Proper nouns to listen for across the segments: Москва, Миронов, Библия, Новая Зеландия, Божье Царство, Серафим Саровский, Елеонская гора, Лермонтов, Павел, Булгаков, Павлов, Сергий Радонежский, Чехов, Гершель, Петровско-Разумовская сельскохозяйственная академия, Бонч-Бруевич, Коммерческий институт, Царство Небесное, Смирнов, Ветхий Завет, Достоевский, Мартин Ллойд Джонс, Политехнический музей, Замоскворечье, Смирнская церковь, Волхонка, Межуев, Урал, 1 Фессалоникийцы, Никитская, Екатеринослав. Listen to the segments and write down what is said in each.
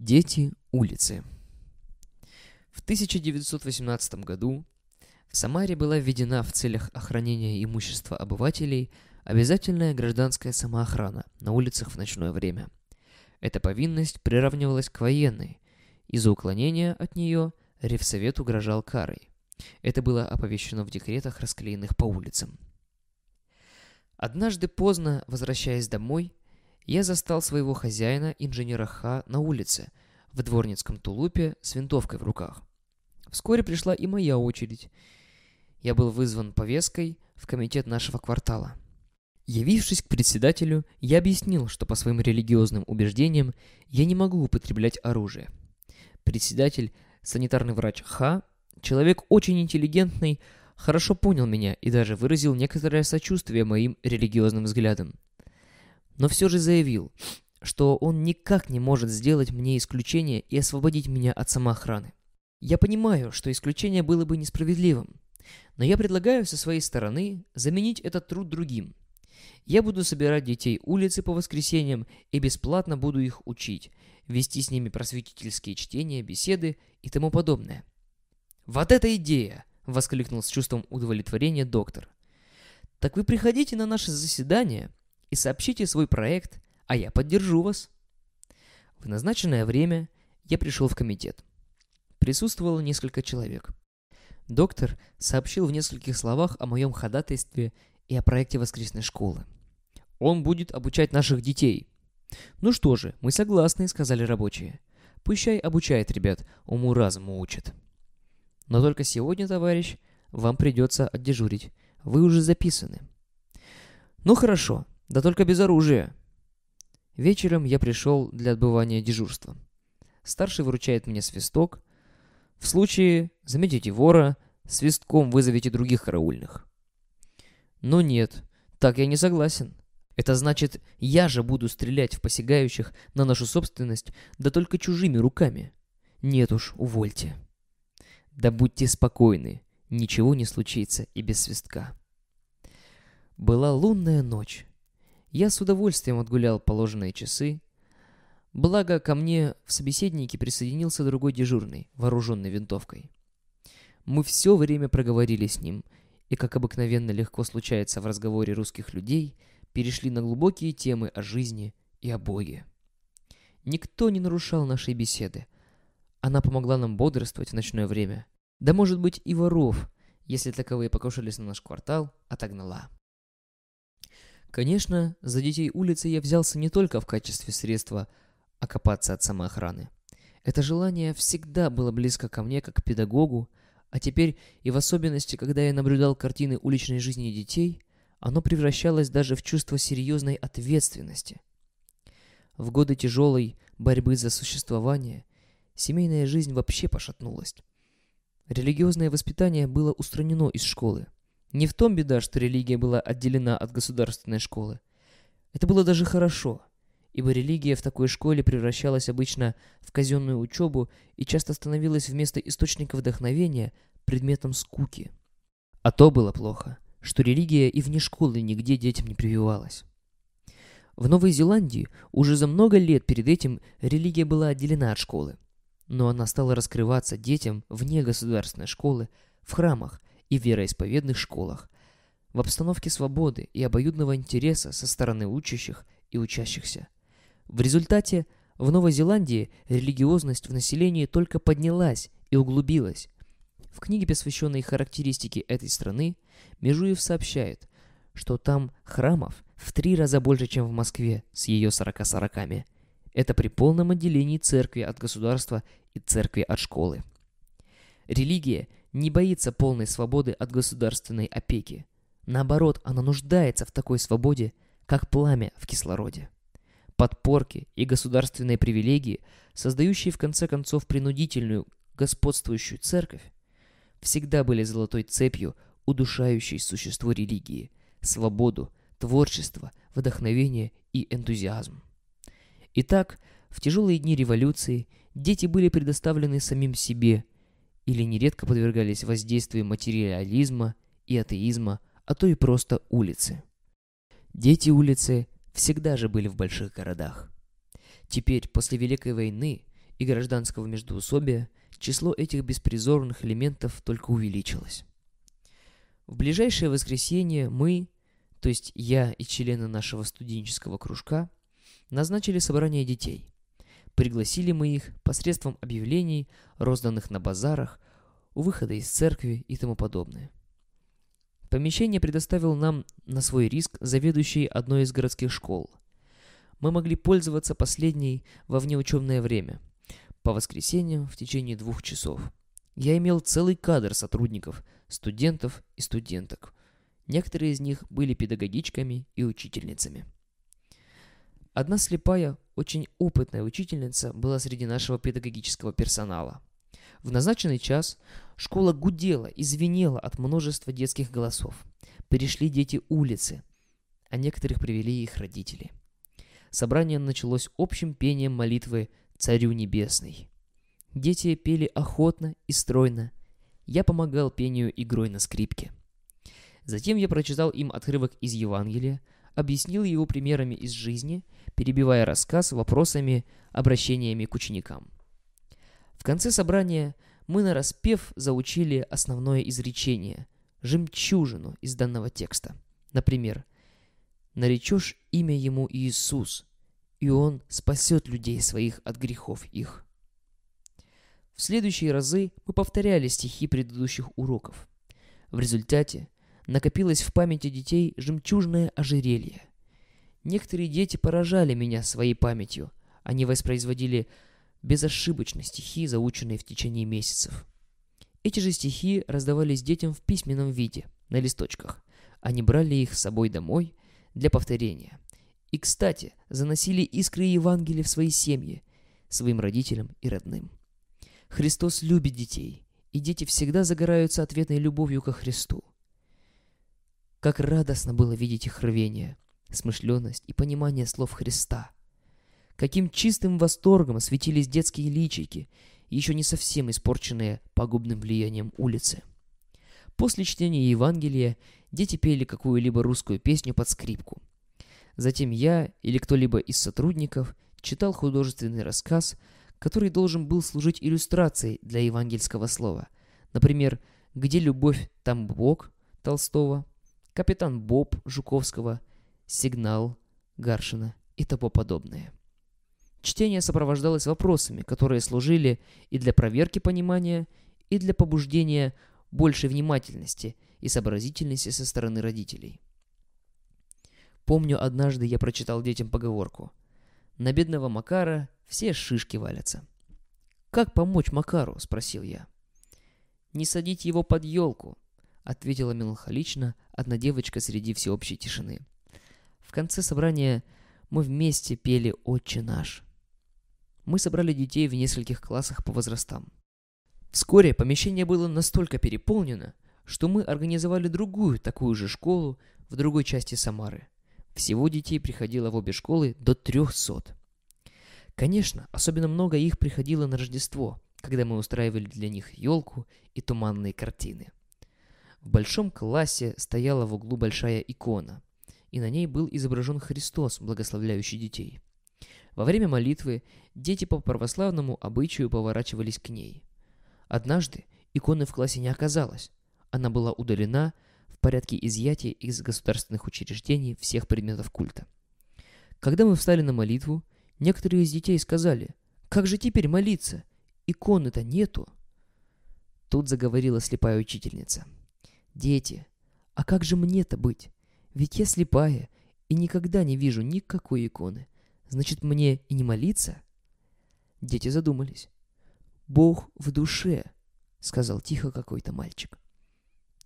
Дети улицы. В 1918 году в Самаре была введена в целях охранения имущества обывателей обязательная гражданская самоохрана на улицах в ночное время. Эта повинность приравнивалась к военной, и за уклонение от нее ревсовет угрожал карой. Это было оповещено в декретах, расклеенных по улицам. Однажды поздно, возвращаясь домой, я застал своего хозяина, инженера Ха, на улице, в дворницком тулупе с винтовкой в руках. Вскоре пришла и моя очередь. Я был вызван повесткой в комитет нашего квартала. Явившись к председателю, я объяснил, что по своим религиозным убеждениям я не могу употреблять оружие. Председатель, санитарный врач Ха, человек очень интеллигентный, хорошо понял меня и даже выразил некоторое сочувствие моим религиозным взглядам. Но все же заявил, что он никак не может сделать мне исключение и освободить меня от самоохраны. Я понимаю, что исключение было бы несправедливым, но я предлагаю со своей стороны заменить этот труд другим. Я буду собирать детей улицы по воскресеньям и бесплатно буду их учить, вести с ними просветительские чтения, беседы и тому подобное. «Вот эта идея!» — воскликнул с чувством удовлетворения доктор. «Так вы приходите на наше заседание и сообщите свой проект, а я поддержу вас». В назначенное время я пришел в комитет. Присутствовало несколько человек. Доктор сообщил в нескольких словах о моем ходатайстве и о проекте воскресной школы. «Он будет обучать наших детей». «Ну что же, мы согласны», — сказали рабочие. «Пущай обучает ребят, уму-разуму учат». «Но только сегодня, товарищ, вам придется отдежурить. Вы уже записаны». «Ну хорошо, да только без оружия». Вечером я пришел для отбывания дежурства. Старший выручает мне свисток. В случае заметите вора, свистком вызовите других караульных. Но нет, так я не согласен. Это значит, я же буду стрелять в посягающих на нашу собственность, да только чужими руками. Нет уж, увольте. Да будьте спокойны, ничего не случится и без свистка. Была лунная ночь. Я с удовольствием отгулял положенные часы. Благо, ко мне в собеседнике присоединился другой дежурный, вооруженный винтовкой. Мы все время проговорили с ним, и, как обыкновенно легко случается в разговоре русских людей, перешли на глубокие темы о жизни и о Боге. Никто не нарушал нашей беседы. Она помогла нам бодрствовать в ночное время. Да, может быть, и воров, если таковые покушались на наш квартал, отогнала. Конечно, за детей улицы я взялся не только в качестве средства окопаться от самоохраны. Это желание всегда было близко ко мне как к педагогу, а теперь и в особенности, когда я наблюдал картины уличной жизни детей, оно превращалось даже в чувство серьезной ответственности. В годы тяжелой борьбы за существование семейная жизнь вообще пошатнулась. Религиозное воспитание было устранено из школы. Не в том беда, что религия была отделена от государственной школы. Это было даже хорошо, ибо религия в такой школе превращалась обычно в казенную учебу и часто становилась вместо источника вдохновения предметом скуки. А то было плохо, что религия и вне школы нигде детям не прививалась. В Новой Зеландии уже за много лет перед этим религия была отделена от школы. Но она стала раскрываться детям вне государственной школы, в храмах и вероисповедных школах, в обстановке свободы и обоюдного интереса со стороны учащих и учащихся. В результате в Новой Зеландии религиозность в населении только поднялась и углубилась. В книге, посвященной характеристике этой страны, Межуев сообщает, что там храмов в 3 раза больше, чем в Москве с ее 40 сороками. Это при полном отделении церкви от государства и церкви от школы. Религия не боится полной свободы от государственной опеки. Наоборот, она нуждается в такой свободе, как пламя в кислороде. Подпорки и государственные привилегии, создающие в конце концов принудительную господствующую церковь, всегда были золотой цепью, удушающей существо религии, свободу, творчество, вдохновение и энтузиазм. Итак, в тяжелые дни революции дети были предоставлены самим себе или нередко подвергались воздействию материализма и атеизма, а то и просто улицы. Дети улицы всегда же были в больших городах. Теперь, после Великой войны и гражданского междоусобия, число этих беспризорных элементов только увеличилось. В ближайшее воскресенье мы, то есть я и члены нашего студенческого кружка, назначили собрание детей. Пригласили мы их посредством объявлений, розданных на базарах, у выхода из церкви и тому подобное. Помещение предоставил нам на свой риск заведующий одной из городских школ. Мы могли пользоваться последней во внеучебное время, по воскресеньям в течение 2 часов. Я имел целый кадр сотрудников, студентов и студенток. Некоторые из них были педагогичками и учительницами. Одна слепая, очень опытная учительница была среди нашего педагогического персонала. В назначенный час школа гудела и звенела от множества детских голосов. Перешли дети улицы, а некоторых привели их родители. Собрание началось общим пением молитвы «Царю Небесный». Дети пели охотно и стройно. Я помогал пению игрой на скрипке. Затем я прочитал им отрывок из Евангелия, объяснил его примерами из жизни, перебивая рассказ вопросами, обращениями к ученикам. В конце собрания мы нараспев заучили основное изречение, жемчужину из данного текста. Например, «Наречешь имя ему Иисус, и он спасет людей своих от грехов их». В следующие разы мы повторяли стихи предыдущих уроков. В результате накопилось в памяти детей жемчужное ожерелье. Некоторые дети поражали меня своей памятью. Они воспроизводили безошибочно стихи, заученные в течение месяцев. Эти же стихи раздавались детям в письменном виде, на листочках. Они брали их с собой домой для повторения. И, кстати, заносили искры Евангелия в свои семьи, своим родителям и родным. Христос любит детей, и дети всегда загораются ответной любовью ко Христу. Как радостно было видеть их рвение, смышлённость и понимание слов Христа. Каким чистым восторгом светились детские личики, еще не совсем испорченные пагубным влиянием улицы. После чтения Евангелия дети пели какую-либо русскую песню под скрипку. Затем я или кто-либо из сотрудников читал художественный рассказ, который должен был служить иллюстрацией для евангельского слова. Например, «Где любовь, там Бог» Толстого, «Капитан Боб» Жуковского, «Сигнал» Гаршина и тому подобное. Чтение сопровождалось вопросами, которые служили и для проверки понимания, и для побуждения большей внимательности и сообразительности со стороны родителей. Помню, однажды я прочитал детям поговорку «На бедного Макара все шишки валятся». «Как помочь Макару?» – спросил я. «Не садить его под елку», – ответила меланхолично одна девочка среди всеобщей тишины. В конце собрания мы вместе пели «Отче наш». Мы собрали детей в нескольких классах по возрастам. Вскоре помещение было настолько переполнено, что мы организовали другую такую же школу в другой части Самары. Всего детей приходило в обе школы до 300. Конечно, особенно много их приходило на Рождество, когда мы устраивали для них елку и туманные картины. В большом классе стояла в углу большая икона, и на ней был изображен Христос, благословляющий детей. Во время молитвы дети по православному обычаю поворачивались к ней. Однажды иконы в классе не оказалось. Она была удалена в порядке изъятия из государственных учреждений всех предметов культа. Когда мы встали на молитву, некоторые из детей сказали: «Как же теперь молиться? Иконы-то нету!» Тут заговорила слепая учительница: «Дети, а как же мне-то быть? Ведь я слепая и никогда не вижу никакой иконы. Значит, мне и не молиться?» Дети задумались. «Бог в душе», — сказал тихо какой-то мальчик.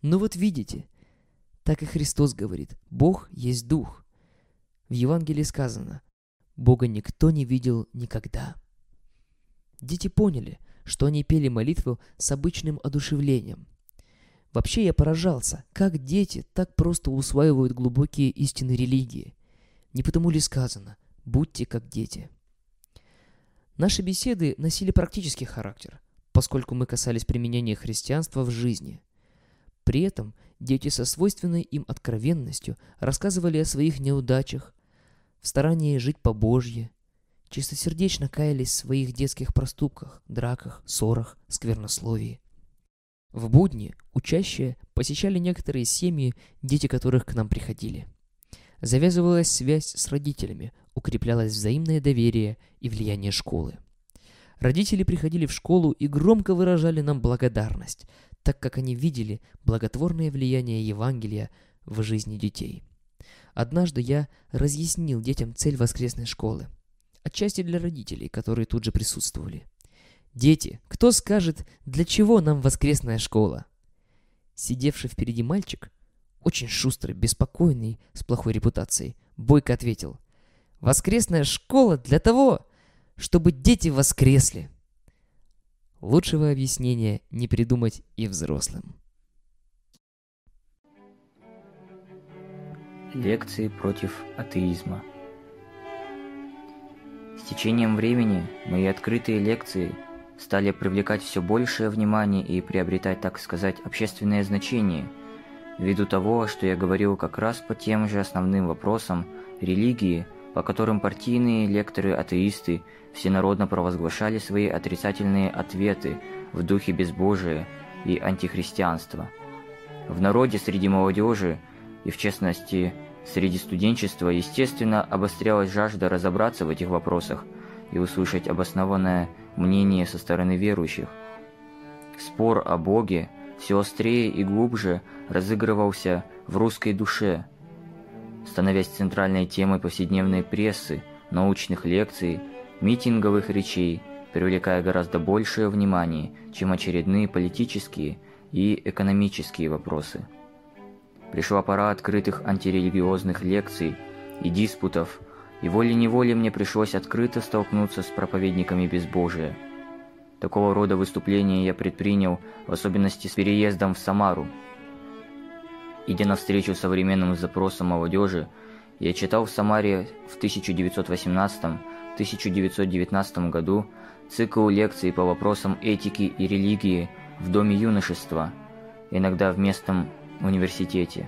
«Ну вот видите, так и Христос говорит, Бог есть Дух. В Евангелии сказано, Бога никто не видел никогда». Дети поняли, что они пели молитву с обычным одушевлением. Вообще я поражался, как дети так просто усваивают глубокие истины религии. Не потому ли сказано «будьте как дети». Наши беседы носили практический характер, поскольку мы касались применения христианства в жизни. При этом дети со свойственной им откровенностью рассказывали о своих неудачах, в старании жить по-божье, чистосердечно каялись в своих детских проступках, драках, ссорах, сквернословии. В будни учащие посещали некоторые семьи, дети которых к нам приходили. Завязывалась связь с родителями, укреплялось взаимное доверие и влияние школы. Родители приходили в школу и громко выражали нам благодарность, так как они видели благотворное влияние Евангелия в жизни детей. Однажды я разъяснил детям цель воскресной школы, отчасти для родителей, которые тут же присутствовали. «Дети, кто скажет, для чего нам воскресная школа?» Сидевший впереди мальчик, очень шустрый, беспокойный, с плохой репутацией, бойко ответил: «Воскресная школа для того, чтобы дети воскресли!» Лучшего объяснения не придумать и взрослым. Лекции против атеизма. С течением времени мои открытые лекции стали привлекать все большее внимание и приобретать, так сказать, общественное значение, ввиду того, что я говорил как раз по тем же основным вопросам религии, по которым партийные лекторы-атеисты всенародно провозглашали свои отрицательные ответы в духе безбожия и антихристианства. В народе среди молодежи, и в частности среди студенчества, естественно, обострялась жажда разобраться в этих вопросах и услышать обоснованное мнение со стороны верующих. Спор о Боге все острее и глубже разыгрывался в русской душе, становясь центральной темой повседневной прессы, научных лекций, митинговых речей, привлекая гораздо большее внимание, чем очередные политические и экономические вопросы. Пришла пора открытых антирелигиозных лекций и диспутов, и волей-неволей мне пришлось открыто столкнуться с проповедниками безбожия. Такого рода выступления я предпринял, в особенности с переездом в Самару. Идя навстречу современным запросам молодежи, я читал в Самаре в 1918-1919 году цикл лекций по вопросам этики и религии в Доме юношества, иногда в местном университете.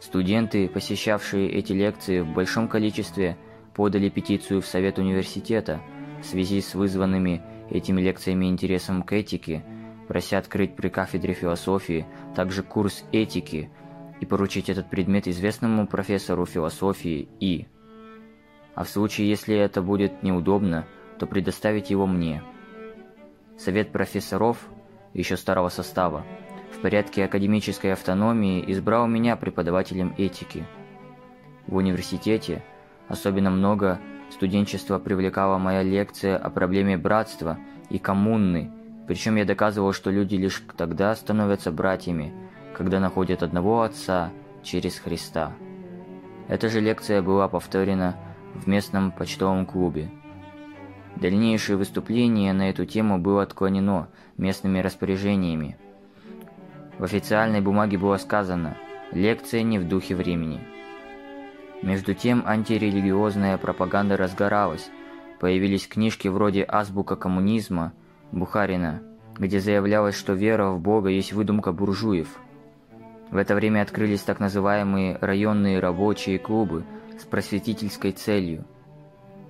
Студенты, посещавшие эти лекции в большом количестве, подали петицию в Совет университета в связи с вызванными этими лекциями интересом к этике, прося открыть при кафедре философии также курс этики и поручить этот предмет известному профессору философии И. А в случае, если это будет неудобно, то предоставить его мне. Совет профессоров, еще старого состава, в порядке академической автономии избрал меня преподавателем этики. В университете особенно много студенчества привлекала моя лекция о проблеме братства и коммуны, причем я доказывал, что люди лишь тогда становятся братьями, когда находят одного Отца через Христа. Эта же лекция была повторена в местном почтовом клубе. Дальнейшее выступление на эту тему было отклонено местными распоряжениями. В официальной бумаге было сказано: «Лекция не в духе времени». Между тем антирелигиозная пропаганда разгоралась, появились книжки вроде «Азбука коммунизма» Бухарина, где заявлялось, что вера в Бога есть выдумка буржуев. В это время открылись так называемые районные рабочие клубы с просветительской целью.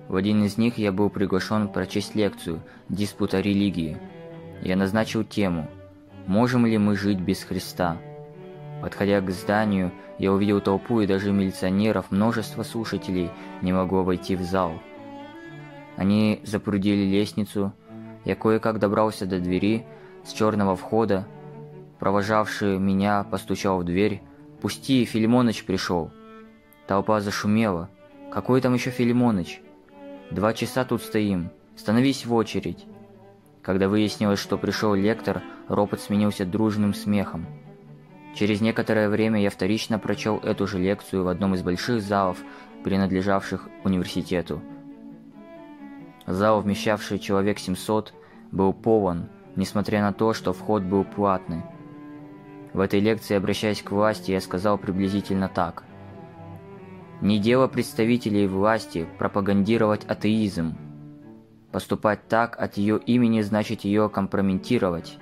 В один из них я был приглашен прочесть лекцию «Диспут о религии». Я назначил тему: «Можем ли мы жить без Христа?». Подходя к зданию, я увидел толпу и даже милиционеров, множество слушателей не могло войти в зал. Они запрудили лестницу, я кое-как добрался до двери с черного входа, провожавший меня постучал в дверь: «Пусти, Филимоныч пришел». Толпа зашумела: «Какой там еще Филимоныч? 2 часа тут стоим, становись в очередь». Когда выяснилось, что пришел лектор, ропот сменился дружным смехом. Через некоторое время я вторично прочел эту же лекцию в одном из больших залов, принадлежавших университету. Зал, вмещавший человек 700, был полон, несмотря на то, что вход был платный. В этой лекции, обращаясь к власти, я сказал приблизительно так: «Не дело представителей власти пропагандировать атеизм. Поступать так от ее имени значит ее компрометировать.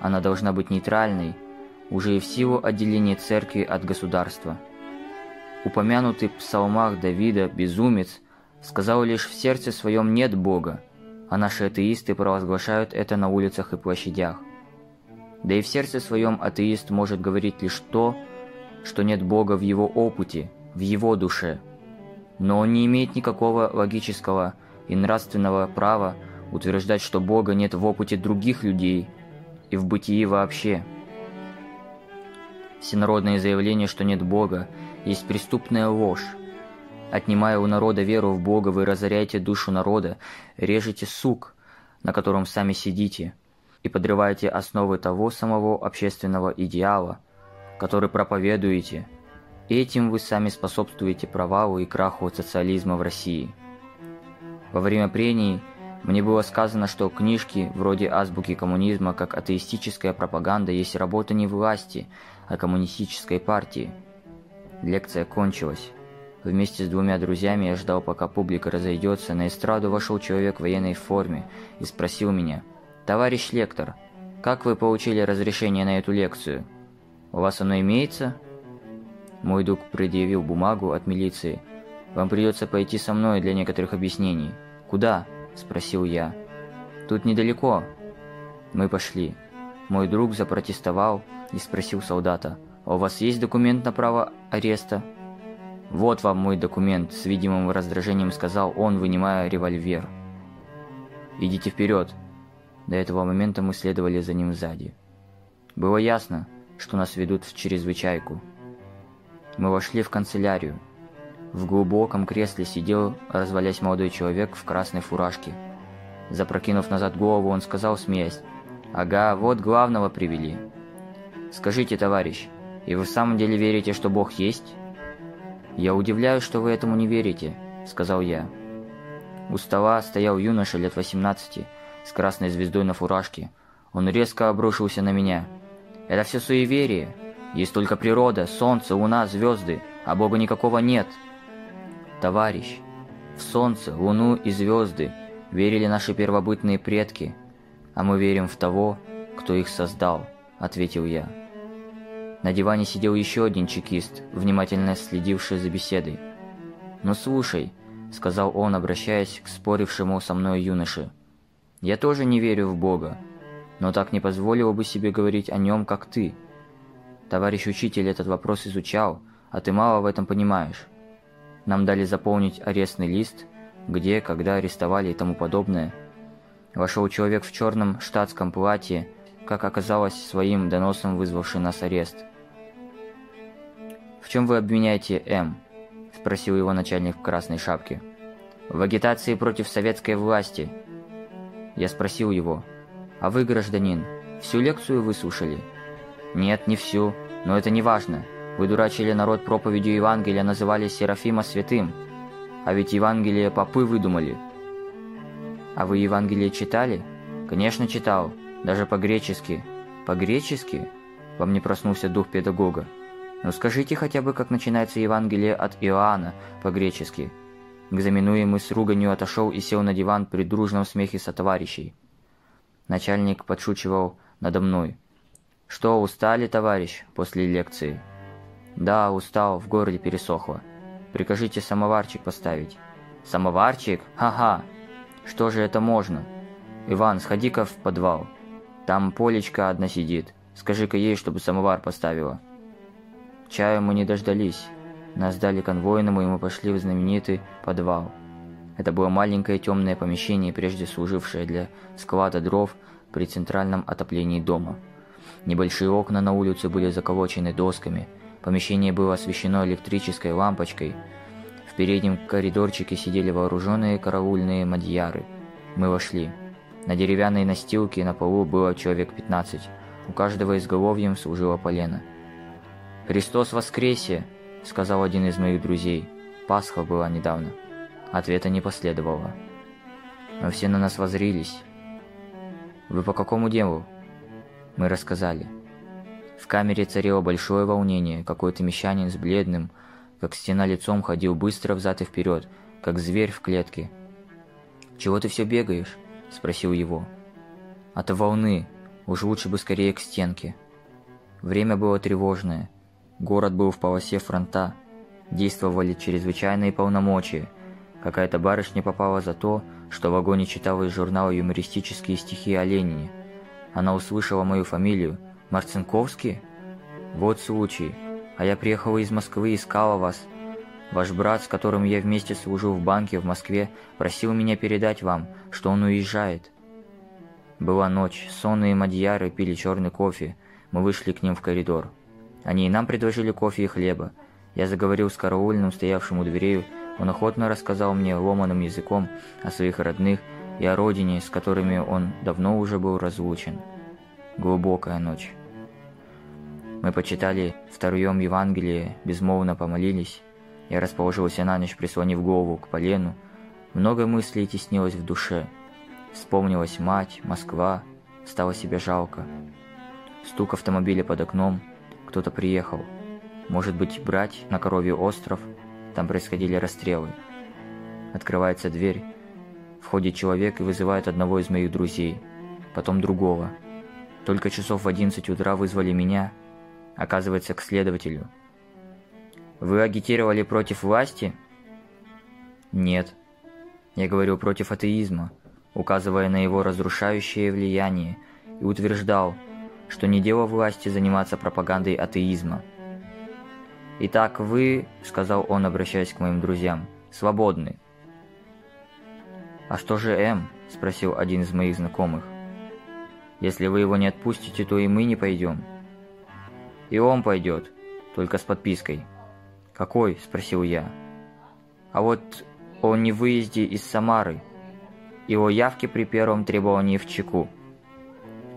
Она должна быть нейтральной, уже и в силу отделения церкви от государства. Упомянутый в псалмах Давида безумец сказал лишь: в сердце своем нет Бога, а наши атеисты провозглашают это на улицах и площадях. Да и в сердце своем атеист может говорить лишь то, что нет Бога в его опыте, в его душе, но он не имеет никакого логического и нравственного права утверждать, что Бога нет в опыте других людей и в бытии вообще. Всенародное заявление, что нет Бога, есть преступная ложь. Отнимая у народа веру в Бога, вы разоряете душу народа, режете сук, на котором сами сидите, и подрываете основы того самого общественного идеала, который проповедуете. Этим вы сами способствуете провалу и краху социализма в России. Во время прений мне было сказано, что книжки вроде «Азбуки коммунизма» как атеистическая пропаганда есть работа не власти, а коммунистической партии. Лекция кончилась. Вместе с двумя друзьями я ждал, пока публика разойдется. На эстраду вошел человек в военной форме и спросил меня: «Товарищ лектор, как вы получили разрешение на эту лекцию? У вас оно имеется?» Мой друг предъявил бумагу от милиции. «Вам придется пойти со мной для некоторых объяснений». «Куда?» — спросил я. «Тут недалеко». Мы пошли. Мой друг запротестовал и спросил солдата: «А у вас есть документ на право ареста?» «Вот вам мой документ», — с видимым раздражением сказал он, вынимая револьвер. «Идите вперед». До этого момента мы следовали за ним сзади. Было ясно, что нас ведут в чрезвычайку. Мы вошли в канцелярию. В глубоком кресле сидел, развалясь, молодой человек в красной фуражке. Запрокинув назад голову, он сказал, смеясь: «Ага, вот главного привели. Скажите, товарищ, и вы в самом деле верите, что Бог есть?» «Я удивляюсь, что вы этому не верите», — сказал я. У стола стоял юноша лет 18 с красной звездой на фуражке. Он резко обрушился на меня. «Это все суеверие. Есть только природа, солнце, луна, звезды, а Бога никакого нет». «Товарищ, в солнце, луну и звезды верили наши первобытные предки, а мы верим в того, кто их создал», — ответил я. На диване сидел еще один чекист, внимательно следивший за беседой. «Ну слушай», — сказал он, обращаясь к спорившему со мной юноше, «я тоже не верю в Бога, но так не позволил бы себе говорить о нем, как ты. Товарищ учитель этот вопрос изучал, а ты мало в этом понимаешь. Нам дали заполнить арестный лист, где, когда арестовали и тому подобное». Вошел человек в черном штатском платье, как оказалось, своим доносом вызвавший нас арест. «В чем вы обвиняете М?» — спросил его начальник в красной шапке. «В агитации против советской власти». Я спросил его: «А вы, гражданин, всю лекцию выслушали?» «Нет, не всю, но это не важно. Вы дурачили народ проповедью Евангелия, называли Серафима святым. А ведь Евангелие попы выдумали». «А вы Евангелие читали?» «Конечно, читал. Даже по-гречески». «По-гречески?» — во мне проснулся дух педагога. «Ну скажите хотя бы, как начинается Евангелие от Иоанна по-гречески». Экзаменуемый с руганью отошел и сел на диван при дружном смехе сотоварищей. Начальник подшучивал надо мной. «Что, устали, товарищ, после лекции?» «Да, устал, в горле пересохло». «Прикажите самоварчик поставить». «Самоварчик? Ха-ха! Что же это можно? Иван, сходи-ка в подвал. Там Полечка одна сидит. Скажи-ка ей, чтобы самовар поставила». Чаю мы не дождались. Нас дали конвойному, и мы пошли в знаменитый подвал. Это было маленькое темное помещение, прежде служившее для склада дров при центральном отоплении дома. Небольшие окна на улицу были заколочены досками. Помещение было освещено электрической лампочкой. В переднем коридорчике сидели вооруженные караульные мадьяры. Мы вошли. На деревянной настилке на полу было человек 15. У каждого изголовьем служило полено. «Христос воскресе!» — сказал один из моих друзей. Пасха была недавно. Ответа не последовало. Но все на нас воззрились. «Вы по какому делу?» Мы рассказали. В камере царило большое волнение. Какой-то мещанин с бледным, как стена, лицом ходил быстро взад и вперед, как зверь в клетке. «Чего ты все бегаешь?» — спросил его. «От волны. Уж лучше бы скорее к стенке». Время было тревожное. Город был в полосе фронта. Действовали чрезвычайные полномочия. Какая-то барышня попала за то, что в вагоне читала из журнала юмористические стихи о Ленине. Она услышала мою фамилию. Марцинковский? Вот случай. А я приехала из Москвы, искала вас. Ваш брат, с которым я вместе служил в банке в Москве, просил меня передать вам, что он уезжает. Была ночь, сонные мадьяры пили черный кофе. Мы вышли к ним в коридор. Они и нам предложили кофе и хлеба. Я заговорил с караульным, стоявшим у дверей. Он охотно рассказал мне ломаным языком о своих родных и о родине, с которыми он давно уже был разлучен. Глубокая ночь. Мы почитали второе Евангелие, безмолвно помолились. Я расположился на ночь, прислонив голову к полену. Много мыслей теснилось в душе. Вспомнилась мать, Москва, стало себе жалко. Стук автомобиля под окном, кто-то приехал. Может быть, брать на Коровий остров, там происходили расстрелы. Открывается дверь, входит человек и вызывает одного из моих друзей, потом другого. Только часов в 11 утра вызвали меня, оказывается, к следователю. «Вы агитировали против власти?» «Нет». Я говорил против атеизма, указывая на его разрушающее влияние, и утверждал, что не дело власти заниматься пропагандой атеизма. «Итак, вы, — сказал он, обращаясь к моим друзьям, — свободны». «А что же М?» — спросил один из моих знакомых. «Если вы его не отпустите, то и мы не пойдем». «И он пойдет, только с подпиской». «Какой?» – спросил я. «А вот о невыезде из Самары и о явке при первом требовании в ЧК».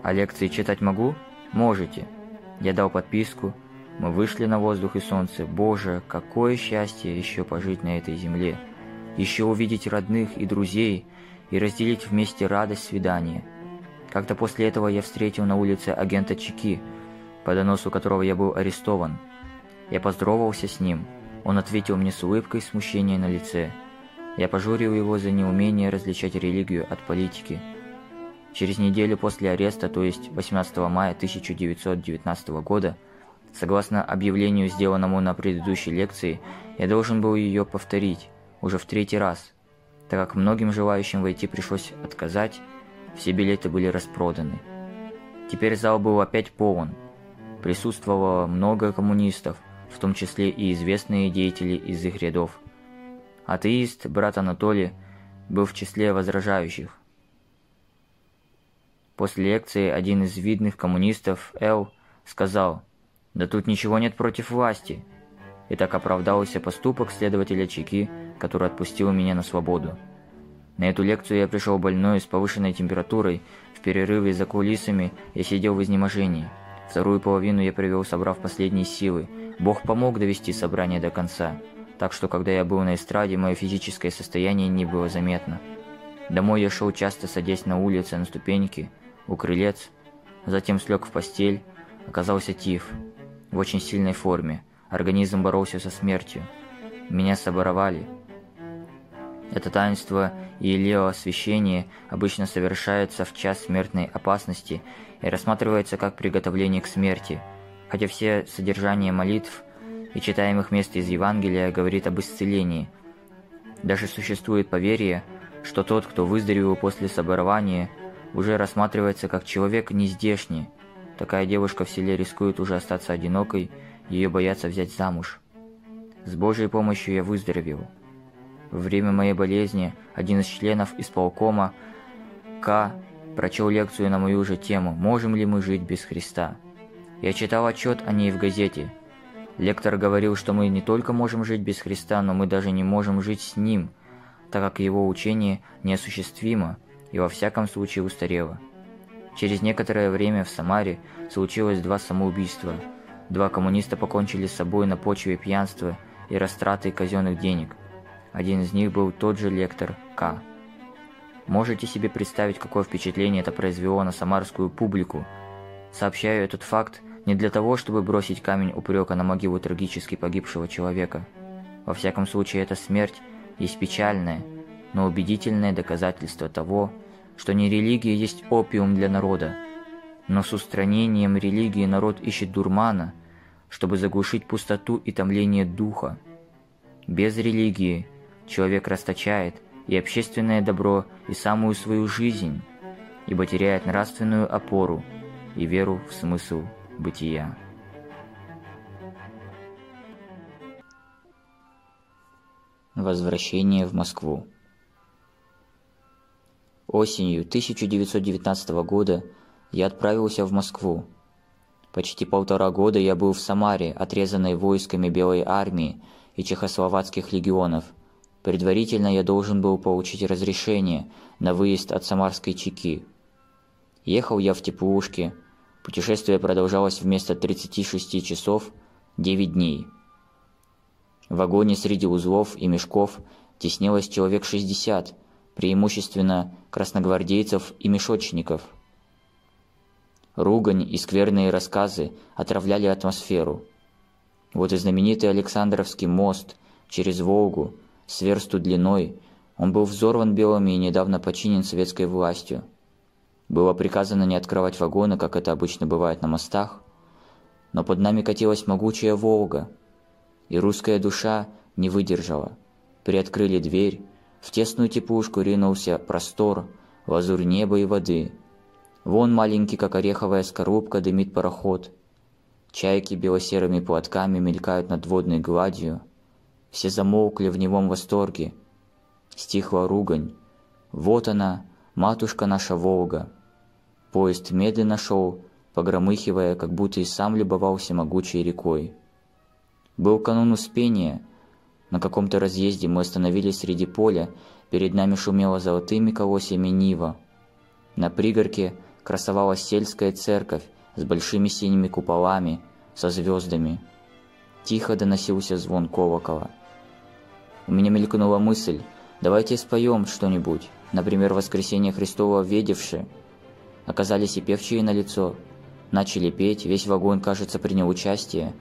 «А лекции читать могу?» «Можете». Я дал подписку. Мы вышли на воздух и солнце. Боже, какое счастье еще пожить на этой земле. Еще увидеть родных и друзей и разделить вместе радость свидания. Как-то после этого я встретил на улице агента ЧК, по доносу которого я был арестован. Я поздоровался с ним. Он ответил мне с улыбкой и смущением на лице. Я пожурил его за неумение различать религию от политики. Через неделю после ареста, то есть 18 мая 1919 года, согласно объявлению, сделанному на предыдущей лекции, я должен был ее повторить уже в 3-й раз, так как многим желающим войти пришлось отказать. Все билеты были распроданы. Теперь зал был опять полон. Присутствовало много коммунистов, в том числе и известные деятели из их рядов. Атеист, брат Анатолий, был в числе возражающих. После лекции один из видных коммунистов, Л., сказал: «Да тут ничего нет против власти». И так оправдался поступок следователя ЧК, который отпустил меня на свободу. На эту лекцию я пришел больной, с повышенной температурой. В перерыве за кулисами я сидел в изнеможении. Вторую половину я провел, собрав последние силы. Бог помог довести собрание до конца, так что, когда я был на эстраде, мое физическое состояние не было заметно. Домой я шел часто, садясь на улице, на ступеньки, у крылец. Затем слег в постель. Оказался тиф. В очень сильной форме. Организм боролся со смертью. Меня соборовали. Это таинство елеосвящения обычно совершается в час смертной опасности и рассматривается как приготовление к смерти, хотя все содержание молитв и читаемых мест из Евангелия говорит об исцелении. Даже существует поверье, что тот, кто выздоровел после соборования, уже рассматривается как человек нездешний. Такая девушка в селе рискует уже остаться одинокой, ее боятся взять замуж. С Божьей помощью я выздоровел. Во время моей болезни один из членов исполкома К. прочел лекцию на мою же тему «Можем ли мы жить без Христа?». Я читал отчет о ней в газете. Лектор говорил, что мы не только можем жить без Христа, но мы даже не можем жить с Ним, так как его учение неосуществимо и во всяком случае устарело. Через некоторое время в Самаре случилось 2 самоубийства. 2 коммуниста покончили с собой на почве пьянства и растраты казенных денег. Один из них был тот же лектор К. Можете себе представить, какое впечатление это произвело на самарскую публику? Сообщаю этот факт не для того, чтобы бросить камень упрека на могилу трагически погибшего человека. Во всяком случае, эта смерть есть печальное, но убедительное доказательство того, что не религия есть опиум для народа, но с устранением религии народ ищет дурмана, чтобы заглушить пустоту и томление духа. Без религии человек расточает и общественное добро, и самую свою жизнь, ибо теряет нравственную опору и веру в смысл бытия. Возвращение в Москву. Осенью 1919 года я отправился в Москву. Почти 1,5 года я был в Самаре, отрезанной войсками Белой армии и чехословацких легионов. Предварительно я должен был получить разрешение на выезд от самарской чеки. Ехал я в теплушке. Путешествие продолжалось вместо 36 часов 9 дней. В вагоне среди узлов и мешков теснилось человек 60, преимущественно красногвардейцев и мешочников. Ругань и скверные рассказы отравляли атмосферу. Вот и знаменитый Александровский мост через Волгу, с версту длиной, он был взорван белыми и недавно починен советской властью. Было приказано не открывать вагоны, как это обычно бывает на мостах, но под нами катилась могучая Волга, и русская душа не выдержала. Приоткрыли дверь, в тесную теплушку ринулся простор, лазурь неба и воды. Вон маленький, как ореховая скорлупка, дымит пароход. Чайки белосерыми платками мелькают над водной гладью. Все замолкли в немом восторге. Стихла ругань. Вот она, матушка наша Волга. Поезд медленно шел, погромыхивая, как будто и сам любовался могучей рекой. Был канун Успения. На каком-то разъезде мы остановились среди поля, перед нами шумела золотыми колосьями нива. На пригорке красовалась сельская церковь с большими синими куполами, со звездами. Тихо доносился звон колокола. У меня мелькнула мысль: давайте споем что-нибудь, например, «Воскресение Христово ведевши». Оказались и певчие на лицо. Начали петь, весь вагон, кажется, принял участие.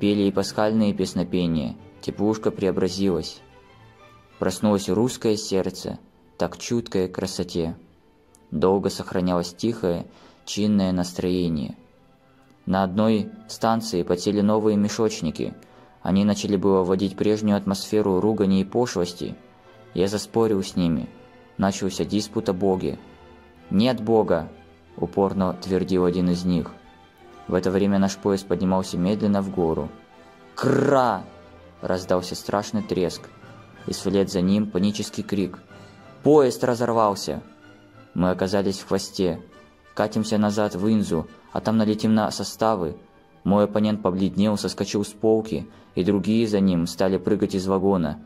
Пели и пасхальные песнопения, теплушка преобразилась. Проснулось русское сердце, так чуткое к красоте. Долго сохранялось тихое, чинное настроение. На одной станции подсели новые мешочники. Они начали было вводить прежнюю атмосферу ругани и пошлости. Я заспорил с ними. Начался диспут о Боге. «Нет Бога!» – упорно твердил один из них. В это время наш поезд поднимался медленно в гору. «Кра!» – раздался страшный треск, и вслед за ним панический крик. «Поезд разорвался!» Мы оказались в хвосте. Катимся назад в Инзу, а там налетим на составы. Мой оппонент побледнел, соскочил с полки, и другие за ним стали прыгать из вагона.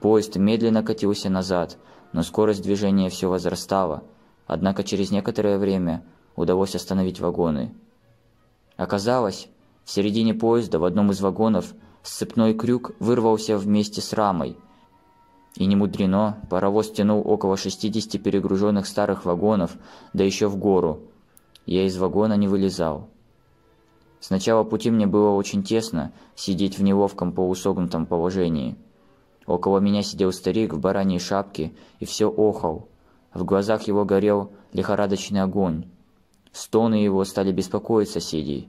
Поезд медленно катился назад, но скорость движения все возрастала. Однако через некоторое время удалось остановить вагоны. Оказалось, в середине поезда в одном из вагонов сцепной крюк вырвался вместе с рамой. И не мудрено, паровоз тянул около 60 перегруженных старых вагонов, да еще в гору. Я из вагона не вылезал. С начала пути мне было очень тесно сидеть в неловком полусогнутом положении. Около меня сидел старик в бараньей шапке и все охал. В глазах его горел лихорадочный огонь. Стоны его стали беспокоить соседей.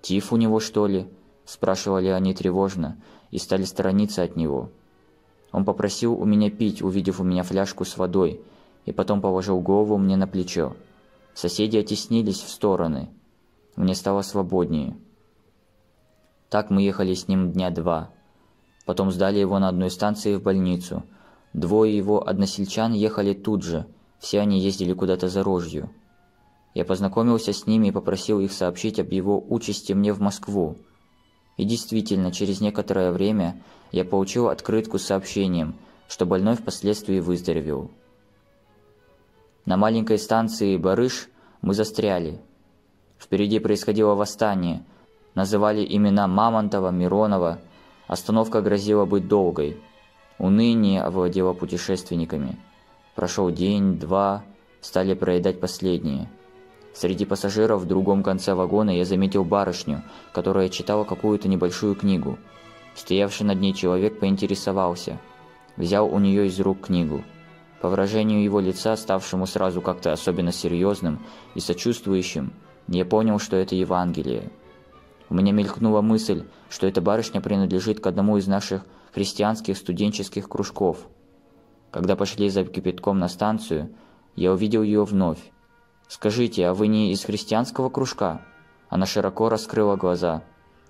«Тиф у него, что ли?» – спрашивали они тревожно и стали сторониться от него. Он попросил у меня пить, увидев у меня фляжку с водой, и потом положил голову мне на плечо. Соседи оттеснились в стороны. Мне стало свободнее. Так мы ехали с ним дня 2. Потом сдали его на одной станции в больницу. Двое его односельчан ехали тут же, все они ездили куда-то зарожью. Я познакомился с ними и попросил их сообщить об его участи мне в Москву. И действительно, через некоторое время я получил открытку с сообщением, что больной впоследствии выздоровел. На маленькой станции Барыш мы застряли. Впереди происходило восстание, называли имена Мамонтова, Миронова, остановка грозила быть долгой. Уныние овладело путешественниками. Прошел день, 2, стали проедать последние. Среди пассажиров в другом конце вагона я заметил барышню, которая читала какую-то небольшую книгу. Стоявший над ней человек поинтересовался. Взял у нее из рук книгу. По выражению его лица, ставшему сразу как-то особенно серьезным и сочувствующим, я понял, что это Евангелие. У меня мелькнула мысль, что эта барышня принадлежит к одному из наших христианских студенческих кружков. Когда пошли за кипятком на станцию, я увидел ее вновь. «Скажите, а вы не из христианского кружка?» Она широко раскрыла глаза.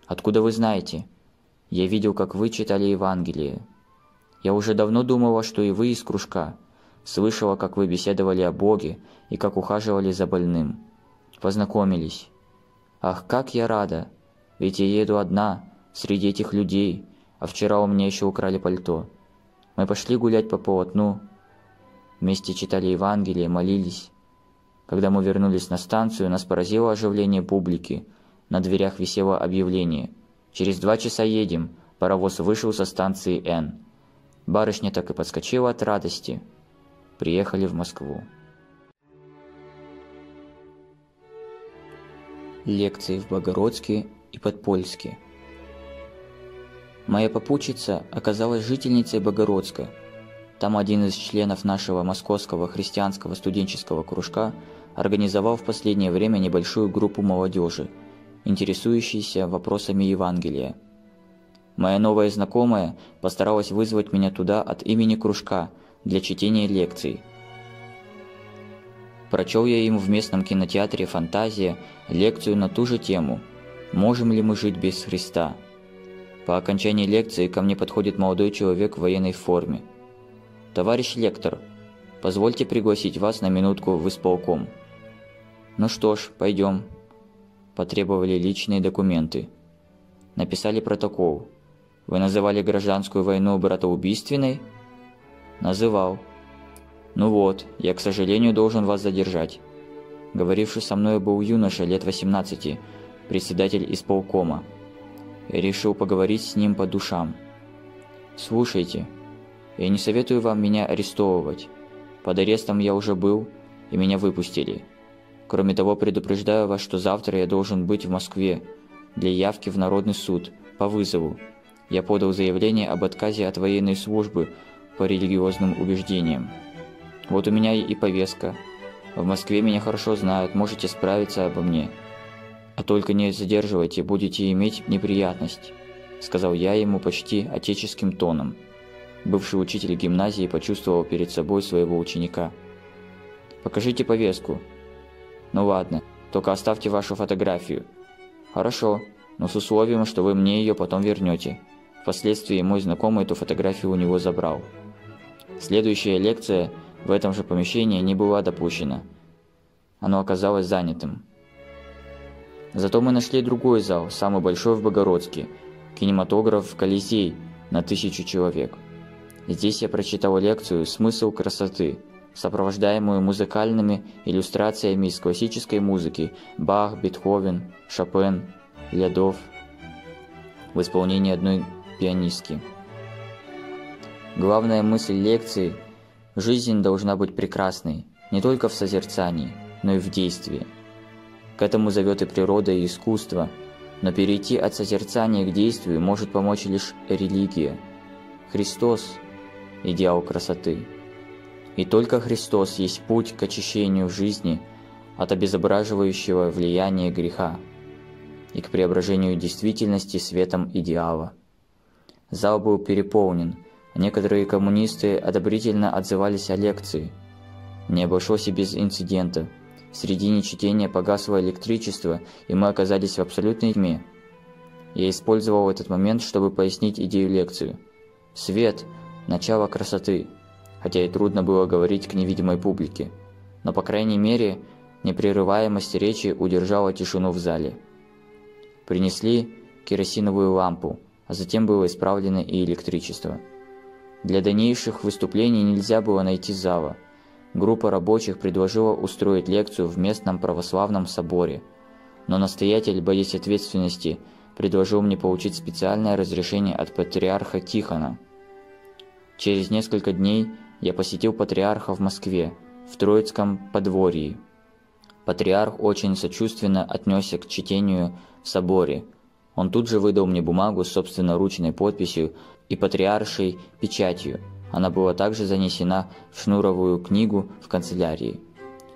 «Откуда вы знаете?» «Я видел, как вы читали Евангелие. Я уже давно думала, что и вы из кружка. Слышала, как вы беседовали о Боге и как ухаживали за больным. Познакомились. Ах, как я рада! Ведь я еду одна, среди этих людей, а вчера у меня еще украли пальто. Мы пошли гулять по полотну, вместе читали Евангелие, молились. Когда мы вернулись на станцию, нас поразило оживление публики. На дверях висело объявление. Через 2 часа едем, паровоз вышел со станции Н. Барышня так и подскочила от радости. Приехали в Москву. Лекции в Богородске и Подпольске. Моя попутчица оказалась жительницей Богородска. Там один из членов нашего московского христианского студенческого кружка организовал в последнее время небольшую группу молодежи, интересующейся вопросами Евангелия. Моя новая знакомая постаралась вызвать меня туда от имени кружка для чтения лекций. Прочел я им в местном кинотеатре «Фантазия» лекцию на ту же тему «Можем ли мы жить без Христа?». По окончании лекции ко мне подходит молодой человек в военной форме. «Товарищ лектор, позвольте пригласить вас на минутку в исполком». «Ну что ж, пойдем». Потребовали личные документы. Написали протокол. «Вы называли гражданскую войну братоубийственной?» «Называл». «Ну вот, я, к сожалению, должен вас задержать». Говоривший со мной был юноша лет 18, председатель исполкома. Я решил поговорить с ним по душам. «Слушайте, я не советую вам меня арестовывать. Под арестом я уже был, и меня выпустили. Кроме того, предупреждаю вас, что завтра я должен быть в Москве для явки в Народный суд по вызову. Я подал заявление об отказе от военной службы по религиозным убеждениям. Вот у меня и повестка. В Москве меня хорошо знают, можете справиться обо мне. А только не задерживайте, будете иметь неприятность», — сказал я ему почти отеческим тоном. Бывший учитель гимназии почувствовал перед собой своего ученика. «Покажите повестку». «Ну ладно, только оставьте вашу фотографию». «Хорошо, но с условием, что вы мне ее потом вернете». Впоследствии мой знакомый эту фотографию у него забрал. Следующая лекция в этом же помещении не была допущена. Оно оказалось занятым. Зато мы нашли другой зал, самый большой в Богородске, кинематограф «Колизей» на 1000 человек. Здесь я прочитал лекцию «Смысл красоты», сопровождаемую музыкальными иллюстрациями из классической музыки: Бах, Бетховен, Шопен, Лядов, в исполнении одной пианистки. Главная мысль лекции – жизнь должна быть прекрасной, не только в созерцании, но и в действии. К этому зовет и природа, и искусство, но перейти от созерцания к действию может помочь лишь религия. Христос – идеал красоты. И только Христос есть путь к очищению жизни от обезображивающего влияния греха и к преображению действительности светом идеала. Зал был переполнен, а некоторые коммунисты одобрительно отзывались о лекции. Не обошлось и без инцидента. В середине чтения погасло электричество, и мы оказались в абсолютной тьме. Я использовал этот момент, чтобы пояснить идею лекции. Свет – начало красоты, хотя и трудно было говорить к невидимой публике, но, по крайней мере, непрерываемость речи удержала тишину в зале. Принесли керосиновую лампу, а затем было исправлено и электричество. Для дальнейших выступлений нельзя было найти зала. Группа рабочих предложила устроить лекцию в местном православном соборе, но настоятель, боясь ответственности, предложил мне получить специальное разрешение от патриарха Тихона. Через несколько дней я посетил патриарха в Москве, в Троицком подворье. Патриарх очень сочувственно отнесся к чтению в соборе. Он тут же выдал мне бумагу с собственноручной подписью и патриаршей печатью. Она была также занесена в шнуровую книгу в канцелярии.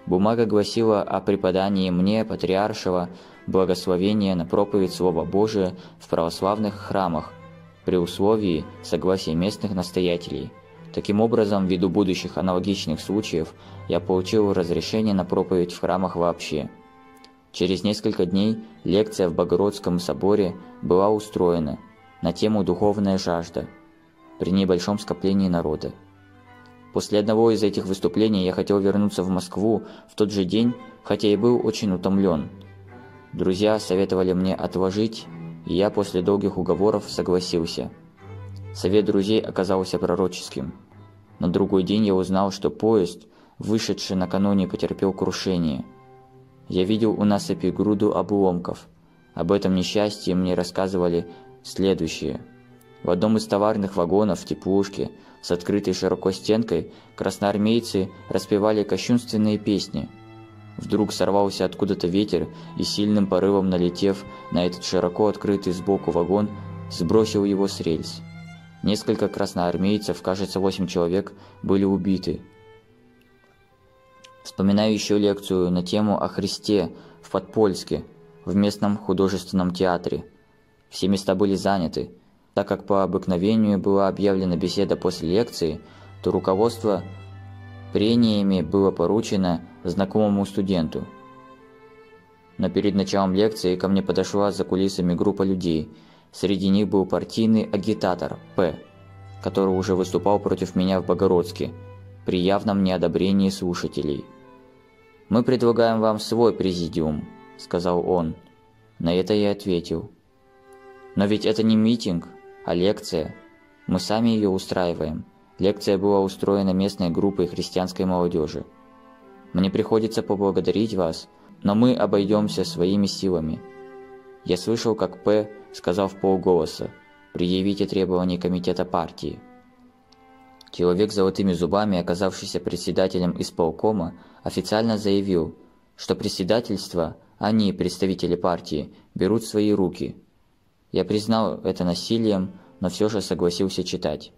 Бумага гласила о преподании мне патриаршего благословения на проповедь Слова Божия в православных храмах, при условии согласия местных настоятелей. Таким образом, ввиду будущих аналогичных случаев, я получил разрешение на проповедь в храмах вообще. Через несколько дней лекция в Богородском соборе была устроена на тему «Духовная жажда» при небольшом скоплении народа. После одного из этих выступлений я хотел вернуться в Москву в тот же день, хотя и был очень утомлен. Друзья советовали мне отложить, и я после долгих уговоров согласился. Совет друзей оказался пророческим. На другой день я узнал, что поезд, вышедший накануне, потерпел крушение. Я видел у насыпи груду обломков. Об этом несчастье мне рассказывали следующее. В одном из товарных вагонов в теплушке с открытой широкой стенкой красноармейцы распевали кощунственные песни. Вдруг сорвался откуда-то ветер и, сильным порывом налетев на этот широко открытый сбоку вагон, сбросил его с рельс. Несколько красноармейцев, кажется, 8 человек, были убиты. Вспоминаю еще лекцию на тему о Христе в Подпольске, в местном художественном театре. Все места были заняты. Так как по обыкновению была объявлена беседа после лекции, то руководство прениями было поручено знакомому студенту. Но перед началом лекции ко мне подошла за кулисами группа людей. Среди них был партийный агитатор П., который уже выступал против меня в Богородске, при явном неодобрении слушателей. «Мы предлагаем вам свой президиум», — сказал он. На это я ответил: «Но ведь это не митинг, а лекция. Мы сами ее устраиваем». Лекция была устроена местной группой христианской молодежи. «Мне приходится поблагодарить вас, но мы обойдемся своими силами». Я слышал, как П. сказал вполголоса: «Предъявите требования комитета партии». Человек с золотыми зубами, оказавшийся председателем исполкома, официально заявил, что председательство они, представители партии, берут в свои руки. Я признал это насилием, но все же согласился читать.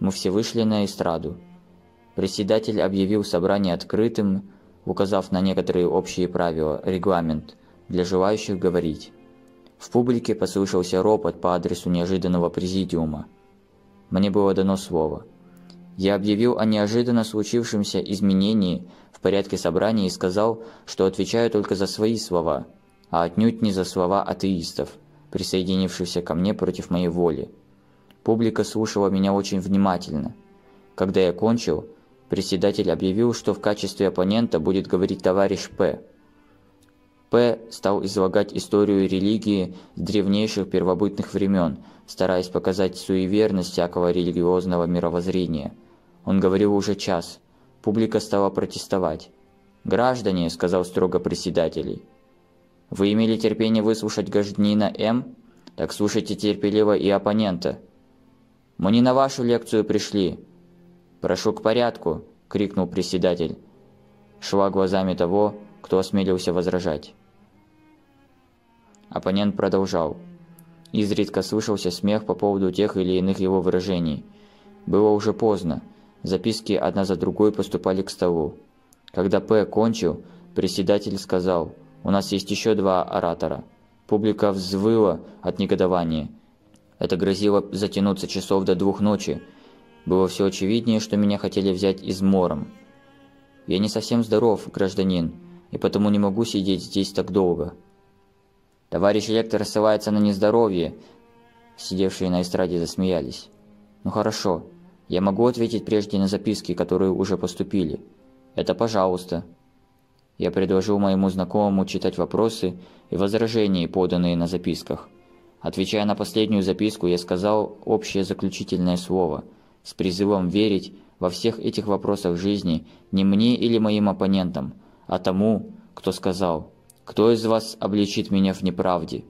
Мы все вышли на эстраду. Председатель объявил собрание открытым, указав на некоторые общие правила, регламент для желающих говорить. В публике послышался ропот по адресу неожиданного президиума. Мне было дано слово. Я объявил о неожиданно случившемся изменении в порядке собрания и сказал, что отвечаю только за свои слова, а отнюдь не за слова атеистов, присоединившихся ко мне против моей воли. Публика слушала меня очень внимательно. Когда я кончил, председатель объявил, что в качестве оппонента будет говорить товарищ П. П. стал излагать историю религии с древнейших первобытных времен, стараясь показать суеверность всякого религиозного мировоззрения. Он говорил уже час. Публика стала протестовать. «Граждане», — сказал строго председатель, — «вы имели терпение выслушать гражданина М? Так слушайте терпеливо и оппонента. Мы не на вашу лекцию пришли». «Прошу к порядку», — крикнул председатель, шла глазами того, кто осмелился возражать. Оппонент продолжал. Изредка слышался смех по поводу тех или иных его выражений. Было уже поздно. Записки одна за другой поступали к столу. Когда П. кончил, председатель сказал: «У нас есть еще два оратора». Публика взвыла от негодования. Это грозило затянуться часов до 2 ночи. Было все очевиднее, что меня хотели взять измором. «Я не совсем здоров, гражданин, и потому не могу сидеть здесь так долго». «Товарищ лектор ссылается на нездоровье», — сидевшие на эстраде засмеялись. «Ну хорошо, я могу ответить прежде на записки, которые уже поступили. Это пожалуйста». Я предложил моему знакомому читать вопросы и возражения, поданные на записках. Отвечая на последнюю записку, я сказал общее заключительное слово с призывом верить во всех этих вопросах жизни не мне или моим оппонентам, а тому, кто сказал: «Кто из вас обличит меня в неправде?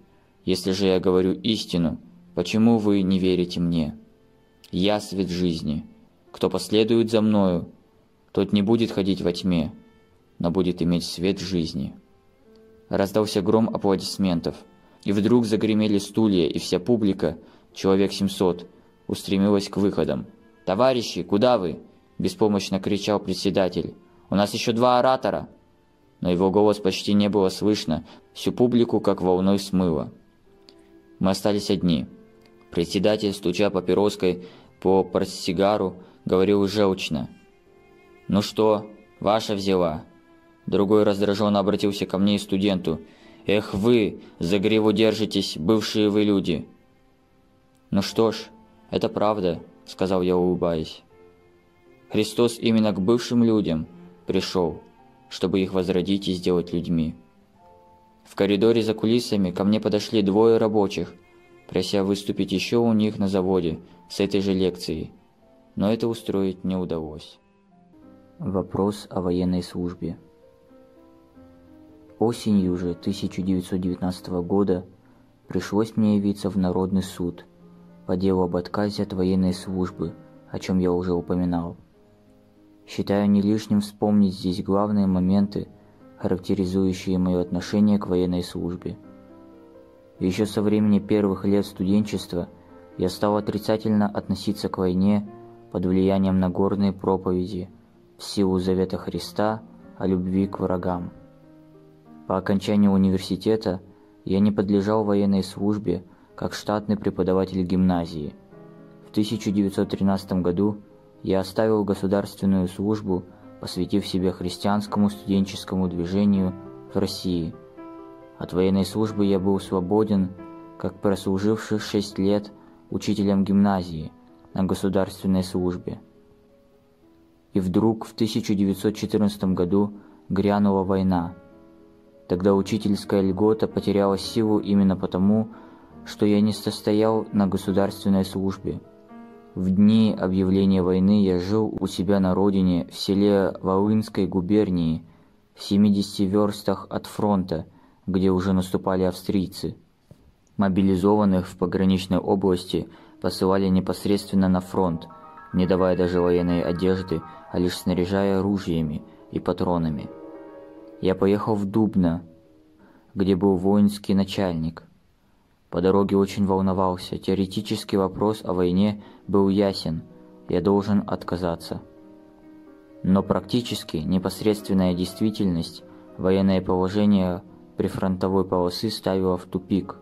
Если же я говорю истину, почему вы не верите мне? Я свет жизни. Кто последует за мною, тот не будет ходить во тьме, но будет иметь свет жизни». Раздался гром аплодисментов, и вдруг загремели стулья, и вся публика, человек 700, устремилась к выходам. «Товарищи, куда вы?» – беспомощно кричал председатель. «У нас еще два оратора!» Но его голос почти не было слышно, всю публику как волной смыло. Мы остались одни. Председатель, стуча папироской по портсигару, говорил желчно: «Ну что, ваша взяла?» Другой раздраженно обратился ко мне и студенту: «Эх вы, за гриву держитесь, бывшие вы люди!» «Ну что ж, это правда», — сказал я, улыбаясь. «Христос именно к бывшим людям пришел, чтобы их возродить и сделать людьми». В коридоре за кулисами ко мне подошли двое рабочих, прося выступить еще у них на заводе с этой же лекцией, но это устроить не удалось. Вопрос о военной службе. Осенью же 1919 года пришлось мне явиться в Народный суд по делу об отказе от военной службы, о чем я уже упоминал. Считаю не лишним вспомнить здесь главные моменты, характеризующие мое отношение к военной службе. Еще со времени первых лет студенчества я стал отрицательно относиться к войне под влиянием Нагорной проповеди в силу завета Христа о любви к врагам. По окончании университета я не подлежал военной службе как штатный преподаватель гимназии. В 1913 году я оставил государственную службу, посвятив себя христианскому студенческому движению в России. От военной службы я был свободен, как прослуживший 6 лет учителем гимназии на государственной службе. И вдруг в 1914 году грянула война. Тогда учительская льгота потеряла силу именно потому, что я не состоял на государственной службе. В дни объявления войны я жил у себя на родине в селе Волынской губернии, в 70 верстах от фронта, где уже наступали австрийцы. Мобилизованных в пограничной области посылали непосредственно на фронт, не давая даже военной одежды, а лишь снаряжая ружьями и патронами. Я поехал в Дубно, где был воинский начальник. По дороге очень волновался, теоретический вопрос о войне был ясен, я должен отказаться. Но практически непосредственная действительность, военное положение прифронтовой полосы ставило в тупик.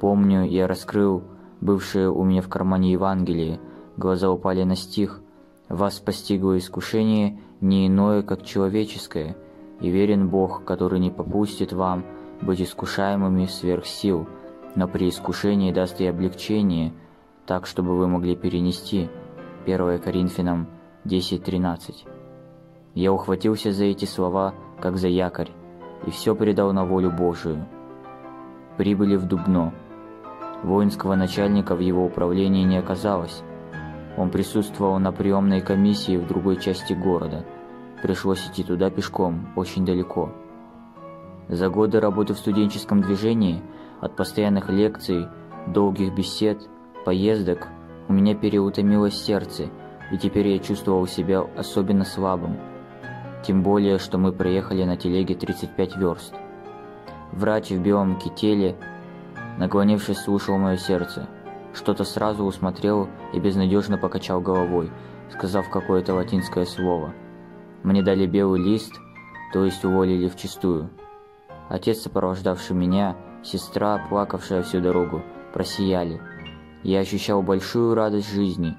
Помню, я раскрыл бывшее у меня в кармане Евангелие, глаза упали на стих: «Вас постигло искушение не иное, как человеческое, и верен Бог, который не попустит вам быть искушаемыми сверх сил, но при искушении даст и облегчение, так, чтобы вы могли перенести». 1 Коринфянам 10:13. Я ухватился за эти слова, как за якорь, и все передал на волю Божию. Прибыли в Дубно. Воинского начальника в его управлении не оказалось. Он присутствовал на приемной комиссии в другой части города. Пришлось идти туда пешком, очень далеко. За годы работы в студенческом движении, от постоянных лекций, долгих бесед, поездок, у меня переутомилось сердце, и теперь я чувствовал себя особенно слабым. Тем более, что мы проехали на телеге 35 верст. Врач в белом кителе, наклонившись, слушал мое сердце. Что-то сразу усмотрел и безнадежно покачал головой, сказав какое-то латинское слово. Мне дали белый лист, то есть уволили вчистую. Отец, сопровождавший меня, сестра, плакавшая всю дорогу, просияли. Я ощущал большую радость жизни.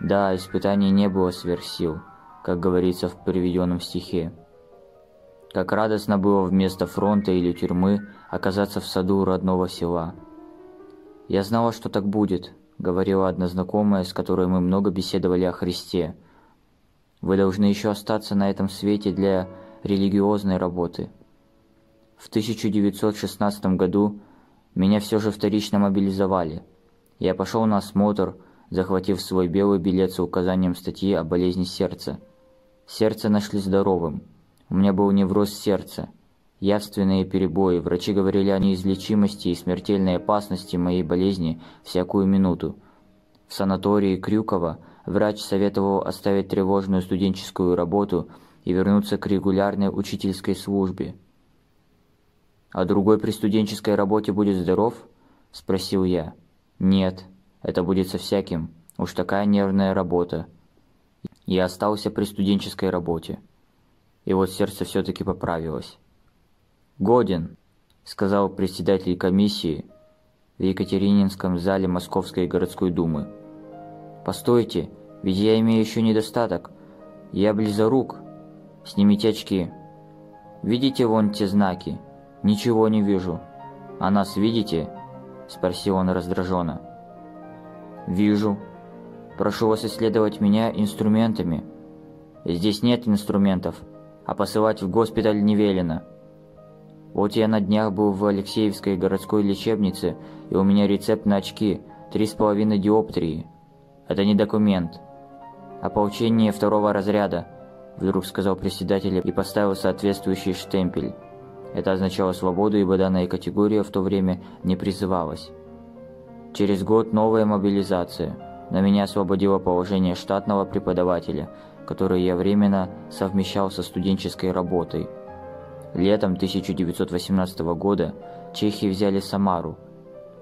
Да, испытаний не было сверх сил, как говорится в приведенном стихе. Как радостно было вместо фронта или тюрьмы оказаться в саду родного села. «Я знала, что так будет», — говорила одна знакомая, с которой мы много беседовали о Христе. «Вы должны еще остаться на этом свете для религиозной работы». В 1916 году меня все же вторично мобилизовали. Я пошел на осмотр, захватив свой белый билет с указанием статьи о болезни сердца. Сердце нашли здоровым. У меня был невроз сердца. Явственные перебои. Врачи говорили о неизлечимости и смертельной опасности моей болезни всякую минуту. В санатории Крюкова врач советовал оставить тревожную студенческую работу и вернуться к регулярной учительской службе. «А другой при студенческой работе будет здоров?» – спросил я. «Нет, это будет со всяким, уж такая нервная работа». Я остался при студенческой работе. И вот сердце все-таки поправилось. «Годен», – сказал председатель комиссии, в Екатерининском зале Московской городской думы. «Постойте, ведь я имею еще недостаток. Я близорук. Снимите очки. Видите вон те знаки? Ничего не вижу. А нас видите?» – спросил он раздраженно. «Вижу. Прошу вас исследовать меня инструментами. Здесь нет инструментов, а посылать в госпиталь не велено. Вот я на днях был в Алексеевской городской лечебнице, и у меня рецепт на очки, 3,5 диоптрии. Это не документ. Ополчение второго разряда», вдруг сказал председатель и поставил соответствующий штемпель. Это означало свободу, ибо данная категория в то время не призывалась. Через год новая мобилизация, но меня освободило положение штатного преподавателя, который я временно совмещал со студенческой работой. Летом 1918 года чехи взяли Самару.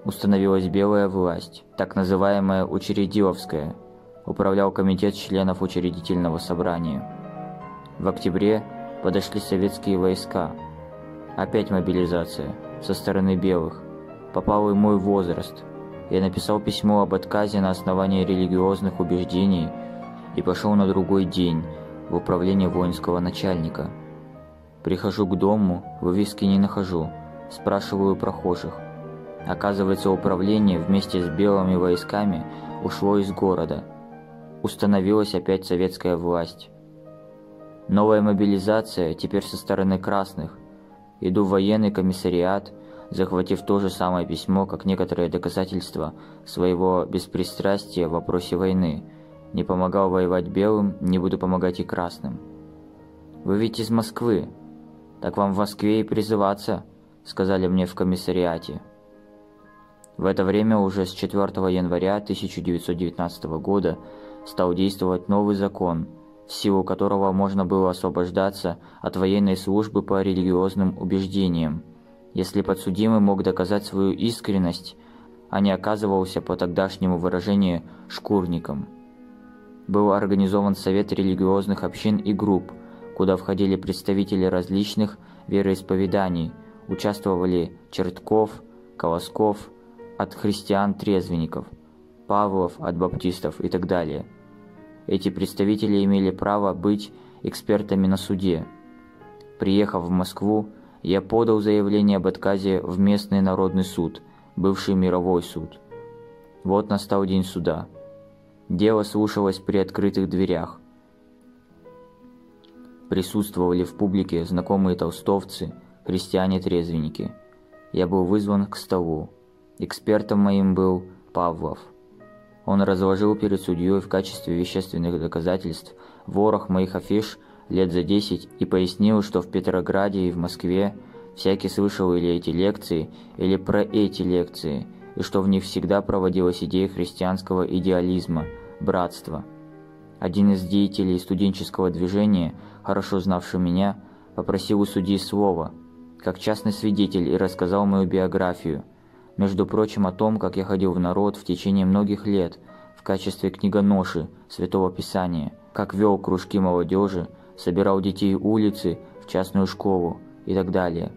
Установилась белая власть, так называемая учредиловская. Управлял комитет членов учредительного собрания. В октябре подошли советские войска. Опять мобилизация со стороны белых. Попал и мой возраст. Я написал письмо об отказе на основании религиозных убеждений и пошел на другой день в управление воинского начальника. Прихожу к дому, вывески не нахожу, спрашиваю прохожих. Оказывается, управление вместе с белыми войсками ушло из города. Установилась опять советская власть. Новая мобилизация, теперь со стороны красных. Иду в военный комиссариат, захватив то же самое письмо, как некоторые доказательства своего беспристрастия в вопросе войны. Не помогал воевать белым, не буду помогать и красным. «Вы ведь из Москвы. Так вам в Москве и призываться», — сказали мне в комиссариате. В это время уже с 4 января 1919 года стал действовать новый закон, в силу которого можно было освобождаться от военной службы по религиозным убеждениям, если подсудимый мог доказать свою искренность, а не оказывался по тогдашнему выражению «шкурником». Был организован совет религиозных общин и групп, куда входили представители различных вероисповеданий, участвовали Чертков, Колосков, от христиан-трезвенников, Павлов от баптистов и так далее. Эти представители имели право быть экспертами на суде. Приехав в Москву, я подал заявление об отказе в местный народный суд, бывший мировой суд. Вот настал день суда. Дело слушалось при открытых дверях. Присутствовали в публике знакомые толстовцы, христиане-трезвенники. Я был вызван к столу. Экспертом моим был Павлов. Он разложил перед судьей в качестве вещественных доказательств ворох моих афиш лет за 10 и пояснил, что в Петрограде и в Москве всякий слышал или эти лекции, или про эти лекции, и что в них всегда проводилась идея христианского идеализма, братства. Один из деятелей студенческого движения, хорошо знавший меня, попросил у судьи слова, как частный свидетель, и рассказал мою биографию, между прочим, о том, как я ходил в народ в течение многих лет в качестве книгоноши Святого Писания, как вел кружки молодежи, собирал детей улицы в частную школу и так далее.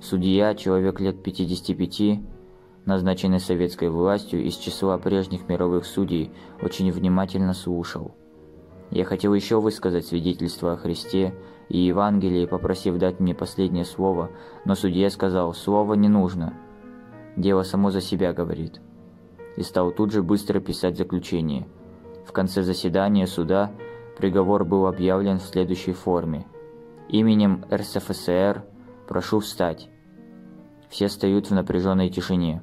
Судья, человек лет 55, назначенный советской властью из числа прежних мировых судей, очень внимательно слушал. Я хотел еще высказать свидетельство о Христе и Евангелии, попросив дать мне последнее слово, но судья сказал: «Слова не нужно. Дело само за себя говорит», и стал тут же быстро писать заключение. В конце заседания суда приговор был объявлен в следующей форме: «Именем РСФСР прошу встать». Все стоят в напряженной тишине.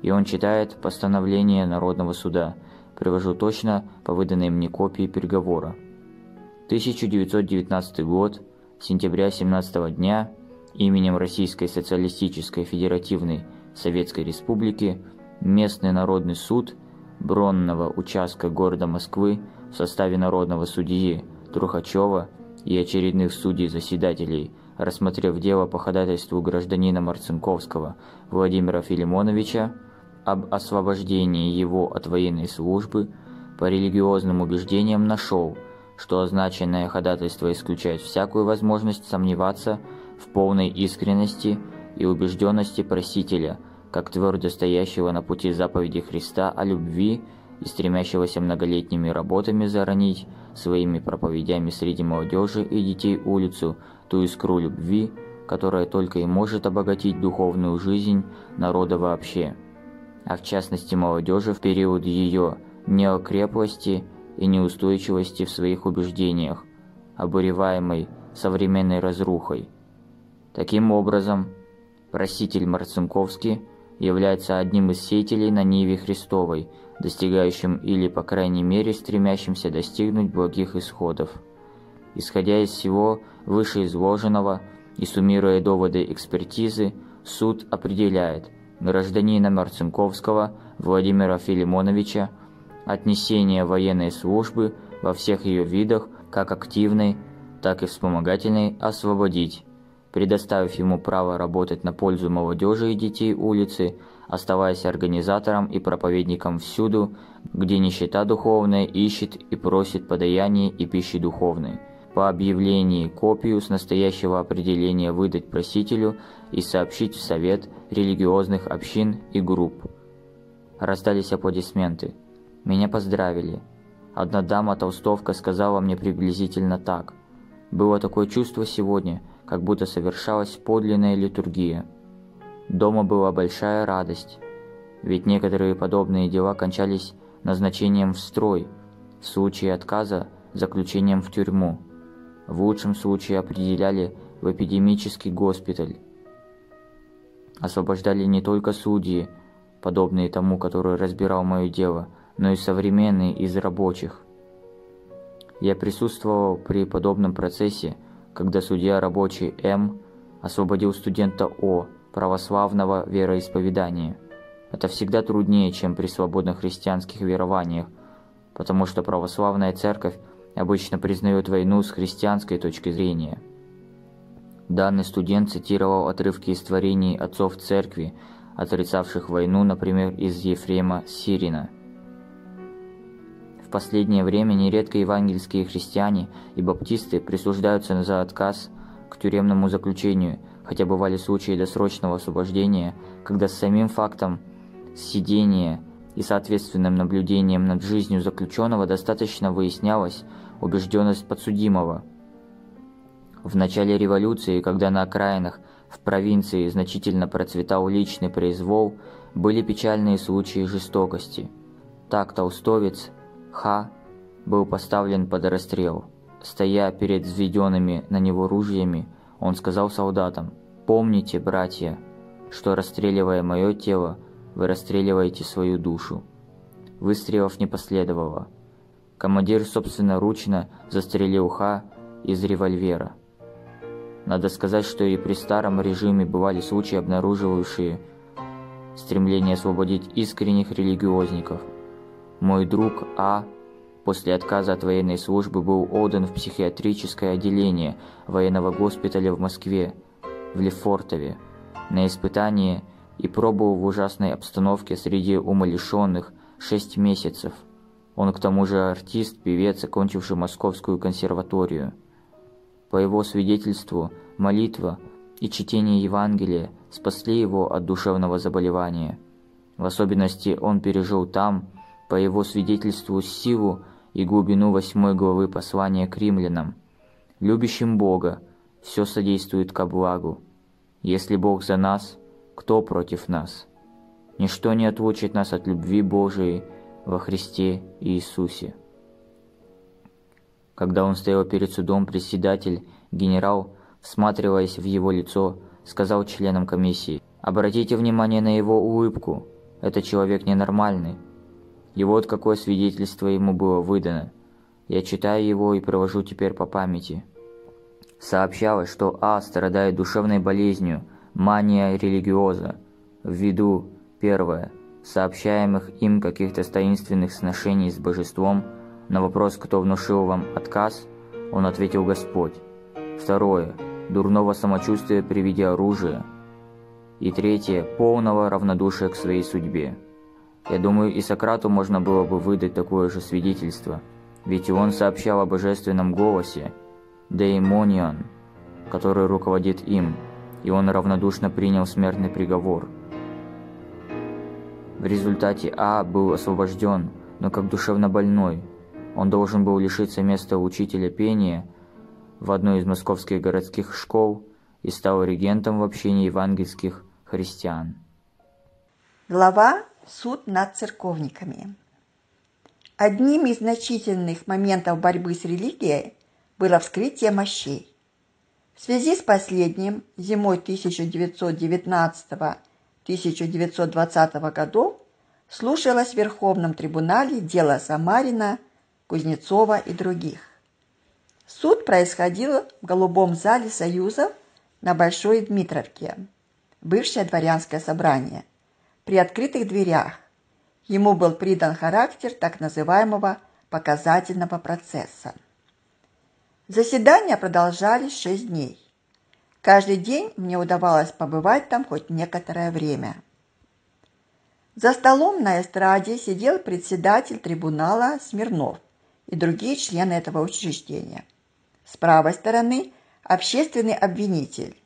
И он читает постановление Народного суда. Привожу точно по выданной мне копии приговора. 1919 год, сентября 17 дня, именем Российской Социалистической Федеративной Советской Республики местный народный суд Бронного участка города Москвы в составе народного судьи Трухачева и очередных судей-заседателей, рассмотрев дело по ходатайству гражданина Марцинковского Владимира Филимоновича об освобождении его от военной службы по религиозным убеждениям, нашел, что означенное ходатайство исключает всякую возможность сомневаться в полной искренности и убежденности просителя, как твердо стоящего на пути заповеди Христа о любви и стремящегося многолетними работами заронить своими проповедями среди молодежи и детей улицу ту искру любви, которая только и может обогатить духовную жизнь народа вообще, а в частности молодежи в период ее неокреплости и неустойчивости в своих убеждениях, обуреваемой современной разрухой. Таким образом, проситель Марцинковский является одним из сеятелей на ниве Христовой, достигающим или, по крайней мере, стремящимся достигнуть благих исходов. Исходя из всего вышеизложенного и суммируя доводы экспертизы, суд определяет гражданина Марцинковского Владимира Филимоновича отнесение военной службы во всех ее видах, как активной, так и вспомогательной, освободить, предоставив ему право работать на пользу молодежи и детей улицы, оставаясь организатором и проповедником всюду, где нищета духовная ищет и просит подаяния и пищи духовной. По объявлении копию с настоящего определения выдать просителю и сообщить в совет религиозных общин и групп. Раздались аплодисменты. Меня поздравили. Одна дама-толстовка сказала мне приблизительно так: «Было такое чувство сегодня, как будто совершалась подлинная литургия. Дома была большая радость, ведь некоторые подобные дела кончались назначением в строй, в случае отказа – заключением в тюрьму, в лучшем случае определяли в эпидемический госпиталь. Освобождали не только судьи, подобные тому, который разбирал мое дело, но и современные из рабочих. Я присутствовал при подобном процессе, когда судья рабочий М. освободил студента О. православного вероисповедания. Это всегда труднее, чем при свободно-христианских верованиях, потому что православная церковь обычно признает войну с христианской точки зрения. Данный студент цитировал отрывки из творений отцов церкви, отрицавших войну, например, из Ефрема Сирина. В последнее время нередко евангельские христиане и баптисты присуждаются за отказ к тюремному заключению, хотя бывали случаи досрочного освобождения, когда с самим фактом сидения и соответственным наблюдением над жизнью заключенного достаточно выяснялась убежденность подсудимого. В начале революции, когда на окраинах в провинции значительно процветал личный произвол, были печальные случаи жестокости. Так толстовец Ха был поставлен под расстрел. Стоя перед взведенными на него ружьями, он сказал солдатам: «Помните, братья, что, расстреливая мое тело, вы расстреливаете свою душу». Выстрелов не последовало. Командир собственноручно застрелил Ха из револьвера. Надо сказать, что и при старом режиме бывали случаи, обнаруживавшие стремление освободить искренних религиозников. Мой друг А. после отказа от военной службы был отдан в психиатрическое отделение военного госпиталя в Москве, в Лефортове, на испытание и пробыл в ужасной обстановке среди умалишенных 6 месяцев. Он к тому же артист, певец, окончивший Московскую консерваторию. По его свидетельству, молитва и чтение Евангелия спасли его от душевного заболевания. В особенности он пережил там, по его свидетельству, силу и глубину 8 главы послания к римлянам: «Любящим Бога все содействует ко благу. Если Бог за нас, кто против нас? Ничто не отлучит нас от любви Божией во Христе Иисусе». Когда он стоял перед судом, председатель, генерал, всматриваясь в его лицо, сказал членам комиссии: «Обратите внимание на его улыбку. Это человек ненормальный». И вот какое свидетельство ему было выдано. Я читаю его и провожу теперь по памяти. Сообщалось, что А. страдает душевной болезнью, мания религиоза, ввиду, первое, сообщаемых им каких-то таинственных сношений с божеством. На вопрос, кто внушил вам отказ, он ответил: Господь. Второе, дурного самочувствия при виде оружия. И третье, полного равнодушия к своей судьбе. Я думаю, и Сократу можно было бы выдать такое же свидетельство, ведь и он сообщал о божественном голосе, «Деймонион», который руководит им, и он равнодушно принял смертный приговор. В результате А. был освобожден, но как душевно больной. Он должен был лишиться места учителя пения в одной из московских городских школ и стал регентом в общине евангельских христиан. Глава «Суд над церковниками». Одним из значительных моментов борьбы с религией было вскрытие мощей. В связи с последним зимой 1919-1920 годов слушалось в Верховном трибунале дело Самарина, Кузнецова и других. Суд происходил в Голубом зале Союзов на Большой Дмитровке, бывшее дворянское собрание, при открытых дверях. Ему был придан характер так называемого показательного процесса. Заседания продолжались 6 дней. Каждый день мне удавалось побывать там хоть некоторое время. За столом на эстраде сидел председатель трибунала Смирнов и другие члены этого учреждения. С правой стороны общественный обвинитель,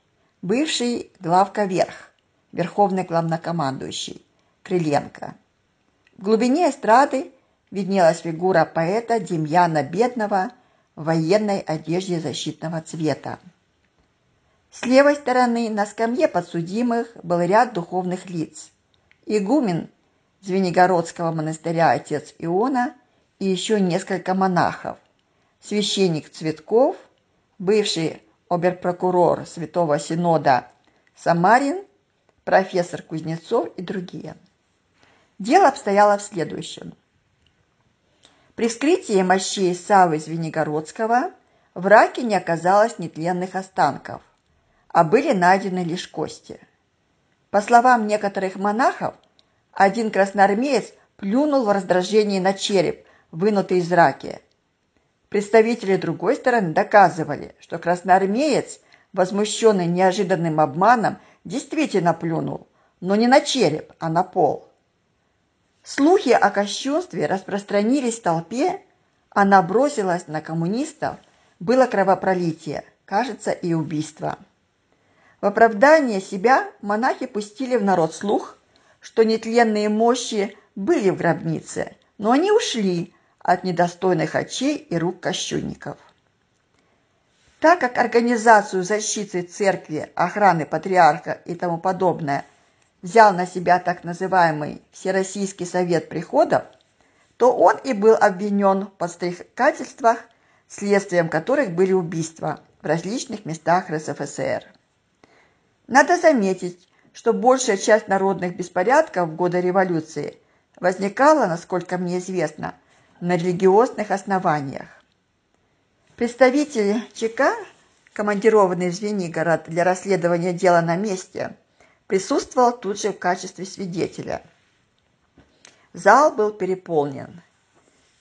бывший главковерх, верховный главнокомандующий Крыленко. В глубине эстрады виднелась фигура поэта Демьяна Бедного в военной одежде защитного цвета. С левой стороны на скамье подсудимых был ряд духовных лиц: игумен Звенигородского монастыря отец Иона и еще несколько монахов, священник Цветков, бывший оберпрокурор Святого Синода Самарин, профессор Кузнецов и другие. Дело обстояло в следующем. При вскрытии мощей Савы Звенигородского в раке не оказалось нетленных останков, а были найдены лишь кости. По словам некоторых монахов, один красноармеец плюнул в раздражении на череп, вынутый из раки. Представители другой стороны доказывали, что красноармеец, возмущенный неожиданным обманом, действительно плюнул, но не на череп, а на пол. Слухи о кощунстве распространились в толпе, она бросилась на коммунистов, было кровопролитие, кажется, и убийство. В оправдание себя монахи пустили в народ слух, что нетленные мощи были в гробнице, но они ушли от недостойных очей и рук кощунников. Так как организацию защиты церкви, охраны патриарха и тому подобное взял на себя так называемый Всероссийский совет приходов, то он и был обвинен в подстрекательствах, следствием которых были убийства в различных местах РСФСР. Надо заметить, что большая часть народных беспорядков в годы революции возникала, насколько мне известно, на религиозных основаниях. Представитель ЧК, командированный в Звенигород для расследования дела на месте, присутствовал тут же в качестве свидетеля. Зал был переполнен.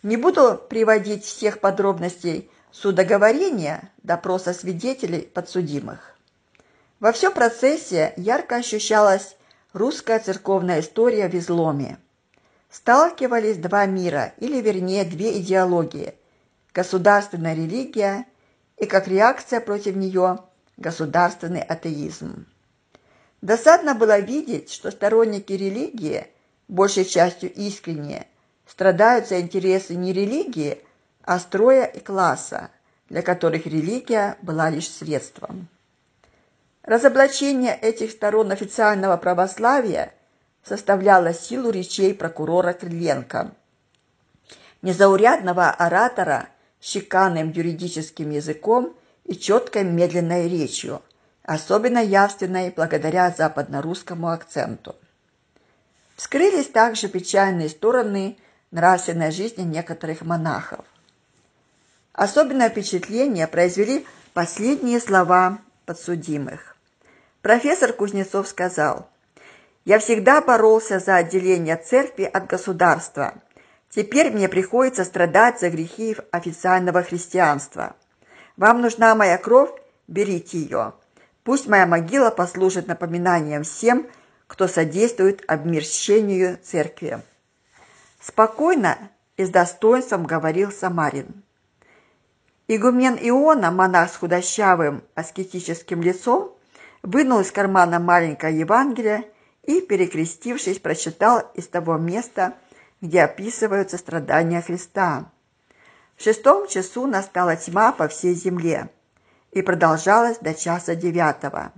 Не буду приводить всех подробностей судоговорения, допроса свидетелей подсудимых. Во всем процессе ярко ощущалась русская церковная история в изломе. Сталкивались два мира, или вернее две идеологии – государственная религия и, как реакция против нее, государственный атеизм. Досадно было видеть, что сторонники религии, большей частью искренне, страдают за интересы не религии, а строя и класса, для которых религия была лишь средством. Разоблачение этих сторон официального православия составляло силу речей прокурора Крыленко, незаурядного оратора с чеканным юридическим языком и четкой медленной речью, особенно явственной благодаря западно-русскому акценту. Вскрылись также печальные стороны нравственной жизни некоторых монахов. Особенное впечатление произвели последние слова подсудимых. Профессор Кузнецов сказал: «Я всегда боролся за отделение церкви от государства. Теперь мне приходится страдать за грехи официального христианства. Вам нужна моя кровь? Берите ее. Пусть моя могила послужит напоминанием всем, кто содействует обмерщению церкви». Спокойно и с достоинством говорил Самарин. Игумен Иона, монах с худощавым аскетическим лицом, вынул из кармана маленькое Евангелие и, перекрестившись, прочитал из того места, где описываются страдания Христа. В 6 часу настала тьма по всей земле и продолжалась до 9:00.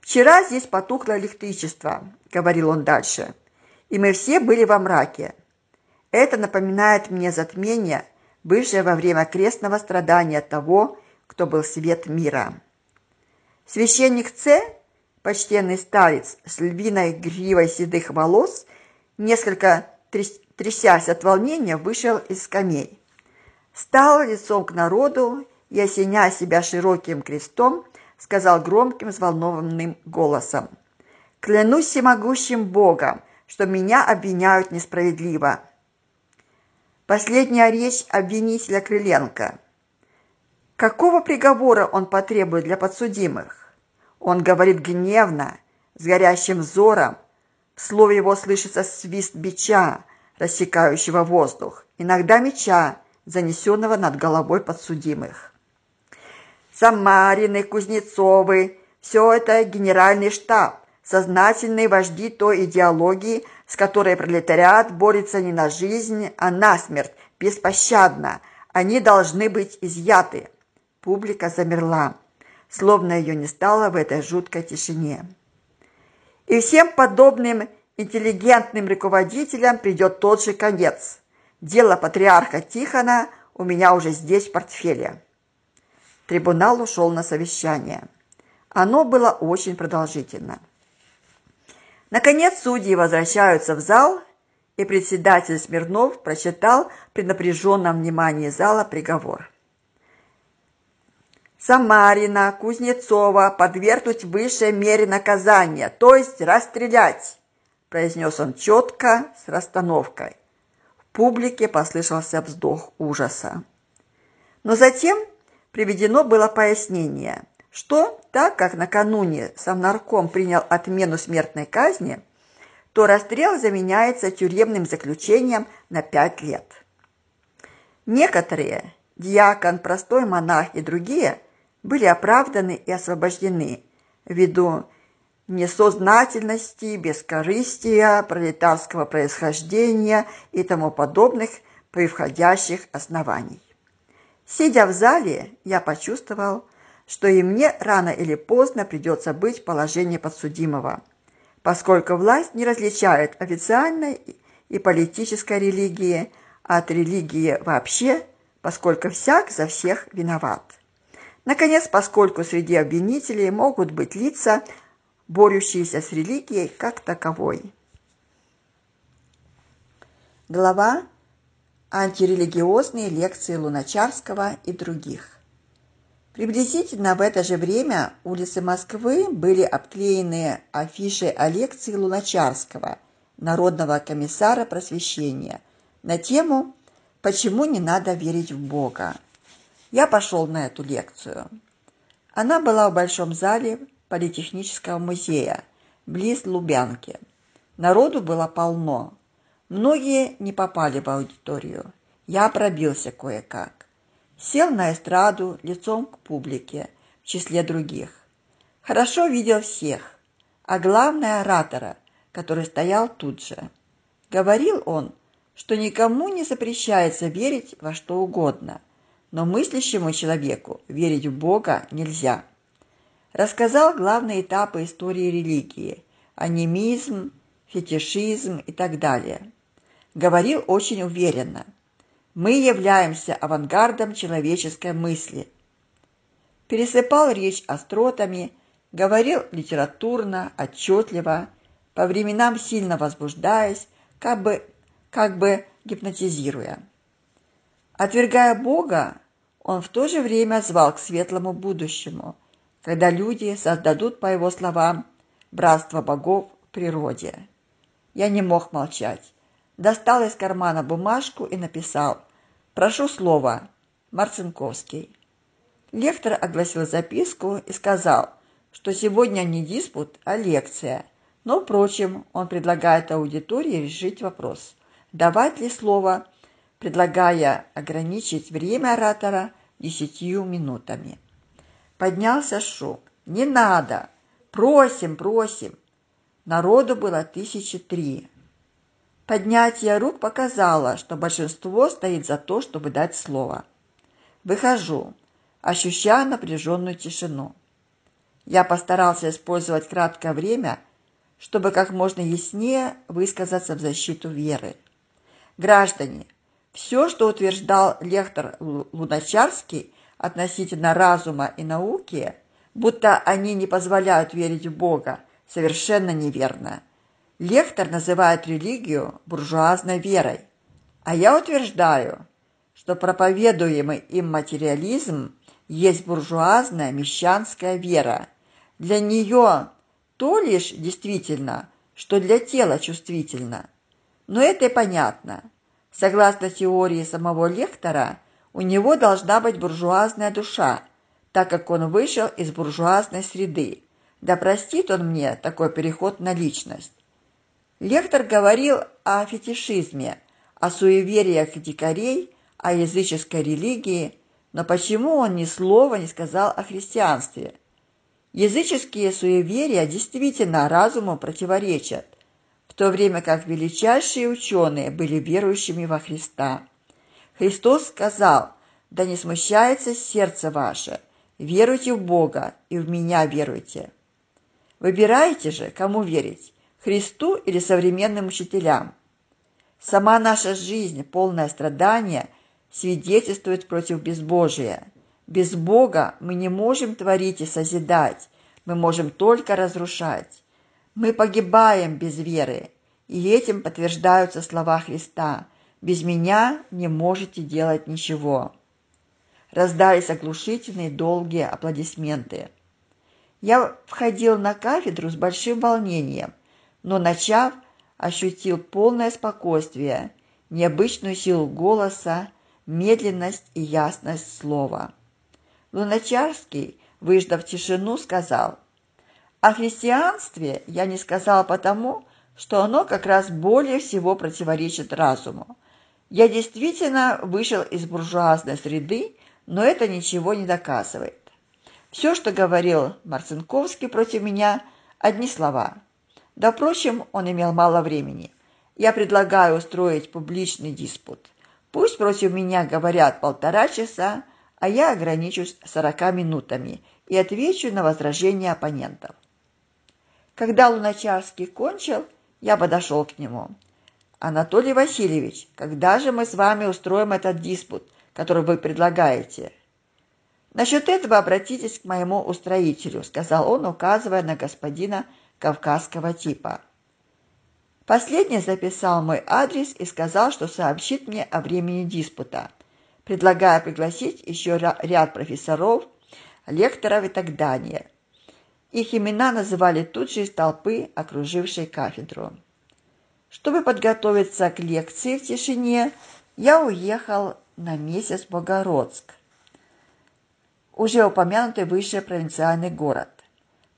«Вчера здесь потухло электричество», – говорил он дальше, – «и мы все были во мраке. Это напоминает мне затмение, бывшее во время крестного страдания того, кто был свет мира». Священник Ц, почтенный старец с львиной гривой седых волос, несколько трясясь от волнения, вышел из скамей. Стал лицом к народу и, осеняя себя широким крестом, сказал громким, взволнованным голосом: «Клянусь всемогущим Богом, что меня обвиняют несправедливо». Последняя речь обвинителя Крыленко. Какого приговора он потребует для подсудимых? Он говорит гневно, с горящим взором. В слове его слышится свист бича, рассекающего воздух, иногда меча, занесенного над головой подсудимых. Самарины, Кузнецовы – все это генеральный штаб, сознательные вожди той идеологии, с которой пролетариат борется не на жизнь, а на смерть, беспощадно. Они должны быть изъяты. Публика замерла, словно ее не стало в этой жуткой тишине. И всем подобным интеллигентным руководителям придет тот же конец. Дело патриарха Тихона у меня уже здесь в портфеле. Трибунал ушел на совещание. Оно было очень продолжительно. Наконец судьи возвращаются в зал, и председатель Смирнов прочитал при напряженном внимании зала приговор. Самарина, Кузнецова подвергнуть высшей мере наказания, то есть расстрелять, произнес он четко, с расстановкой. В публике послышался вздох ужаса. Но затем приведено было пояснение, что так как накануне Совнарком принял отмену смертной казни, то расстрел заменяется тюремным заключением на 5 лет. Некоторые, диакон, простой монах и другие, были оправданы и освобождены ввиду несознательности, бескорыстия, пролетарского происхождения и тому подобных превходящих оснований. Сидя в зале, я почувствовал, что и мне рано или поздно придется быть в положении подсудимого, поскольку власть не различает официальной и политической религии от религии вообще, поскольку всяк за всех виноват. Наконец, поскольку среди обвинителей могут быть лица, борющиеся с религией как таковой. Глава «Антирелигиозные лекции Луначарского и других». Приблизительно в это же время улицы Москвы были обклеены афишей о лекции Луначарского, народного комиссара просвещения, на тему «Почему не надо верить в Бога?». Я пошел на эту лекцию. Она была в большом зале Политехнического музея, близ Лубянки. Народу было полно. Многие не попали в аудиторию. Я пробился кое-как. Сел на эстраду лицом к публике, в числе других. Хорошо видел всех, а главное оратора, который стоял тут же. Говорил он, что никому не запрещается верить во что угодно, но мыслящему человеку верить в Бога нельзя. Рассказал главные этапы истории религии, анимизм, фетишизм и так далее. Говорил очень уверенно. Мы являемся авангардом человеческой мысли. Пересыпал речь остротами, говорил литературно, отчетливо, по временам сильно возбуждаясь, как бы гипнотизируя. Отвергая Бога, он в то же время звал к светлому будущему, когда люди создадут, по его словам, братство богов в природе. Я не мог молчать. Достал из кармана бумажку и написал: «Прошу слова, Марцинковский». Лектор огласил записку и сказал, что сегодня не диспут, а лекция. Но, впрочем, он предлагает аудитории решить вопрос, давать ли слово, предлагая ограничить время оратора 10 минутами. Поднялся шум. «Не надо! Просим, просим!» Народу было 3 тысячи. Поднятие рук показало, что большинство стоит за то, чтобы дать слово. Выхожу, ощущая напряженную тишину. Я постарался использовать краткое время, чтобы как можно яснее высказаться в защиту веры. Граждане, все, что утверждал лектор Луначарский относительно разума и науки, будто они не позволяют верить в Бога, совершенно неверно. Лектор называет религию буржуазной верой, а я утверждаю, что проповедуемый им материализм есть буржуазная мещанская вера. Для нее то лишь действительно, что для тела чувствительно. Но это и понятно. Согласно теории самого лектора, у него должна быть буржуазная душа, так как он вышел из буржуазной среды. Да простит он мне такой переход на личность. Лектор говорил о фетишизме, о суевериях дикарей, о языческой религии, но почему он ни слова не сказал о христианстве? Языческие суеверия действительно разуму противоречат, в то время как величайшие ученые были верующими во Христа. Христос сказал: «Да не смущается сердце ваше, веруйте в Бога и в меня веруйте». Выбирайте же, кому верить, Христу или современным учителям. Сама наша жизнь, полное страдание, свидетельствует против безбожия. Без Бога мы не можем творить и созидать, мы можем только разрушать. Мы погибаем без веры, и этим подтверждаются слова Христа: «Без меня не можете делать ничего». Раздались оглушительные долгие аплодисменты. Я входил на кафедру с большим волнением, но, начав, ощутил полное спокойствие, необычную силу голоса, медленность и ясность слова. Луначарский, выждав тишину, сказал: «О христианстве я не сказал потому, что оно как раз более всего противоречит разуму. Я действительно вышел из буржуазной среды, но это ничего не доказывает. Все, что говорил Марцинковский против меня, одни слова». Да, впрочем, он имел мало времени. Я предлагаю устроить публичный диспут. Пусть против меня говорят 1,5 часа, а я ограничусь 40 минутами и отвечу на возражения оппонентов. Когда Луначарский кончил, я подошел к нему. «Анатолий Васильевич, когда же мы с вами устроим этот диспут, который вы предлагаете?» «Насчет этого обратитесь к моему устроителю», — сказал он, указывая на господина кавказского типа. Последний записал мой адрес и сказал, что сообщит мне о времени диспута, предлагая пригласить еще ряд профессоров, лекторов и так далее. Их имена называли тут же из толпы, окружившей кафедру. Чтобы подготовиться к лекции в тишине, я уехал на месяц в Богородск, уже упомянутый выше провинциальный город.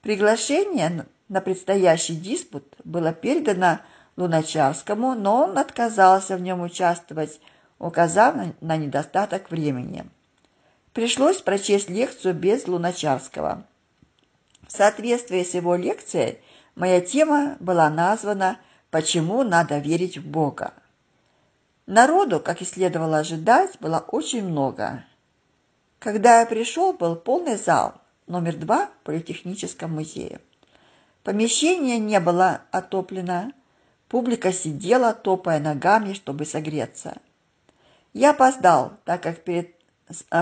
Приглашение на предстоящий диспут было передано Луначарскому, но он отказался в нем участвовать, указав на недостаток времени. Пришлось прочесть лекцию без Луначарского. В соответствии с его лекцией моя тема была названа «Почему надо верить в Бога?». Народу, как и следовало ожидать, было очень много. Когда я пришел, был полный зал, номер 2 в Политехническом музее. Помещение не было отоплено, публика сидела, топая ногами, чтобы согреться. Я опоздал, так как перед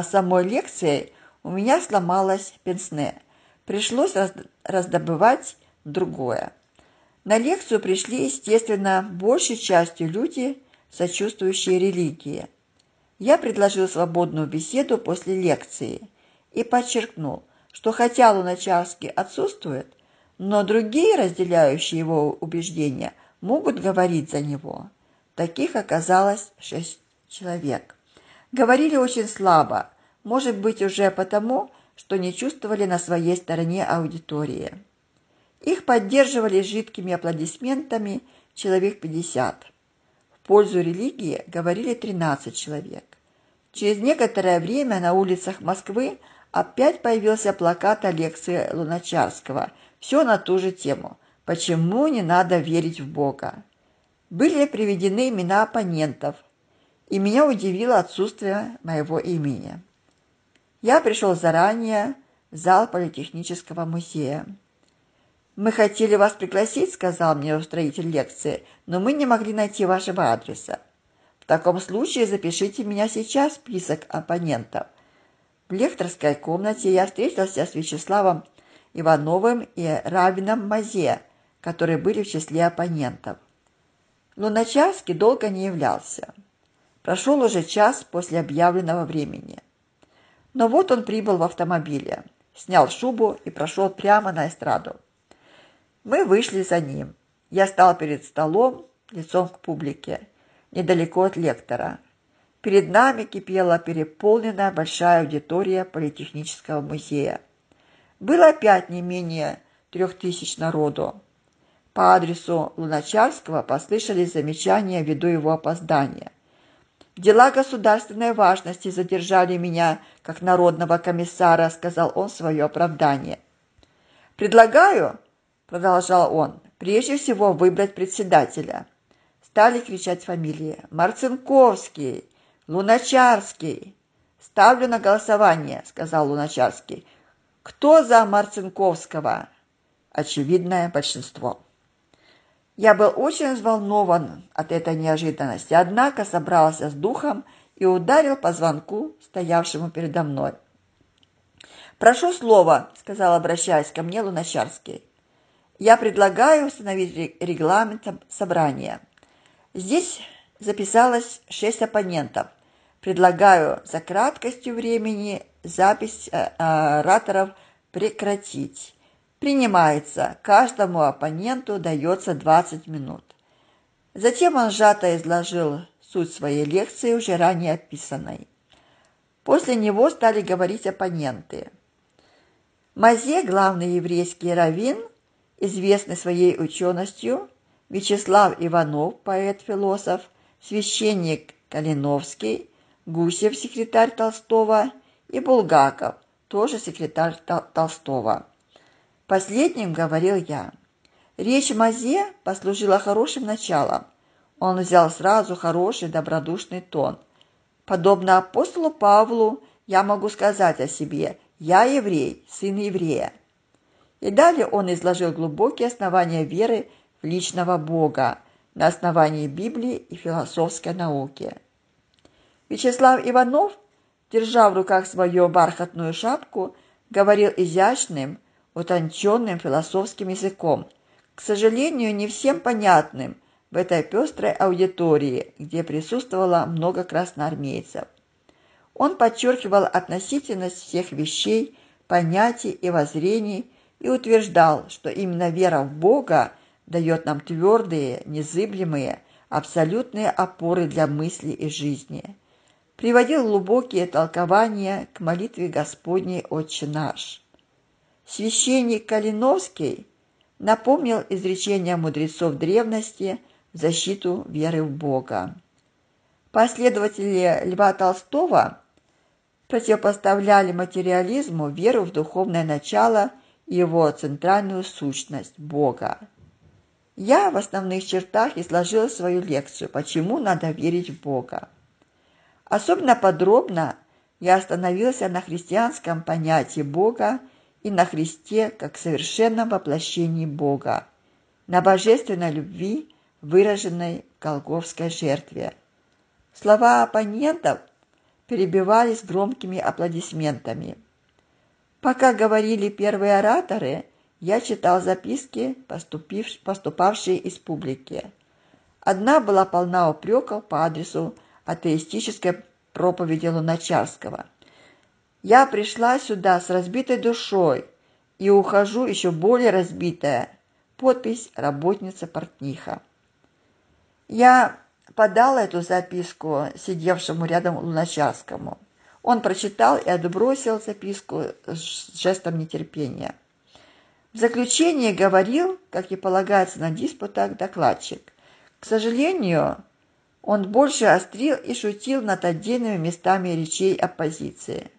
самой лекцией у меня сломалось пенсне. Пришлось раздобывать другое. На лекцию пришли, естественно, большей частью люди, сочувствующие религии. Я предложил свободную беседу после лекции и подчеркнул, что хотя Луначарский отсутствует, но другие, разделяющие его убеждения, могут говорить за него. Таких оказалось 6 человек. Говорили очень слабо, может быть, уже потому, что не чувствовали на своей стороне аудитории. Их поддерживали жидкими аплодисментами человек 50. В пользу религии говорили 13 человек. Через некоторое время на улицах Москвы опять появился плакат о лекции Луначарского, все на ту же тему: почему не надо верить в Бога. Были приведены имена оппонентов, и меня удивило отсутствие моего имени. Я пришел заранее в зал Политехнического музея. «Мы хотели вас пригласить», — сказал мне устроитель лекции, «но мы не могли найти вашего адреса. В таком случае запишите меня сейчас в список оппонентов». В лекторской комнате я встретился с Вячеславом Ивановым и Равином Мазе, которые были в числе оппонентов. Луначарский долго не являлся. Прошел уже час после объявленного времени. Но вот он прибыл в автомобиле, снял шубу и прошел прямо на эстраду. Мы вышли за ним. Я стал перед столом, лицом к публике, недалеко от лектора. Перед нами кипела переполненная большая аудитория Политехнического музея. Было опять не менее 3000 народу. По адресу Луначарского послышались замечания ввиду его опоздания. «Дела государственной важности задержали меня, как народного комиссара», — сказал он свое оправдание. «Предлагаю», — продолжал он, — «прежде всего выбрать председателя». Стали кричать фамилии. «Марцинковский! Луначарский!» «Ставлю на голосование», — сказал Луначарский. «Кто за Марцинковского?» Очевидное большинство. Я был очень взволнован от этой неожиданности, однако собрался с духом и ударил по звонку, стоявшему передо мной. «Прошу слова», — сказал, обращаясь ко мне, Луначарский. «Я предлагаю установить регламент собрания. Здесь записалось 6 оппонентов. Предлагаю за краткостью времени запись ораторов прекратить. Принимается. Каждому оппоненту дается 20 минут». Затем он сжато изложил суть своей лекции, уже ранее описанной. После него стали говорить оппоненты. Мазе, главный еврейский раввин, известный своей ученостью, Вячеслав Иванов, поэт-философ, священник Калиновский, Гусев, секретарь Толстого, и Булгаков, тоже секретарь Толстого. Последним говорил я. Речь Мазе послужила хорошим началом. Он взял сразу хороший добродушный тон. «Подобно апостолу Павлу я могу сказать о себе: я еврей, сын еврея». И далее он изложил глубокие основания веры в личного Бога на основании Библии и философской науки. Вячеслав Иванов, держа в руках свою бархатную шапку, говорил изящным, утонченным философским языком, к сожалению, не всем понятным в этой пестрой аудитории, где присутствовало много красноармейцев. Он подчеркивал относительность всех вещей, понятий и воззрений и утверждал, что именно вера в Бога дает нам твердые, незыблемые, абсолютные опоры для мысли и жизни. Приводил глубокие толкования к молитве Господней «Отче наш». Священник Калиновский напомнил изречение мудрецов древности в защиту веры в Бога. Последователи Льва Толстого противопоставляли материализму веру в духовное начало и его центральную сущность – Бога. Я в основных чертах изложила свою лекцию «Почему надо верить в Бога». Особенно подробно я остановился на христианском понятии Бога и на Христе как совершенном воплощении Бога, на божественной любви, выраженной в Голгофской жертве. Слова оппонентов перебивались громкими аплодисментами. Пока говорили первые ораторы, я читал записки, поступавшие из публики. Одна была полна упреков по адресу атеистической проповеди Луначарского. «Я пришла сюда с разбитой душой и ухожу еще более разбитая». Подпись «Работница-портниха». Я подала эту записку сидевшему рядом Луначарскому. Он прочитал и отбросил записку с жестом нетерпения. В заключение говорил, как и полагается на диспутах, докладчик. К сожалению, он больше острил и шутил над отдельными местами речей оппозиции.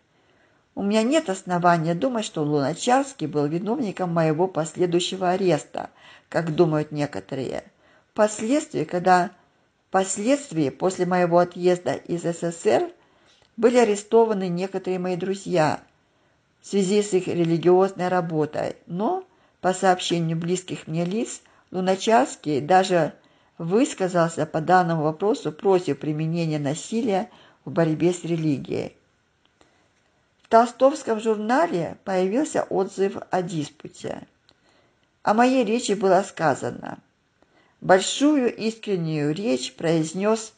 У меня нет основания думать, что Луначарский был виновником моего последующего ареста, как думают некоторые. Впоследствии, после моего отъезда из СССР, были арестованы некоторые мои друзья в связи с их религиозной работой, но, по сообщению близких мне лиц, Луначарский даже высказался по данному вопросу против применения насилия в борьбе с религией. В толстовском журнале появился отзыв о диспуте. О моей речи было сказано: «Большую искреннюю речь произнес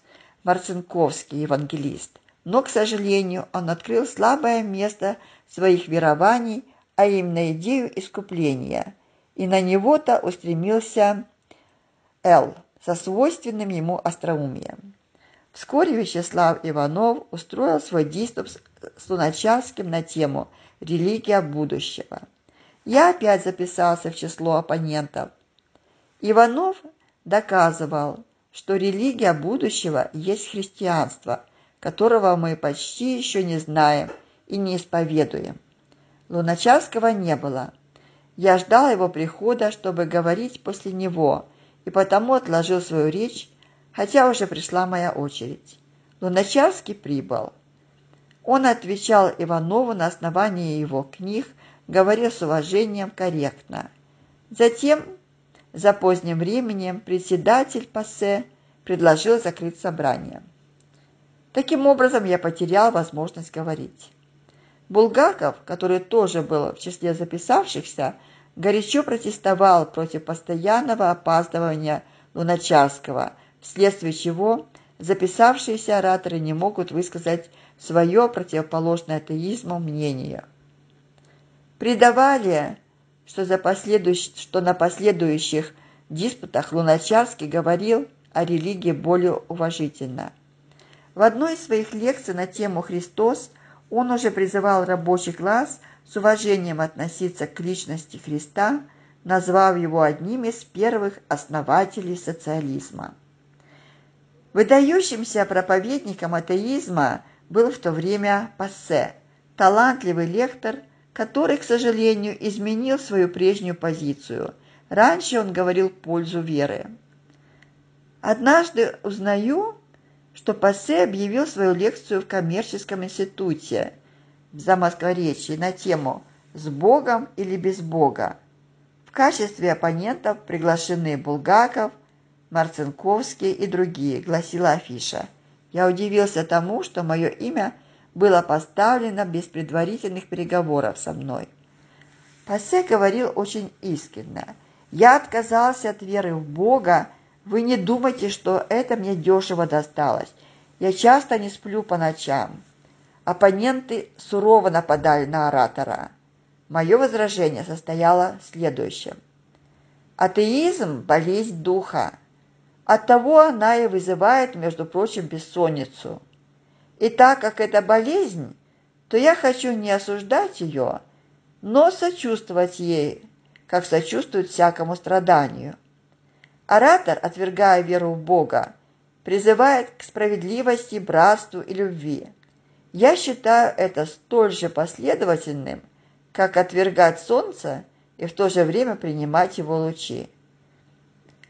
Марцинковский, евангелист, но, к сожалению, он открыл слабое место своих верований, а именно идею искупления, и на него-то устремился Л. со свойственным ему остроумием». Вскоре Вячеслав Иванов устроил свой диспут с Луначарским на тему «Религия будущего». Я опять записался в число оппонентов. Иванов доказывал, что религия будущего есть христианство, которого мы почти еще не знаем и не исповедуем. Луначарского не было. Я ждал его прихода, чтобы говорить после него, и потому отложил свою речь, хотя уже пришла моя очередь. Луначарский прибыл. Он отвечал Иванову на основании его книг, говорил с уважением, корректно. Затем, за поздним временем, председатель Пассе предложил закрыть собрание. Таким образом, я потерял возможность говорить. Булгаков, который тоже был в числе записавшихся, горячо протестовал против постоянного опаздывания Луначарского, вследствие чего записавшиеся ораторы не могут высказать свое противоположное атеизму мнение. Придавали, что на последующих диспутах Луначарский говорил о религии более уважительно. В одной из своих лекций на тему «Христос» он уже призывал рабочий класс с уважением относиться к личности Христа, назвав его одним из первых основателей социализма. Выдающимся проповедником атеизма был в то время Пассе, талантливый лектор, который, к сожалению, изменил свою прежнюю позицию. Раньше он говорил в пользу веры. Однажды узнаю, что Пассе объявил свою лекцию в коммерческом институте в Замоскворечье на тему «С Богом или без Бога?». В качестве оппонентов приглашены Булгаков, Марцинковский и другие, гласила афиша. Я удивился тому, что мое имя было поставлено без предварительных переговоров со мной. Пассе говорил очень искренне. «Я отказался от веры в Бога. Вы не думайте, что это мне дешево досталось. Я часто не сплю по ночам». Оппоненты сурово нападали на оратора. Мое возражение состояло в следующем. Атеизм – болезнь духа. Оттого она и вызывает, между прочим, бессонницу. И так как это болезнь, то я хочу не осуждать ее, но сочувствовать ей, как сочувствует всякому страданию. Оратор, отвергая веру в Бога, призывает к справедливости, братству и любви. Я считаю это столь же последовательным, как отвергать солнце и в то же время принимать его лучи.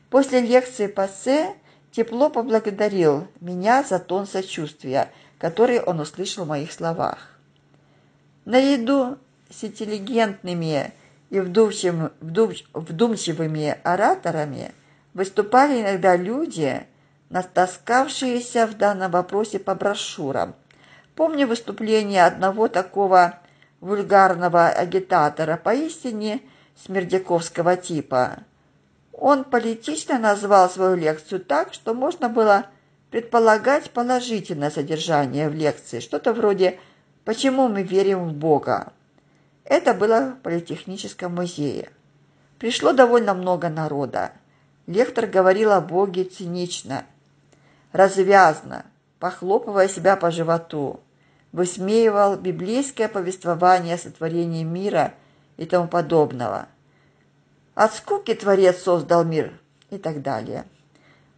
После лекции Пассе тепло поблагодарил меня за тон сочувствия, который он услышал в моих словах. Наряду с интеллигентными и вдумчивыми ораторами выступали иногда люди, натаскавшиеся в данном вопросе по брошюрам. Помню выступление одного такого вульгарного агитатора, поистине смердяковского типа. Он политично назвал свою лекцию так, что можно было предполагать положительное содержание в лекции, что-то вроде «Почему мы верим в Бога?». Это было в Политехническом музее. Пришло довольно много народа. Лектор говорил о Боге цинично, развязно, похлопывая себя по животу, высмеивал библейское повествование о сотворении мира и тому подобного. От скуки Творец создал мир и так далее.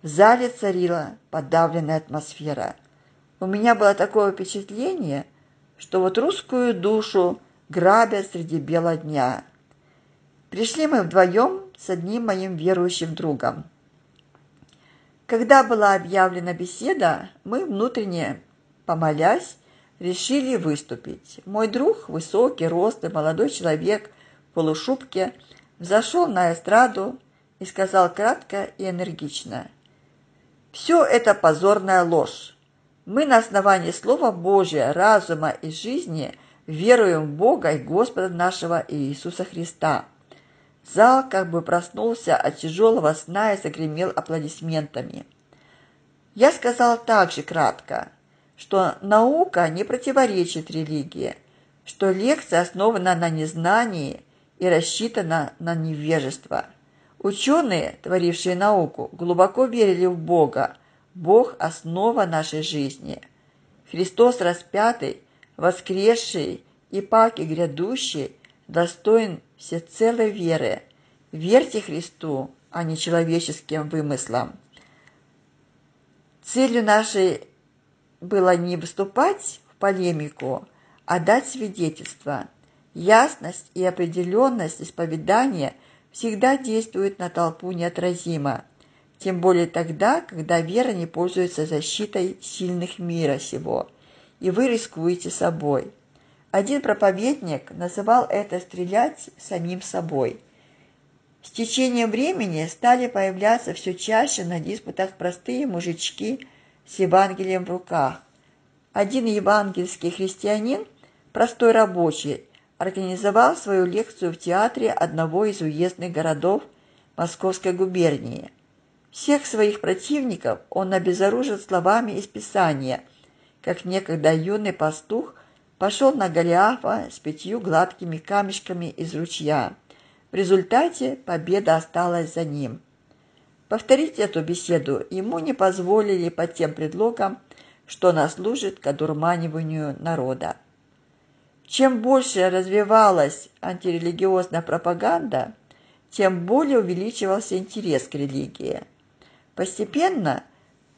В зале царила подавленная атмосфера. У меня было такое впечатление, что вот русскую душу грабят среди бела дня. Пришли мы вдвоем с одним моим верующим другом. Когда была объявлена беседа, мы внутренне, помолясь, решили выступить. Мой друг, высокий, рослый, молодой человек в полушубке, взошел на эстраду и сказал кратко и энергично: «Все это позорная ложь. Мы на основании Слова Божия, разума и жизни веруем в Бога и Господа нашего Иисуса Христа». Зал как бы проснулся от тяжелого сна и загремел аплодисментами. Я сказал также кратко, что наука не противоречит религии, что лекция основана на незнании и рассчитана на невежество. Ученые, творившие науку, глубоко верили в Бога. Бог – основа нашей жизни. Христос распятый, воскресший и паки грядущий достоин всецелой веры. Верьте Христу, а не человеческим вымыслам. Целью нашей было не выступать в полемику, а дать свидетельство. Ясность и определенность исповедания всегда действуют на толпу неотразимо, тем более тогда, когда вера не пользуется защитой сильных мира сего, и вы рискуете собой. Один проповедник называл это «стрелять самим собой». С течением времени стали появляться все чаще на диспутах простые мужички с Евангелием в руках. Один евангельский христианин, простой рабочий, организовал свою лекцию в театре одного из уездных городов Московской губернии. Всех своих противников он обезоружил словами из Писания, как некогда юный пастух пошел на Голиафа с 5 гладкими камешками из ручья. В результате победа осталась за ним. Повторить эту беседу ему не позволили под тем предлогом, что она служит к одурманиванию народа. Чем больше развивалась антирелигиозная пропаганда, тем более увеличивался интерес к религии. Постепенно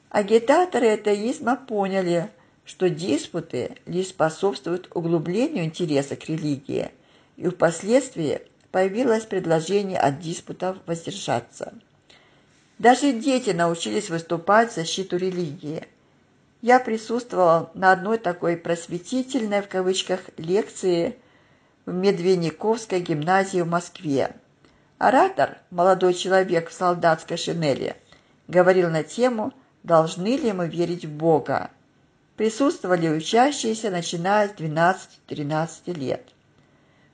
агитаторы атеизма поняли, что диспуты лишь способствуют углублению интереса к религии, и впоследствии появилось предложение от диспутов воздержаться. Даже дети научились выступать в защиту религии. Я присутствовал на одной такой «просветительной» в кавычках лекции в Медведниковской гимназии в Москве. Оратор, молодой человек в солдатской шинели, говорил на тему «Должны ли мы верить в Бога?». Присутствовали учащиеся, начиная с 12-13 лет.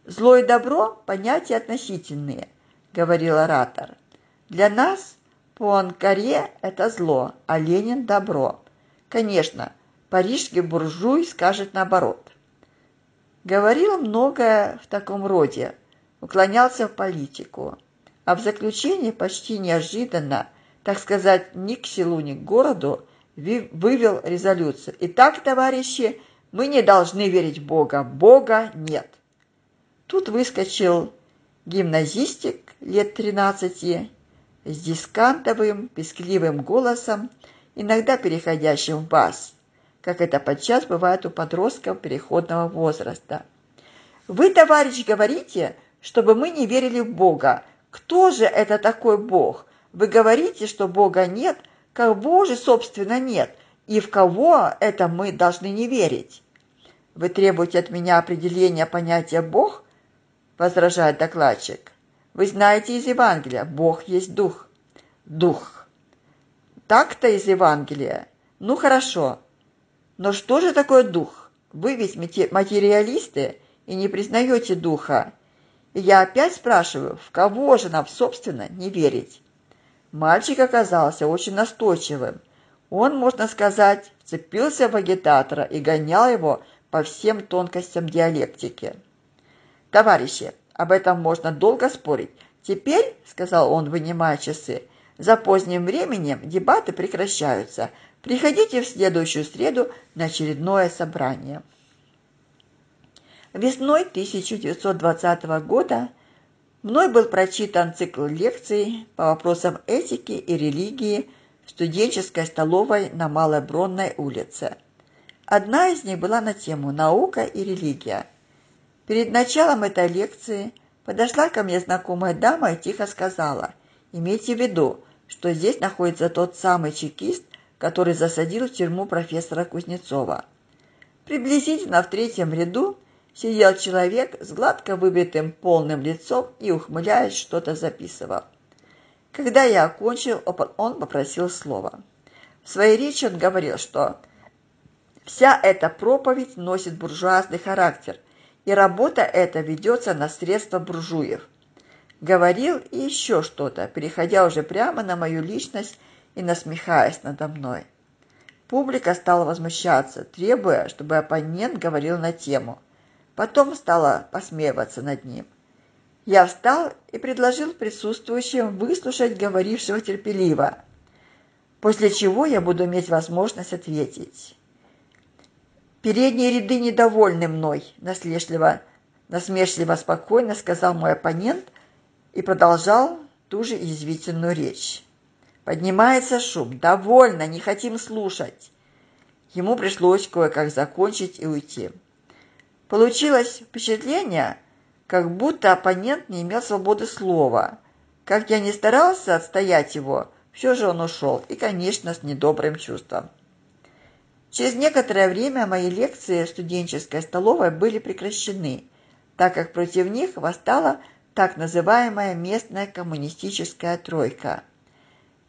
«Зло и добро – понятия относительные», – говорил оратор. «Для нас Пуанкаре – это зло, а Ленин – добро. Конечно, парижский буржуй скажет наоборот». Говорил многое в таком роде, уклонялся в политику. А в заключении почти неожиданно, так сказать, ни к селу, ни к городу, вывел резолюцию. «Итак, товарищи, мы не должны верить в Бога. Бога нет». Тут выскочил гимназистик лет 13 с дискантовым, пескливым голосом, иногда переходящим в бас, как это подчас бывает у подростков переходного возраста. «Вы, товарищ, говорите, чтобы мы не верили в Бога. Кто же это такой Бог? Вы говорите, что Бога нет, как Бога, собственно, нет, и в кого это мы должны не верить? Вы требуете от меня определения понятия «Бог», – возражает докладчик. Вы знаете из Евангелия, Бог есть Дух. Дух. Так-то из Евангелия. Ну хорошо. Но что же такое Дух? Вы ведь материалисты и не признаете Духа. И я опять спрашиваю, в кого же нам, собственно, не верить?» Мальчик оказался очень настойчивым. Он, можно сказать, вцепился в агитатора и гонял его по всем тонкостям диалектики. «Товарищи, об этом можно долго спорить. Теперь, — сказал он, вынимая часы, — за поздним временем дебаты прекращаются. Приходите в следующую среду на очередное собрание». Весной 1920 года мной был прочитан цикл лекций по вопросам этики и религии в студенческой столовой на Малой Бронной улице. Одна из них была на тему «Наука и религия». Перед началом этой лекции подошла ко мне знакомая дама и тихо сказала: «Имейте в виду, что здесь находится тот самый чекист, который засадил в тюрьму профессора Кузнецова». Приблизительно в третьем ряду сидел человек с гладко выбритым полным лицом и, ухмыляясь, что-то записывал. Когда я окончил, он попросил слова. В своей речи он говорил, что вся эта проповедь носит буржуазный характер, и работа эта ведется на средства буржуев. Говорил и еще что-то, переходя уже прямо на мою личность и насмехаясь надо мной. Публика стала возмущаться, требуя, чтобы оппонент говорил на тему. Потом стала посмеиваться над ним. Я встал и предложил присутствующим выслушать говорившего терпеливо, после чего я буду иметь возможность ответить. «Передние ряды недовольны мной», – насмешливо спокойно сказал мой оппонент и продолжал ту же язвительную речь. Поднимается шум. «Довольно, не хотим слушать». Ему пришлось кое-как закончить и уйти. Получилось впечатление, как будто оппонент не имел свободы слова. Как я ни старался отстоять его, все же он ушел, и, конечно, с недобрым чувством. Через некоторое время мои лекции в студенческой столовой были прекращены, так как против них восстала так называемая местная коммунистическая тройка.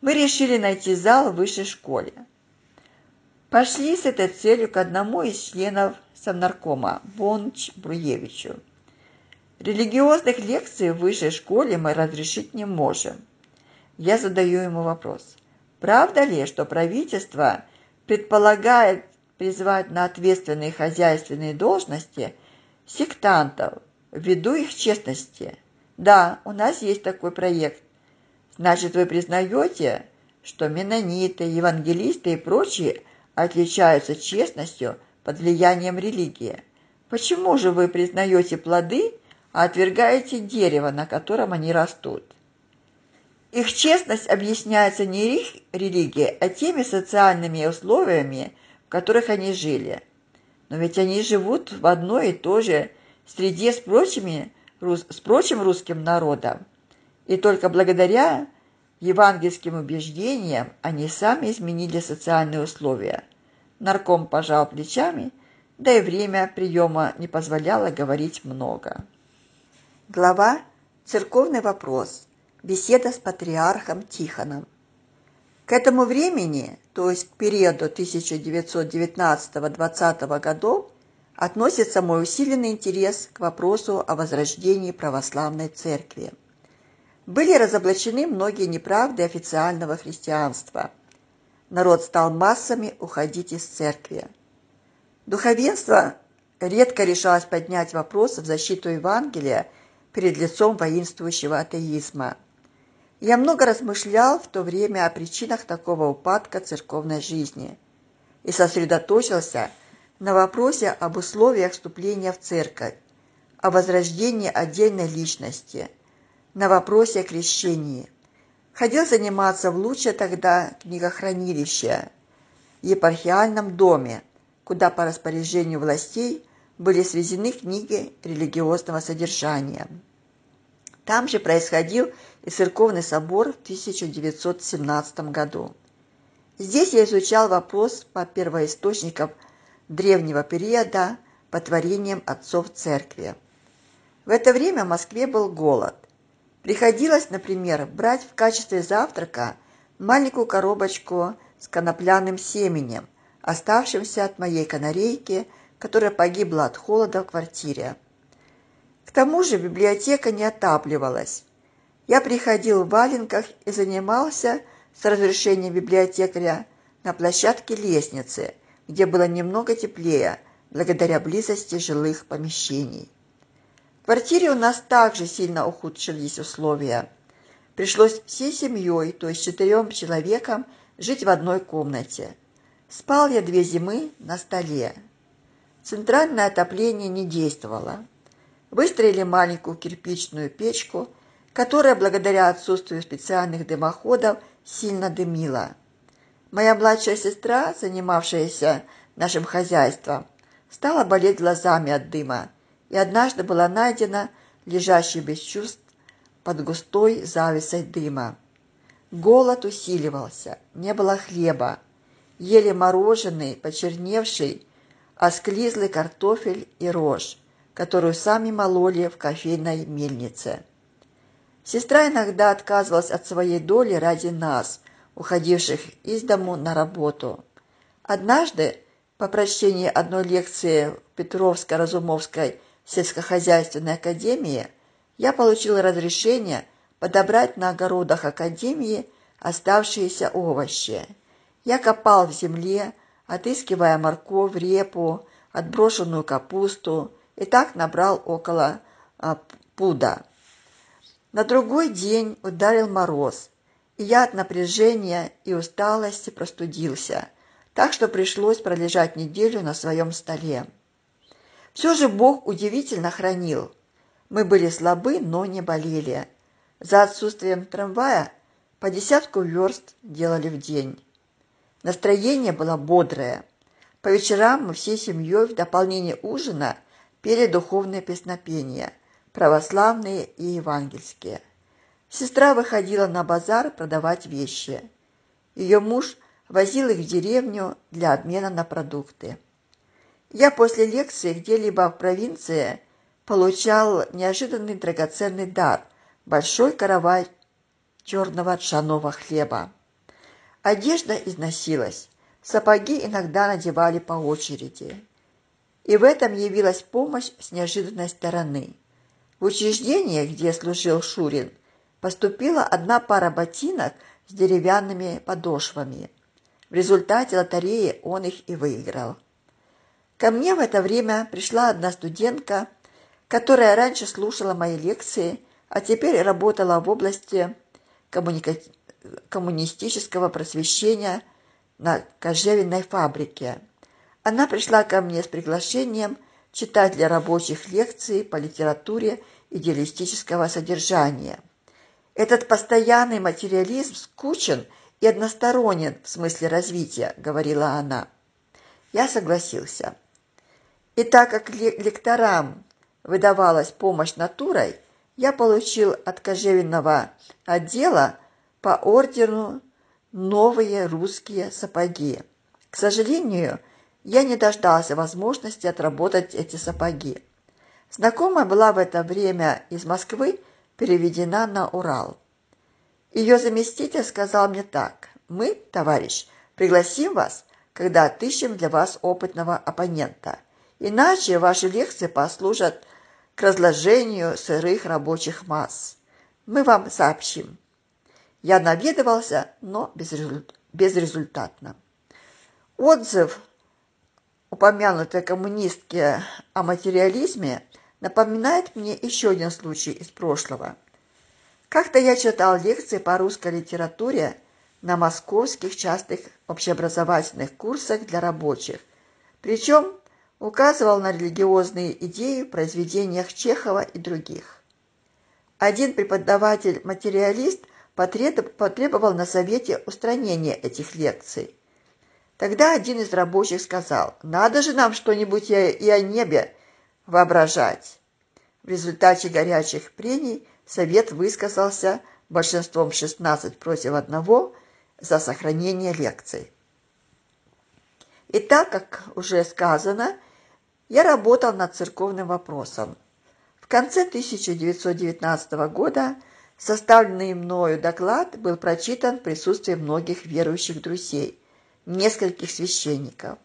Мы решили найти зал в высшей школе. Пошли с этой целью к одному из членов совнаркома, Бонч Бруевичу. Религиозных лекций в высшей школе мы разрешить не можем. Я задаю ему вопрос. Правда ли, что правительство предполагает призвать на ответственные хозяйственные должности сектантов ввиду их честности? Да, у нас есть такой проект. Значит, вы признаете, что менониты, евангелисты и прочие отличаются честностью под влиянием религии? Почему же вы признаете плоды, а отвергаете дерево, на котором они растут? Их честность объясняется не их религией, а теми социальными условиями, в которых они жили. Но ведь они живут в одной и той же среде с прочим русским народом. И только благодаря евангельским убеждениям они сами изменили социальные условия. Нарком пожал плечами, да и время приема не позволяло говорить много. Глава «Церковный вопрос. Беседа с патриархом Тихоном». К этому времени, то есть к периоду 1919-20 годов, относится мой усиленный интерес к вопросу о возрождении православной церкви. Были разоблачены многие неправды официального христианства. Народ стал массами уходить из церкви. Духовенство редко решалось поднять вопрос в защиту Евангелия перед лицом воинствующего атеизма. Я много размышлял в то время о причинах такого упадка церковной жизни и сосредоточился на вопросе об условиях вступления в церковь, о возрождении отдельной личности, на вопросе о крещении. Ходил заниматься в лучшее тогда книгохранилище, епархиальном доме, куда по распоряжению властей были свезены книги религиозного содержания. Там же происходил и церковный собор в 1917 году. Здесь я изучал вопрос по первоисточникам древнего периода по творениям отцов церкви. В это время в Москве был голод. Приходилось, например, брать в качестве завтрака маленькую коробочку с конопляным семенем, оставшимся от моей канарейки, которая погибла от холода в квартире. К тому же библиотека не отапливалась. Я приходил в валенках и занимался с разрешения библиотекаря на площадке лестницы, где было немного теплее, благодаря близости жилых помещений. В квартире у нас также сильно ухудшились условия. Пришлось всей семьей, то есть 4 человекам, жить в одной комнате. Спал я 2 зимы на столе. Центральное отопление не действовало. Выстроили маленькую кирпичную печку, которая, благодаря отсутствию специальных дымоходов, сильно дымила. Моя младшая сестра, занимавшаяся нашим хозяйством, стала болеть глазами от дыма и однажды была найдена лежащей без чувств под густой завесой дыма. Голод усиливался, не было хлеба, ели мороженый, почерневший, осклизлый картофель и рожь, которую сами мололи в кофейной мельнице. Сестра иногда отказывалась от своей доли ради нас, уходивших из дому на работу. Однажды, по прочтении одной лекции в Петровско-Разумовской сельскохозяйственной академии, я получила разрешение подобрать на огородах академии оставшиеся овощи. Я копал в земле, отыскивая морковь, репу, отброшенную капусту, и так набрал около пуда. На другой день ударил мороз, и я от напряжения и усталости простудился, так что пришлось пролежать неделю на своем столе. Все же Бог удивительно хранил. Мы были слабы, но не болели. За отсутствием трамвая по десятку верст делали в день. Настроение было бодрое. По вечерам мы всей семьей в дополнение ужина пели духовные песнопения, православные и евангельские. Сестра выходила на базар продавать вещи. Ее муж возил их в деревню для обмена на продукты. Я после лекции где-либо в провинции получал неожиданный драгоценный дар – большой каравай черного ржаного хлеба. Одежда износилась, сапоги иногда надевали по очереди. И в этом явилась помощь с неожиданной стороны. В учреждение, где служил Шурин, поступила одна пара ботинок с деревянными подошвами. В результате лотереи он их и выиграл. Ко мне в это время пришла одна студентка, которая раньше слушала мои лекции, а теперь работала в области коммунистического просвещения на кожевенной фабрике. Она пришла ко мне с приглашением читать для рабочих лекции по литературе идеалистического содержания. «Этот постоянный материализм скучен и односторонен в смысле развития», — говорила она. Я согласился. И так как лекторам выдавалась помощь натурой, я получил от кожевенного отдела по ордеру новые русские сапоги. К сожалению, я не дождался возможности отработать эти сапоги. Знакомая была в это время из Москвы переведена на Урал. Ее заместитель сказал мне так: «Мы, товарищ, пригласим вас, когда отыщем для вас опытного оппонента. Иначе ваши лекции послужат к разложению сырых рабочих масс. Мы вам сообщим». Я наведывался, но безрезультатно. Отзыв упомянутой коммунистки о материализме напоминает мне еще один случай из прошлого. Как-то я читал лекции по русской литературе на московских частных общеобразовательных курсах для рабочих, причем указывал на религиозные идеи в произведениях Чехова и других. Один преподаватель-материалист потребовал на совете устранения этих лекций. Тогда один из рабочих сказал: «Надо же нам что-нибудь и о небе воображать». В результате горячих прений совет высказался большинством 16 против 1 за сохранение лекций. И так, как уже сказано, я работал над церковным вопросом. В конце 1919 года составленный мною доклад был прочитан в присутствии многих верующих друзей, нескольких священников.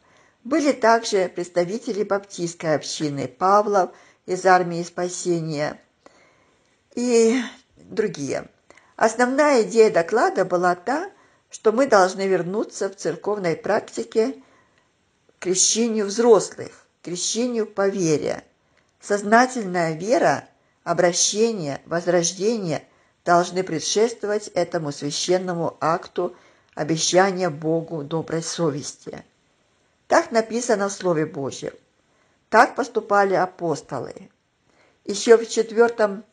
Были также представители баптистской общины Павлов из армии спасения и другие. Основная идея доклада была та, что мы должны вернуться в церковной практике к крещению взрослых, к крещению по вере. Сознательная вера, обращение, возрождение должны предшествовать этому священному акту обещания Богу доброй совести. Так написано в Слове Божьем. Так поступали апостолы. Еще в IV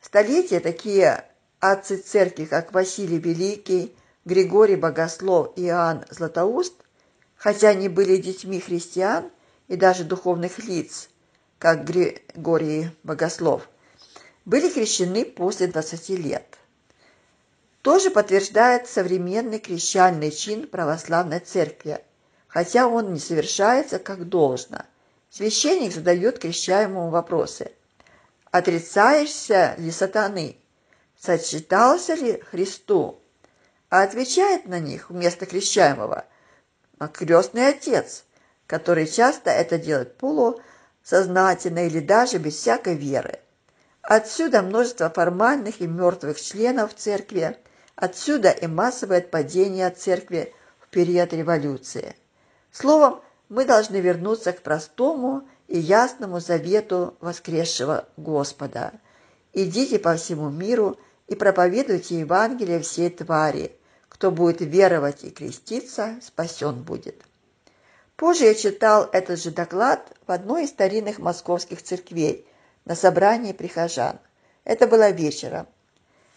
столетии такие отцы церкви, как Василий Великий, Григорий Богослов и Иоанн Златоуст, хотя они были детьми христиан и даже духовных лиц, как Григорий Богослов, были крещены после 20 лет. Тоже подтверждает современный крещальный чин православной церкви, хотя он не совершается как должно. Священник задает крещаемому вопросы: отрицаешься ли сатаны? Сочетался ли Христу? А отвечает на них вместо крещаемого крестный отец, который часто это делает полусознательно или даже без всякой веры. Отсюда множество формальных и мертвых членов церкви, отсюда и массовое падение церкви в период революции. Словом, мы должны вернуться к простому и ясному завету воскресшего Господа. «Идите по всему миру и проповедуйте Евангелие всей твари. Кто будет веровать и креститься, спасен будет». Позже я читал этот же доклад в одной из старинных московских церквей на собрании прихожан. Это было вечером.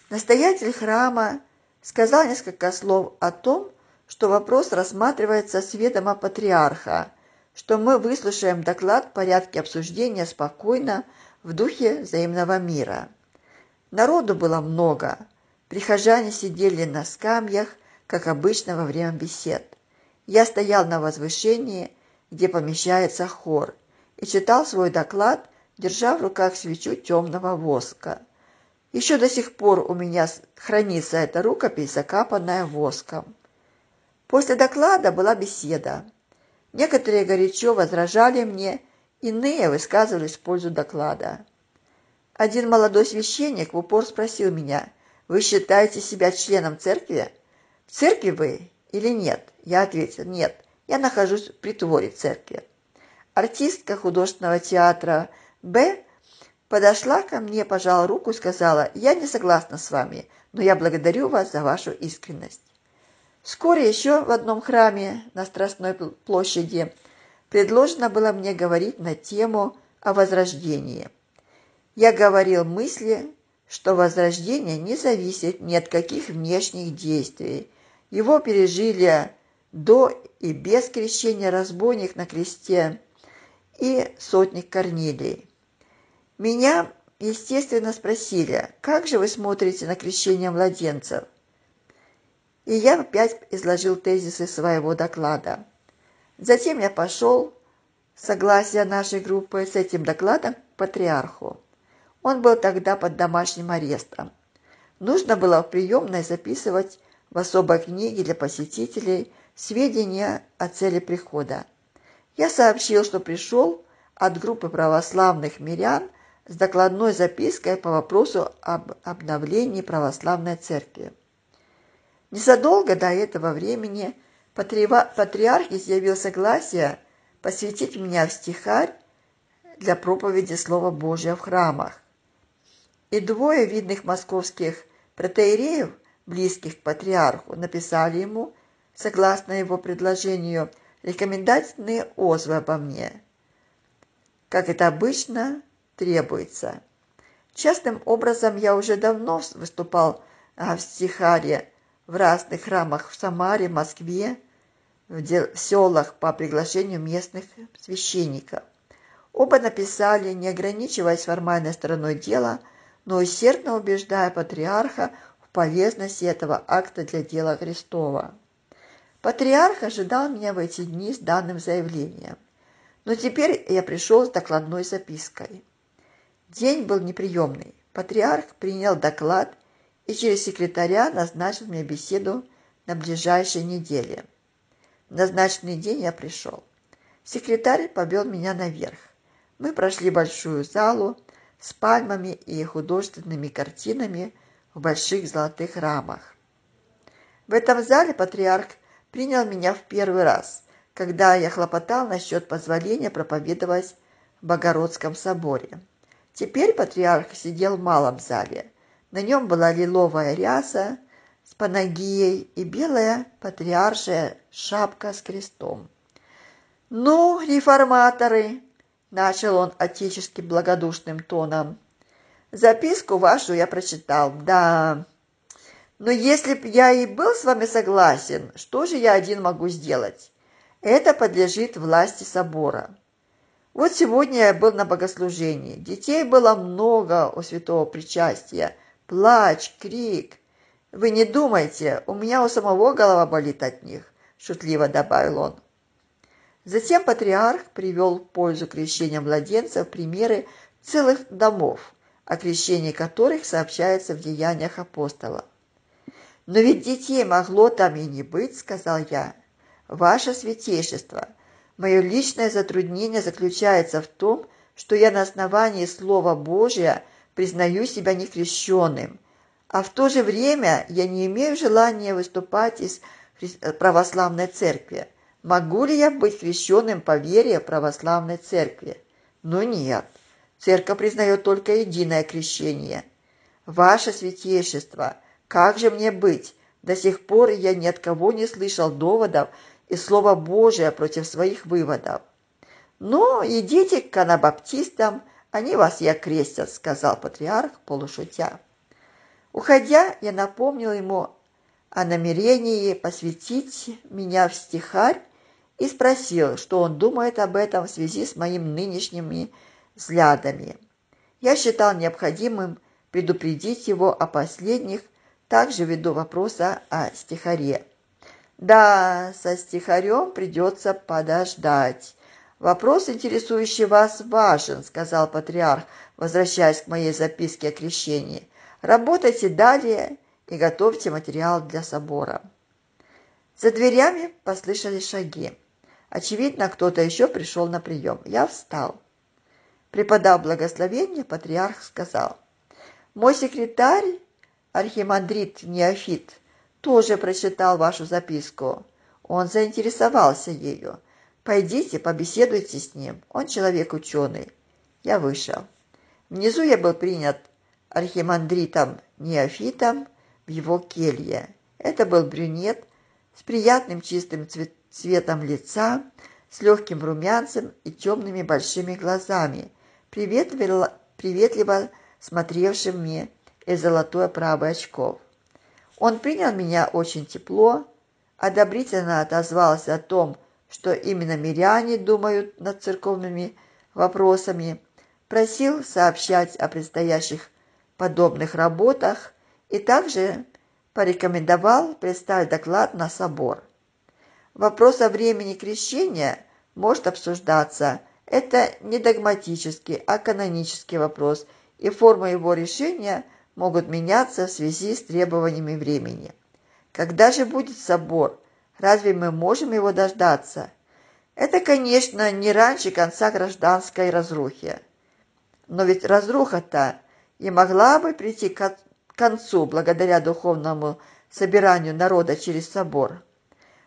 Настоятель храма сказал несколько слов о том, что вопрос рассматривается с ведома патриарха, что мы выслушаем доклад в порядке обсуждения спокойно, в духе взаимного мира. Народу было много. Прихожане сидели на скамьях, как обычно во время бесед. Я стоял на возвышении, где помещается хор, и читал свой доклад, держа в руках свечу темного воска. Еще до сих пор у меня хранится эта рукопись, закапанная воском. После доклада была беседа. Некоторые горячо возражали мне, иные высказывались в пользу доклада. Один молодой священник в упор спросил меня: «Вы считаете себя членом церкви? В церкви вы или нет?» Я ответил: «Нет, я нахожусь в притворе церкви». Артистка художественного театра Б подошла ко мне, пожала руку и сказала: «Я не согласна с вами, но я благодарю вас за вашу искренность». Вскоре еще в одном храме на Страстной площади предложено было мне говорить на тему о возрождении. Я говорил мысли, что возрождение не зависит ни от каких внешних действий. Его пережили до и без крещения разбойник на кресте и сотник Корнилий. Меня, естественно, спросили: «Как же вы смотрите на крещение младенцев?» И я опять изложил тезисы своего доклада. Затем я пошел, согласие нашей группы, с этим докладом к патриарху. Он был тогда под домашним арестом. Нужно было в приемной записывать в особой книге для посетителей сведения о цели прихода. Я сообщил, что пришел от группы православных мирян с докладной запиской по вопросу об обновлении православной церкви. Незадолго до этого времени патриарх изъявил согласие посвятить меня в стихарь для проповеди Слова Божия в храмах. И двое видных московских протоиереев, близких к патриарху, написали ему, согласно его предложению, рекомендательные отзывы обо мне. Как это обычно требуется. Частным образом я уже давно выступал в стихаре в разных храмах в Самаре, Москве, в селах по приглашению местных священников. Оба написали, не ограничиваясь формальной стороной дела, но усердно убеждая патриарха в полезности этого акта для дела Христова. Патриарх ожидал меня в эти дни с данным заявлением, но теперь я пришел с докладной запиской. День был неприемный. Патриарх принял доклад и через секретаря назначил мне беседу на ближайшей неделе. В назначенный день я пришел. Секретарь повел меня наверх. Мы прошли большую залу с пальмами и художественными картинами в больших золотых рамах. В этом зале патриарх принял меня в первый раз, когда я хлопотал насчет позволения проповедовать в Богородском соборе. Теперь патриарх сидел в малом зале. На нем была лиловая ряса с панагией и белая патриаршая шапка с крестом. «Ну, реформаторы!» – начал он отечески благодушным тоном. «Записку вашу я прочитал, да. Но если б я и был с вами согласен, что же я один могу сделать? Это подлежит власти собора. Вот сегодня я был на богослужении. Детей было много у святого причастия. Плач, крик. Вы не думайте, у меня у самого голова болит от них, шутливо добавил он. Затем патриарх привел в пользу крещения младенцев примеры целых домов, о крещении которых сообщается в деяниях апостола. «Но ведь детей могло там и не быть», — сказал я. «Ваше святейшество, мое личное затруднение заключается в том, что я на основании Слова Божия признаю себя некрещенным, а в то же время я не имею желания выступать из православной церкви. Могу ли я быть крещенным по вере православной церкви? Но нет. Церковь признает только единое крещение. Ваше святейшество, как же мне быть? До сих пор я ни от кого не слышал доводов и Слова Божия против своих выводов». «Ну, идите к анабаптистам, они вас и окрестят», — сказал патриарх полушутя. Уходя, я напомнил ему о намерении посвятить меня в стихарь и спросил, что он думает об этом в связи с моими нынешними взглядами. Я считал необходимым предупредить его о последних, также ввиду вопроса о стихаре. Да, со стихарем придется подождать. Вопрос, интересующий вас, важен, сказал патриарх, возвращаясь к моей записке о крещении. Работайте далее и готовьте материал для собора. За дверями послышались шаги. Очевидно, кто-то еще пришел на прием. Я встал. Преподав благословение, патриарх сказал: «Мой секретарь, архимандрит Неофит, тоже прочитал вашу записку. Он заинтересовался ею. Пойдите, побеседуйте с ним. Он человек ученый». Я вышел. Внизу я был принят архимандритом Неофитом в его келье. Это был брюнет с приятным чистым цветом лица, с легким румянцем и темными большими глазами, приветливо смотревшими из золотой оправы очков. Он принял меня очень тепло, одобрительно отозвался о том, что именно миряне думают над церковными вопросами, просил сообщать о предстоящих подобных работах и также порекомендовал представить доклад на собор. Вопрос о времени крещения может обсуждаться. Это не догматический, а канонический вопрос, и формы его решения могут меняться в связи с требованиями времени. Когда же будет собор? Разве мы можем его дождаться? Это, конечно, не раньше конца гражданской разрухи. Но ведь разруха-то и могла бы прийти к концу благодаря духовному собиранию народа через собор.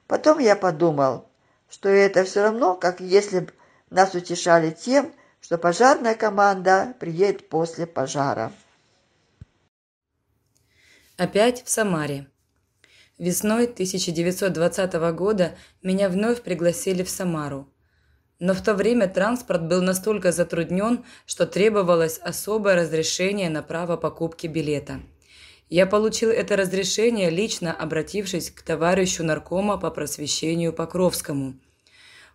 Потом я подумал, что это все равно, как если бы нас утешали тем, что пожарная команда приедет после пожара. Опять в Самаре. Весной 1920 года меня вновь пригласили в Самару. Но в то время транспорт был настолько затруднен, что требовалось особое разрешение на право покупки билета. Я получил это разрешение, лично обратившись к товарищу наркома по просвещению Покровскому.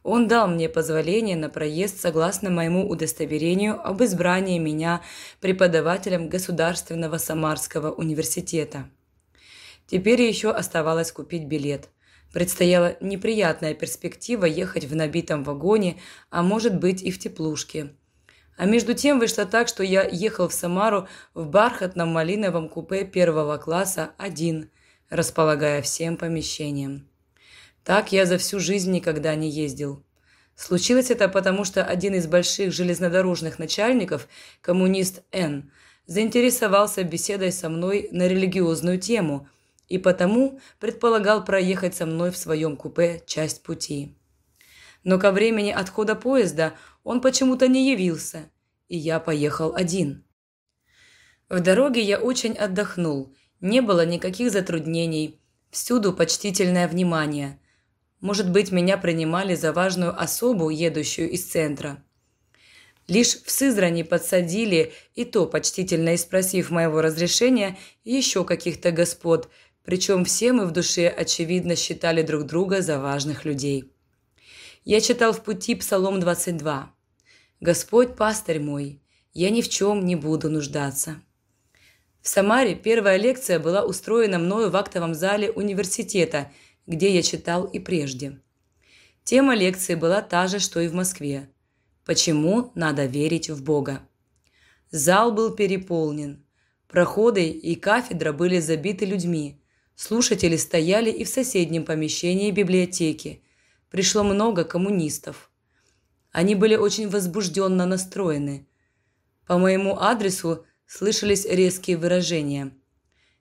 Он дал мне позволение на проезд согласно моему удостоверению об избрании меня преподавателем Государственного Самарского университета. Теперь еще оставалось купить билет. Предстояла неприятная перспектива ехать в набитом вагоне, а может быть и в теплушке. А между тем вышло так, что я ехал в Самару в бархатном малиновом купе первого класса один, располагая всем помещением. Так я за всю жизнь никогда не ездил. Случилось это потому, что один из больших железнодорожных начальников, коммунист Н., заинтересовался беседой со мной на религиозную тему и потому предполагал проехать со мной в своем купе часть пути. Но ко времени отхода поезда он почему-то не явился, и я поехал один. В дороге я очень отдохнул, не было никаких затруднений, всюду почтительное внимание. Может быть, меня принимали за важную особу, едущую из центра. Лишь в Сызрани подсадили, и то почтительно спросив моего разрешения, еще каких-то господ, причем все мы в душе очевидно считали друг друга за важных людей. Я читал в пути Псалом 22. «Господь пастырь мой, я ни в чем не буду нуждаться». В Самаре первая лекция была устроена мною в актовом зале университета, где я читал и прежде. Тема лекции была та же, что и в Москве. «Почему надо верить в Бога?». Зал был переполнен. Проходы и кафедра были забиты людьми. Слушатели стояли и в соседнем помещении библиотеки. Пришло много коммунистов. Они были очень возбужденно настроены. По моему адресу слышались резкие выражения.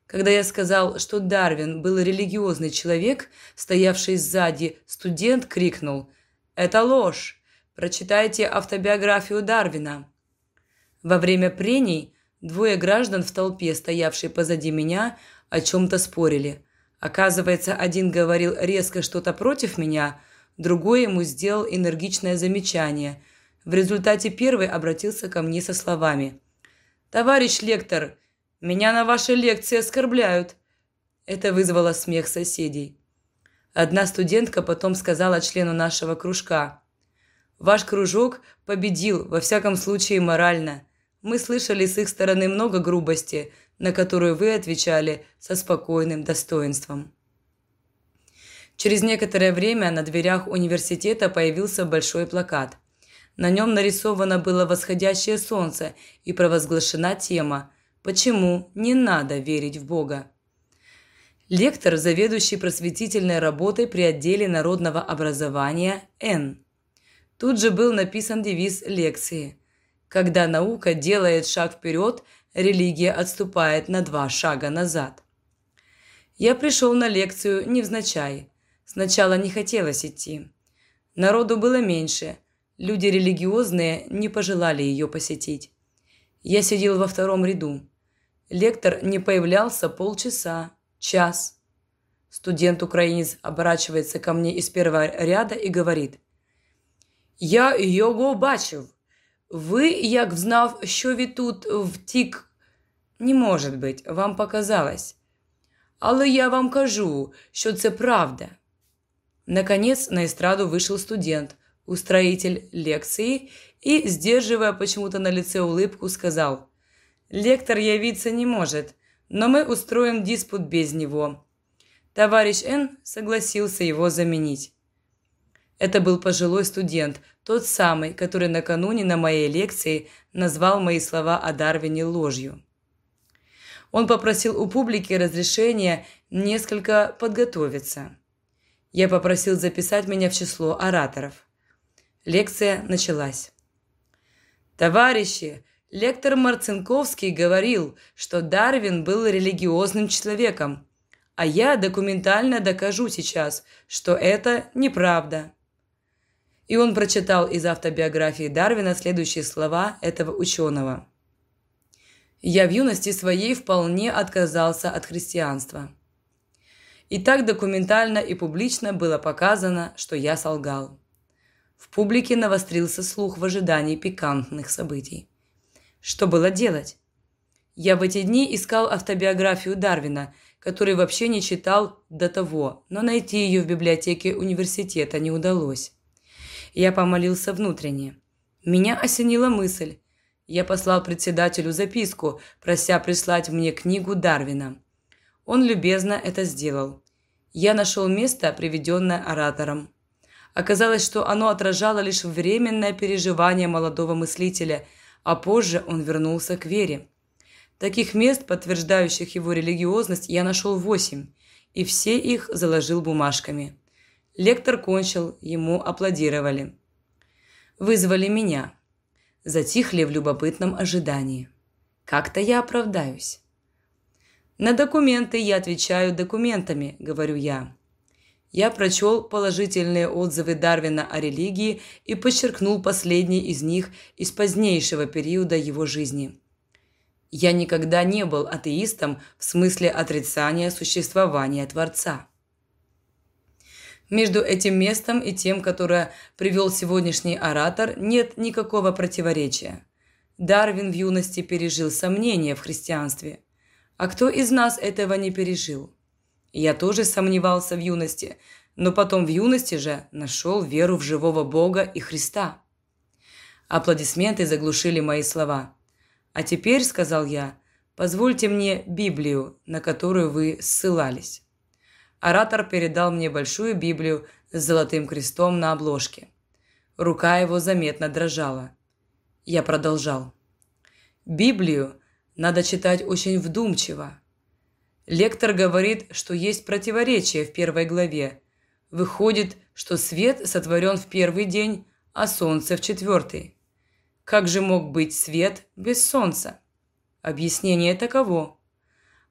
Когда я сказал, что Дарвин был религиозный человек, стоявший сзади, студент крикнул: «Это ложь! Прочитайте автобиографию Дарвина!». Во время прений двое граждан в толпе, стоявшей позади меня, о чем-то спорили. Оказывается, один говорил резко что-то против меня, другой ему сделал энергичное замечание. В результате первый обратился ко мне со словами: «Товарищ лектор, меня на вашей лекции оскорбляют». Это вызвало смех соседей. Одна студентка потом сказала члену нашего кружка: «Ваш кружок победил, во всяком случае морально. Мы слышали с их стороны много грубости, на которую вы отвечали со спокойным достоинством». Через некоторое время на дверях университета появился большой плакат. На нем нарисовано было восходящее солнце и провозглашена тема «Почему не надо верить в Бога?». Лектор, заведующий просветительной работой при отделе народного образования Н. Тут же был написан девиз лекции: «Когда наука делает шаг вперед, религия отступает на 2 шага назад». Я пришел на лекцию невзначай. Сначала не хотелось идти. Народу было меньше. Люди религиозные не пожелали ее посетить. Я сидел во втором ряду. Лектор не появлялся полчаса, час. Студент-украинец оборачивается ко мне из первого ряда и говорит: «Я його бачив. Ви як взнав, що ви тут втік?» «Не может быть, вам показалось». «Але я вам кажу, що це правда». Наконец на эстраду вышел студент, устроитель лекции, и, сдерживая почему-то на лице улыбку, сказал: «Лектор явиться не может, но мы устроим диспут без него». Товарищ Н. согласился его заменить. Это был пожилой студент, тот самый, который накануне на моей лекции назвал мои слова о Дарвине ложью. Он попросил у публики разрешения несколько подготовиться. Я попросил записать меня в число ораторов. Лекция началась. «Товарищи, лектор Марцинковский говорил, что Дарвин был религиозным человеком, а я документально докажу сейчас, что это неправда». И он прочитал из автобиографии Дарвина следующие слова этого ученого: «Я в юности своей вполне отказался от христианства». И так документально и публично было показано, что я солгал. В публике навострился слух в ожидании пикантных событий. Что было делать? Я в эти дни искал автобиографию Дарвина, который вообще не читал до того, но найти ее в библиотеке университета не удалось. Я помолился внутренне. Меня осенила мысль. Я послал председателю записку, прося прислать мне книгу Дарвина. Он любезно это сделал. Я нашел место, приведенное оратором. Оказалось, что оно отражало лишь временное переживание молодого мыслителя, а позже он вернулся к вере. Таких мест, подтверждающих его религиозность, я нашел 8, и все их заложил бумажками. Лектор кончил, ему аплодировали. Вызвали меня. Затихли в любопытном ожидании. Как-то я оправдаюсь. «На документы я отвечаю документами», – говорю я. Я прочел положительные отзывы Дарвина о религии и подчеркнул последний из них из позднейшего периода его жизни. Я никогда не был атеистом в смысле отрицания существования Творца. Между этим местом и тем, которое привел сегодняшний оратор, нет никакого противоречия. Дарвин в юности пережил сомнения в христианстве. А кто из нас этого не пережил? Я тоже сомневался в юности, но потом в юности же нашел веру в живого Бога и Христа. Аплодисменты заглушили мои слова. «А теперь, — сказал я, — позвольте мне Библию, на которую вы ссылались». Оратор передал мне большую Библию с золотым крестом на обложке. Рука его заметно дрожала. Я продолжал. «Библию надо читать очень вдумчиво. Лектор говорит, что есть противоречие в первой главе. Выходит, что свет сотворен в первый день, а солнце в четвертый. Как же мог быть свет без солнца? Объяснение таково.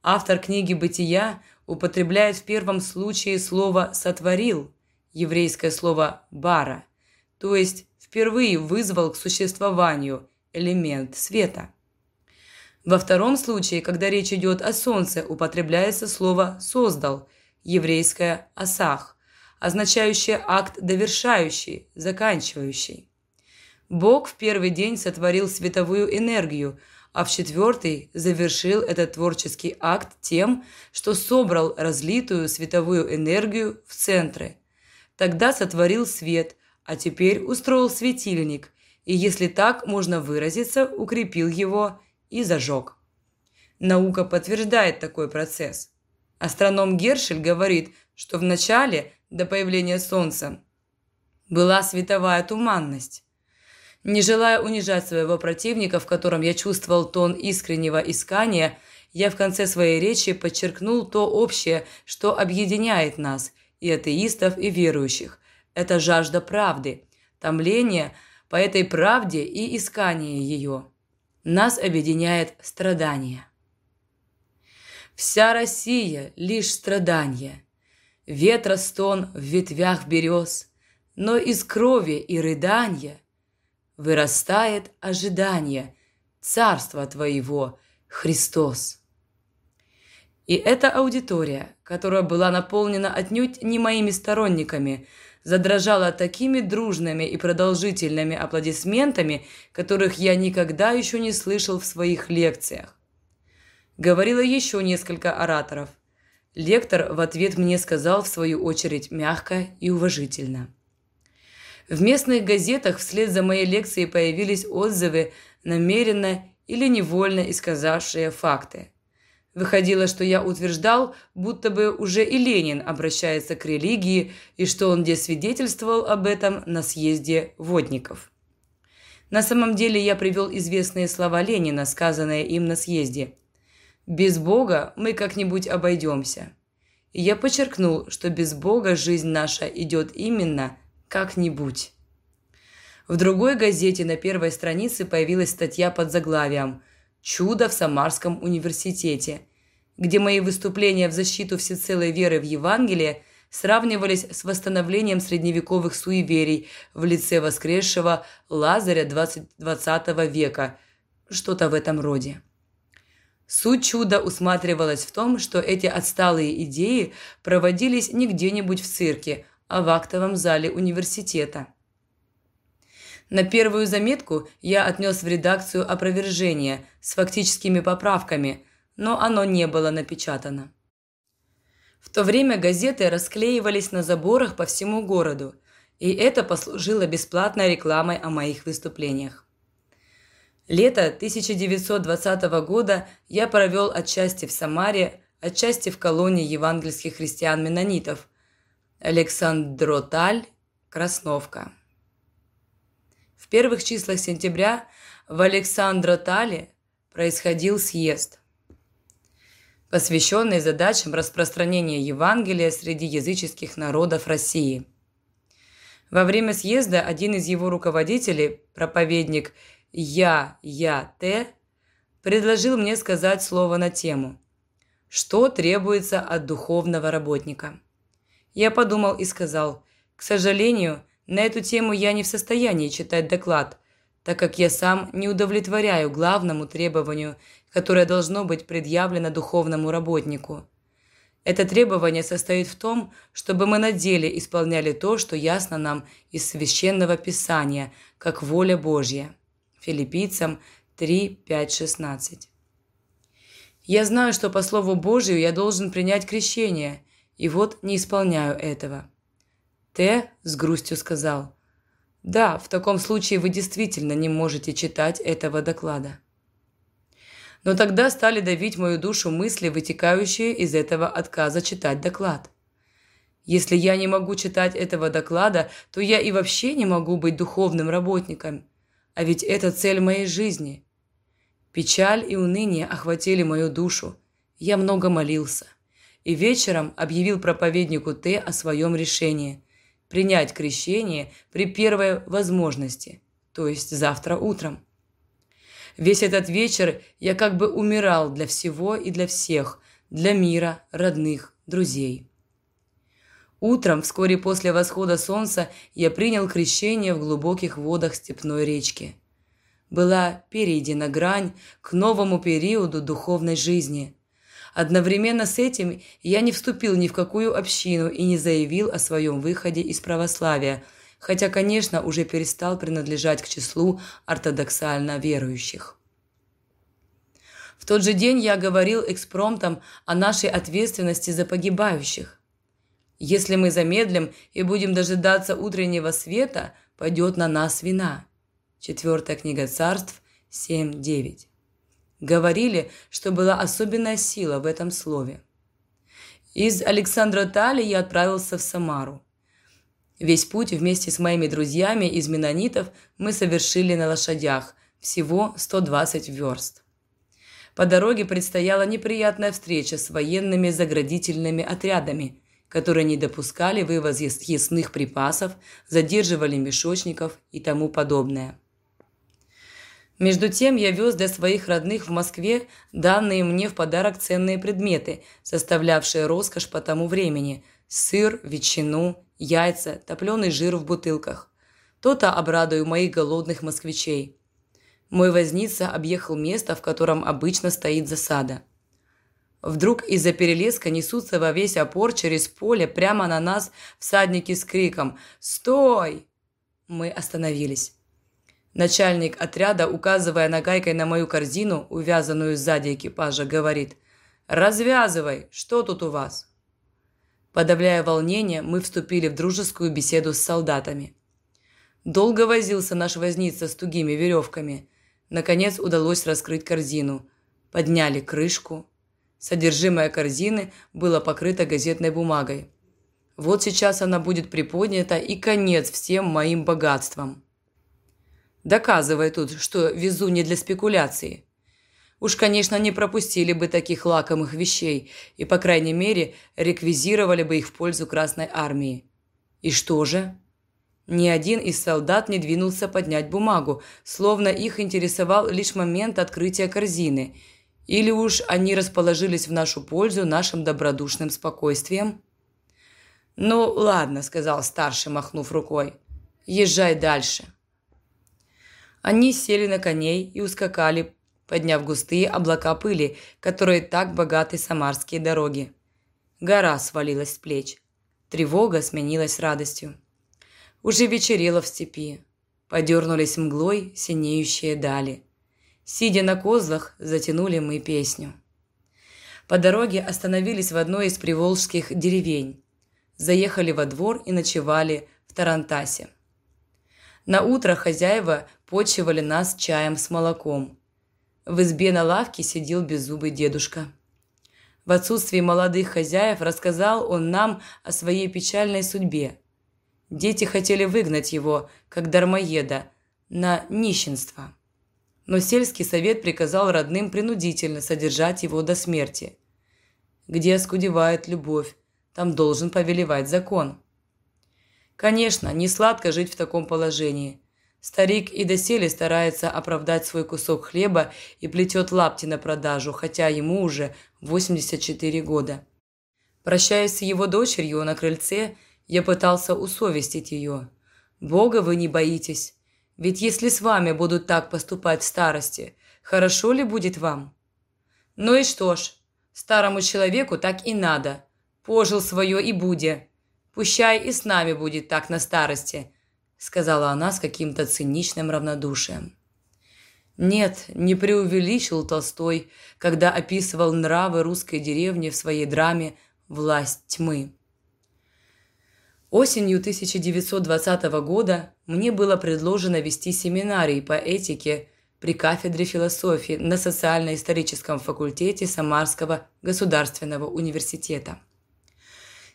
Автор книги «Бытия» употребляет в первом случае слово «сотворил», еврейское слово «бара», то есть впервые вызвал к существованию элемент света. Во втором случае, когда речь идет о солнце, употребляется слово «создал», еврейское «асах», означающее акт довершающий, заканчивающий. Бог в первый день сотворил световую энергию, а в четвертый завершил этот творческий акт тем, что собрал разлитую световую энергию в центры. Тогда сотворил свет, а теперь устроил светильник, и, если так можно выразиться, укрепил его и зажег. Наука подтверждает такой процесс. Астроном Гершель говорит, что в начале, до появления Солнца, была световая туманность. Не желая унижать своего противника, в котором я чувствовал тон искреннего искания, я в конце своей речи подчеркнул то общее, что объединяет нас, и атеистов, и верующих. Это жажда правды, томление по этой правде и искание ее. Нас объединяет страдание. Вся Россия – лишь страдание. Ветра стон в ветвях берез, но из крови и рыданья вырастает ожидание Царства Твоего, Христос. И эта аудитория, которая была наполнена отнюдь не моими сторонниками, задрожала такими дружными и продолжительными аплодисментами, которых я никогда еще не слышал в своих лекциях. Говорило еще несколько ораторов. Лектор в ответ мне сказал, в свою очередь, мягко и уважительно. В местных газетах вслед за моей лекцией появились отзывы, намеренно или невольно исказавшие факты. Выходило, что я утверждал, будто бы уже и Ленин обращается к религии, и что он где свидетельствовал об этом на съезде водников. На самом деле я привел известные слова Ленина, сказанные им на съезде. «Без Бога мы как-нибудь обойдемся». И я подчеркнул, что без Бога жизнь наша идет именно как-нибудь. В другой газете на первой странице появилась статья под заглавием «Чудо в Самарском университете», где мои выступления в защиту всецелой веры в Евангелие сравнивались с восстановлением средневековых суеверий в лице воскресшего Лазаря XX века, что-то в этом роде. Суть чуда усматривалась в том, что эти отсталые идеи проводились не где-нибудь в цирке, а в актовом зале университета. На первую заметку я отнес в редакцию опровержение с фактическими поправками, но оно не было напечатано. В то время газеты расклеивались на заборах по всему городу, и это послужило бесплатной рекламой о моих выступлениях. Лето 1920 года я провел отчасти в Самаре, отчасти в колонии евангельских христиан-менонитов Александроталь, Красновка. В первых числах сентября в Александротале происходил съезд, посвященный задачам распространения Евангелия среди языческих народов России. Во время съезда один из его руководителей, проповедник Я.Т., предложил мне сказать слово на тему «Что требуется от духовного работника?». Я подумал и сказал: к сожалению, на эту тему я не в состоянии читать доклад, так как я сам не удовлетворяю главному требованию, которое должно быть предъявлено духовному работнику. Это требование состоит в том, чтобы мы на деле исполняли то, что ясно нам из Священного Писания, как воля Божья. Филиппийцам 3:5-16. Я знаю, что по Слову Божию я должен принять крещение, и вот не исполняю этого. Т. с грустью сказал: «Да, в таком случае вы действительно не можете читать этого доклада». Но тогда стали давить мою душу мысли, вытекающие из этого отказа читать доклад. Если я не могу читать этого доклада, то я и вообще не могу быть духовным работником. А ведь это цель моей жизни. Печаль и уныние охватили мою душу. Я много молился. И вечером объявил проповеднику Т. о своем решении – принять крещение при первой возможности, то есть завтра утром. Весь этот вечер я как бы умирал для всего и для всех, для мира, родных, друзей. Утром, вскоре после восхода солнца, я принял крещение в глубоких водах степной речки. Была перейдена грань к новому периоду духовной жизни. Одновременно с этим я не вступил ни в какую общину и не заявил о своем выходе из православия, хотя, конечно, уже перестал принадлежать к числу ортодоксально верующих. В тот же день я говорил экспромтом о нашей ответственности за погибающих. Если мы замедлим и будем дожидаться утреннего света, падет на нас вина. 4 книга Царств, 7-9. Говорили, что была особенная сила в этом слове. Из Александра-Тали я отправился в Самару. Весь путь вместе с моими друзьями из менонитов мы совершили на лошадях, всего 120 верст. По дороге предстояла неприятная встреча с военными заградительными отрядами, которые не допускали вывоз съестных припасов, задерживали мешочников и тому подобное. Между тем я вез для своих родных в Москве данные мне в подарок ценные предметы, составлявшие роскошь по тому времени – сыр, ветчину, яйца, топленый жир в бутылках. То-то обрадую моих голодных москвичей. Мой возница объехал место, в котором обычно стоит засада. Вдруг из-за перелеска несутся во весь опор через поле прямо на нас всадники с криком «Стой!». Мы остановились. Начальник отряда, указывая нагайкой на мою корзину, увязанную сзади экипажа, говорит: «Развязывай! Что тут у вас?». Подавляя волнение, мы вступили в дружескую беседу с солдатами. Долго возился наш возница с тугими веревками. Наконец удалось раскрыть корзину. Подняли крышку. Содержимое корзины было покрыто газетной бумагой. Вот сейчас она будет приподнята, и конец всем моим богатствам. Доказывая тут, что везу не для спекуляции. Уж, конечно, не пропустили бы таких лакомых вещей и, по крайней мере, реквизировали бы их в пользу Красной Армии. И что же? Ни один из солдат не двинулся поднять бумагу, словно их интересовал лишь момент открытия корзины. Или уж они расположились в нашу пользу нашим добродушным спокойствием? «Ну, ладно», – сказал старший, махнув рукой. «Езжай дальше». Они сели на коней и ускакали, подняв густые облака пыли, которые так богаты самарские дороги. Гора свалилась с плеч. Тревога сменилась радостью. Уже вечерело в степи. Подернулись мглой синеющие дали. Сидя на козлах, затянули мы песню. По дороге остановились в одной из приволжских деревень. Заехали во двор и ночевали в тарантасе. На утро хозяева почивали нас чаем с молоком. В избе на лавке сидел беззубый дедушка. В отсутствие молодых хозяев рассказал он нам о своей печальной судьбе. Дети хотели выгнать его, как дармоеда, на нищенство. Но сельский совет приказал родным принудительно содержать его до смерти. Где оскудевает любовь, там должен повелевать закон. Конечно, не сладко жить в таком положении. Старик и доселе старается оправдать свой кусок хлеба и плетет лапти на продажу, хотя ему уже 84 года. Прощаясь с его дочерью на крыльце, я пытался усовестить ее. «Бога вы не боитесь, ведь если с вами будут так поступать в старости, хорошо ли будет вам?» «Ну и что ж, старому человеку так и надо, пожил свое и буде. Пущай и с нами будет так на старости», – сказала она с каким-то циничным равнодушием. Нет, не преувеличил Толстой, когда описывал нравы русской деревни в своей драме «Власть тьмы». Осенью 1920 года мне было предложено вести семинарий по этике при кафедре философии на социально-историческом факультете Самарского государственного университета.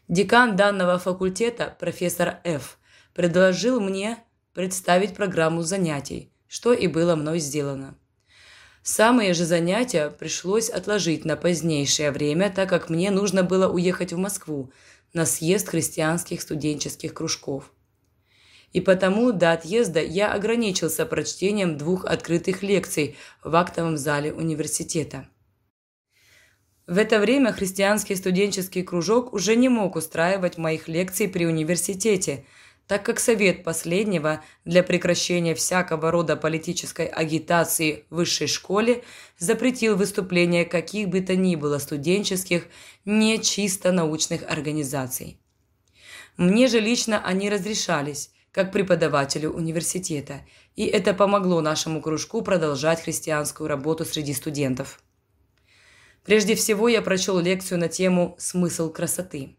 Декан данного факультета, профессор Ф., предложил мне представить программу занятий, что и было мной сделано. Самые же занятия пришлось отложить на позднейшее время, так как мне нужно было уехать в Москву на съезд христианских студенческих кружков. И потому до отъезда я ограничился прочтением 2 открытых лекций в актовом зале университета. В это время христианский студенческий кружок уже не мог устраивать моих лекций при университете, так как совет последнего для прекращения всякого рода политической агитации в высшей школе запретил выступления каких бы то ни было студенческих, не чисто научных организаций. Мне же лично они разрешались, как преподавателю университета, и это помогло нашему кружку продолжать христианскую работу среди студентов. Прежде всего я прочел лекцию на тему «Смысл красоты».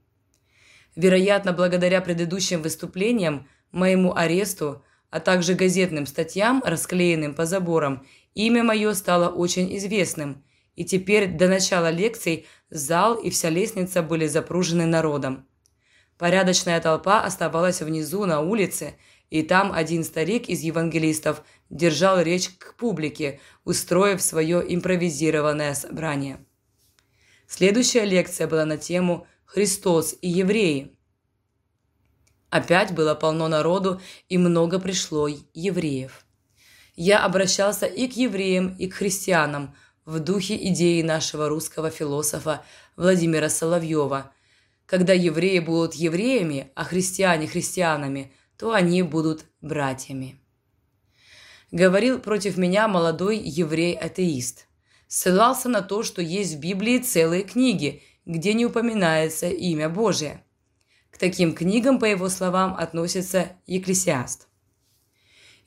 Вероятно, благодаря предыдущим выступлениям, моему аресту, а также газетным статьям, расклеенным по заборам, имя мое стало очень известным, и теперь до начала лекций зал и вся лестница были запружены народом. Порядочная толпа оставалась внизу на улице, и там один старик из евангелистов держал речь к публике, устроив свое импровизированное собрание. Следующая лекция была на тему «Христос и евреи». Опять было полно народу, и много пришло евреев. Я обращался и к евреям, и к христианам в духе идеи нашего русского философа Владимира Соловьева. Когда евреи будут евреями, а христиане христианами, то они будут братьями. Говорил против меня молодой еврей-атеист. Ссылался на то, что есть в Библии целые книги, где не упоминается имя Божие. К таким книгам, по его словам, относится Екклесиаст.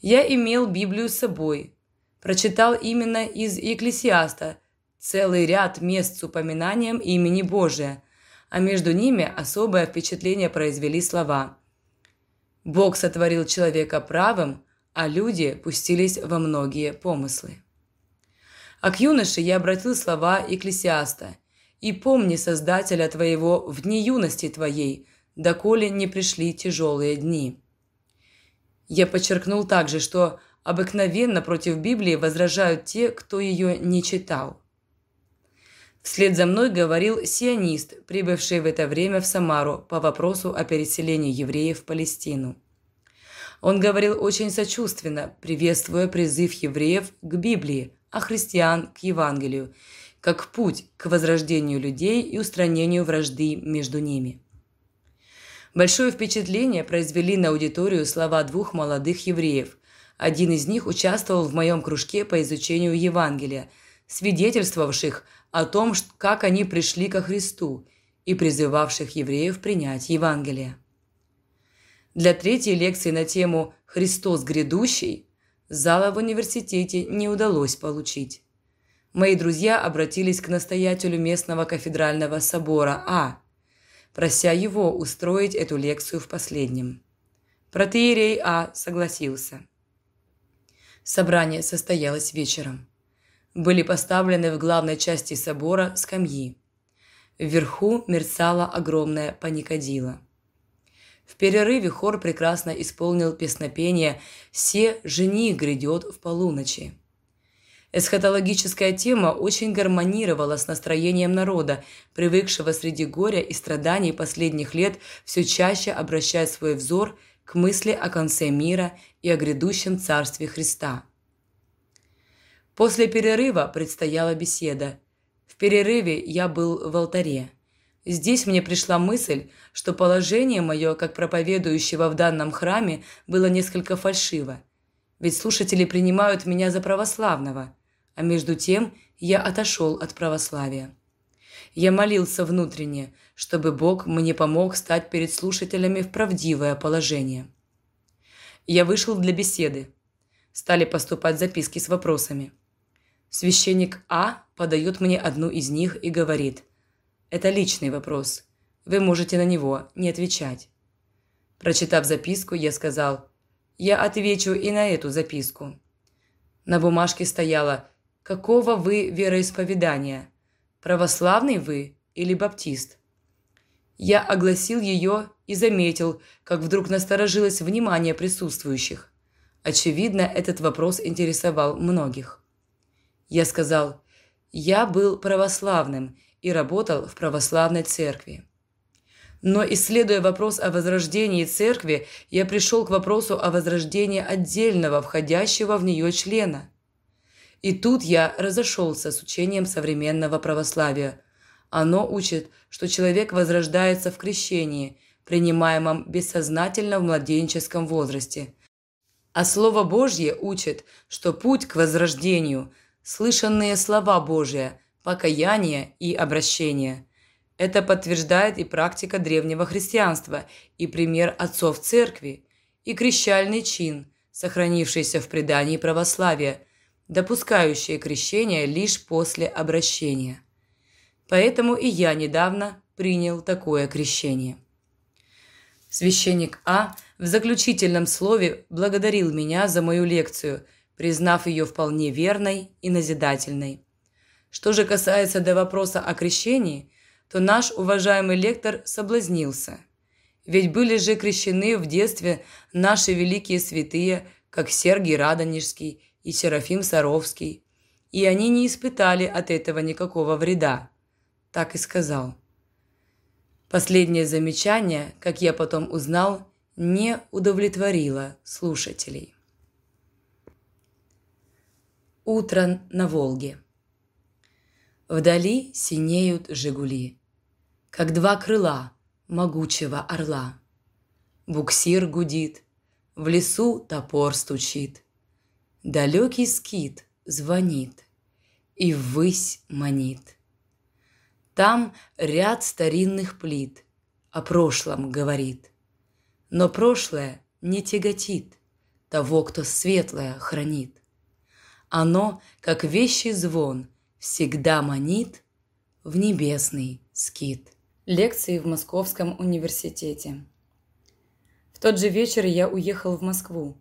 Я имел Библию с собой. Прочитал именно из Екклесиаста целый ряд мест с упоминанием имени Божия, а между ними особое впечатление произвели слова: «Бог сотворил человека правым, а люди пустились во многие помыслы». А к юноше я обратил слова Екклесиаста: «И помни Создателя твоего в дни юности твоей, доколе не пришли тяжелые дни». Я подчеркнул также, что обыкновенно против Библии возражают те, кто ее не читал. Вслед за мной говорил сионист, прибывший в это время в Самару по вопросу о переселении евреев в Палестину. Он говорил очень сочувственно, приветствуя призыв евреев к Библии, а христиан к Евангелию, как путь к возрождению людей и устранению вражды между ними. Большое впечатление произвели на аудиторию слова 2 молодых евреев. Один из них участвовал в моем кружке по изучению Евангелия, свидетельствовавших о том, как они пришли ко Христу, и призывавших евреев принять Евангелие. Для третьей лекции на тему «Христос грядущий» зала в университете не удалось получить. Мои друзья обратились к настоятелю местного кафедрального собора А, прося его устроить эту лекцию в последнем. Протоиерей А согласился. Собрание состоялось вечером. Были поставлены в главной части собора скамьи. Вверху мерцала огромная паникадила. В перерыве хор прекрасно исполнил песнопение «Се жених грядет в полуночи». Эсхатологическая тема очень гармонировала с настроением народа, привыкшего среди горя и страданий последних лет все чаще обращать свой взор к мысли о конце мира и о грядущем царстве Христа. После перерыва предстояла беседа. В перерыве я был в алтаре. Здесь мне пришла мысль, что положение мое, как проповедующего в данном храме, было несколько фальшиво. Ведь слушатели принимают меня за православного, а между тем я отошел от православия. Я молился внутренне, чтобы Бог мне помог стать перед слушателями в правдивое положение. Я вышел для беседы. Стали поступать записки с вопросами. Священник А подает мне одну из них и говорит: «Это личный вопрос. Вы можете на него не отвечать». Прочитав записку, я сказал: «Я отвечу и на эту записку». На бумажке стояло: «Какого вы вероисповедания? Православный вы или баптист?» Я огласил ее и заметил, как вдруг насторожилось внимание присутствующих. Очевидно, этот вопрос интересовал многих. Я сказал: «Я был православным и работал в православной церкви». Но, исследуя вопрос о возрождении церкви, я пришел к вопросу о возрождении отдельного, входящего в нее члена. И тут я разошелся с учением современного православия. Оно учит, что человек возрождается в крещении, принимаемом бессознательно в младенческом возрасте. А Слово Божье учит, что путь к возрождению – слышанные слова Божьи, покаяние и обращение. Это подтверждает и практика древнего христианства, и пример отцов церкви, и крещальный чин, сохранившийся в предании православия, допускающий крещение лишь после обращения. Поэтому и я недавно принял такое крещение. Священник А. в заключительном слове благодарил меня за мою лекцию, признав ее вполне верной и назидательной. Что же касается до вопроса о крещении, то наш уважаемый лектор соблазнился. Ведь были же крещены в детстве наши великие святые, как Сергий Радонежский и Серафим Саровский, и они не испытали от этого никакого вреда. Так и сказал. Последнее замечание, как я потом узнал, не удовлетворило слушателей. Утро на Волге. Вдали синеют «Жигули», как два крыла могучего орла. Буксир гудит, в лесу топор стучит, далекий скит звонит и ввысь манит. Там ряд старинных плит о прошлом говорит, но прошлое не тяготит того, кто светлое хранит. Оно, как вещий звон, всегда манит в небесный скит. Лекции в Московском университете. В тот же вечер я уехал в Москву.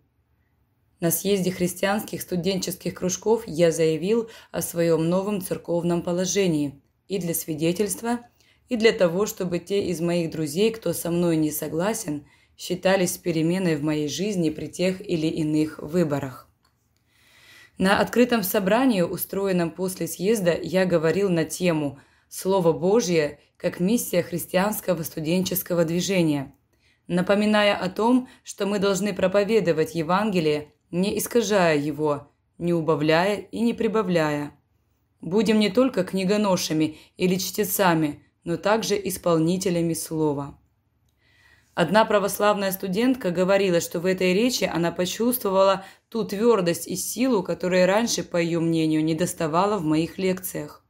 На съезде христианских студенческих кружков я заявил о своем новом церковном положении и для свидетельства, и для того, чтобы те из моих друзей, кто со мной не согласен, считались переменой в моей жизни при тех или иных выборах. На открытом собрании, устроенном после съезда, я говорил на тему «Слово Божье как миссия христианского студенческого движения», напоминая о том, что мы должны проповедовать Евангелие, не искажая его, не убавляя и не прибавляя. Будем не только книгоношами или чтецами, но также исполнителями слова. Одна православная студентка говорила, что в этой речи она почувствовала ту твердость и силу, которая раньше, по ее мнению, недоставала в моих лекциях.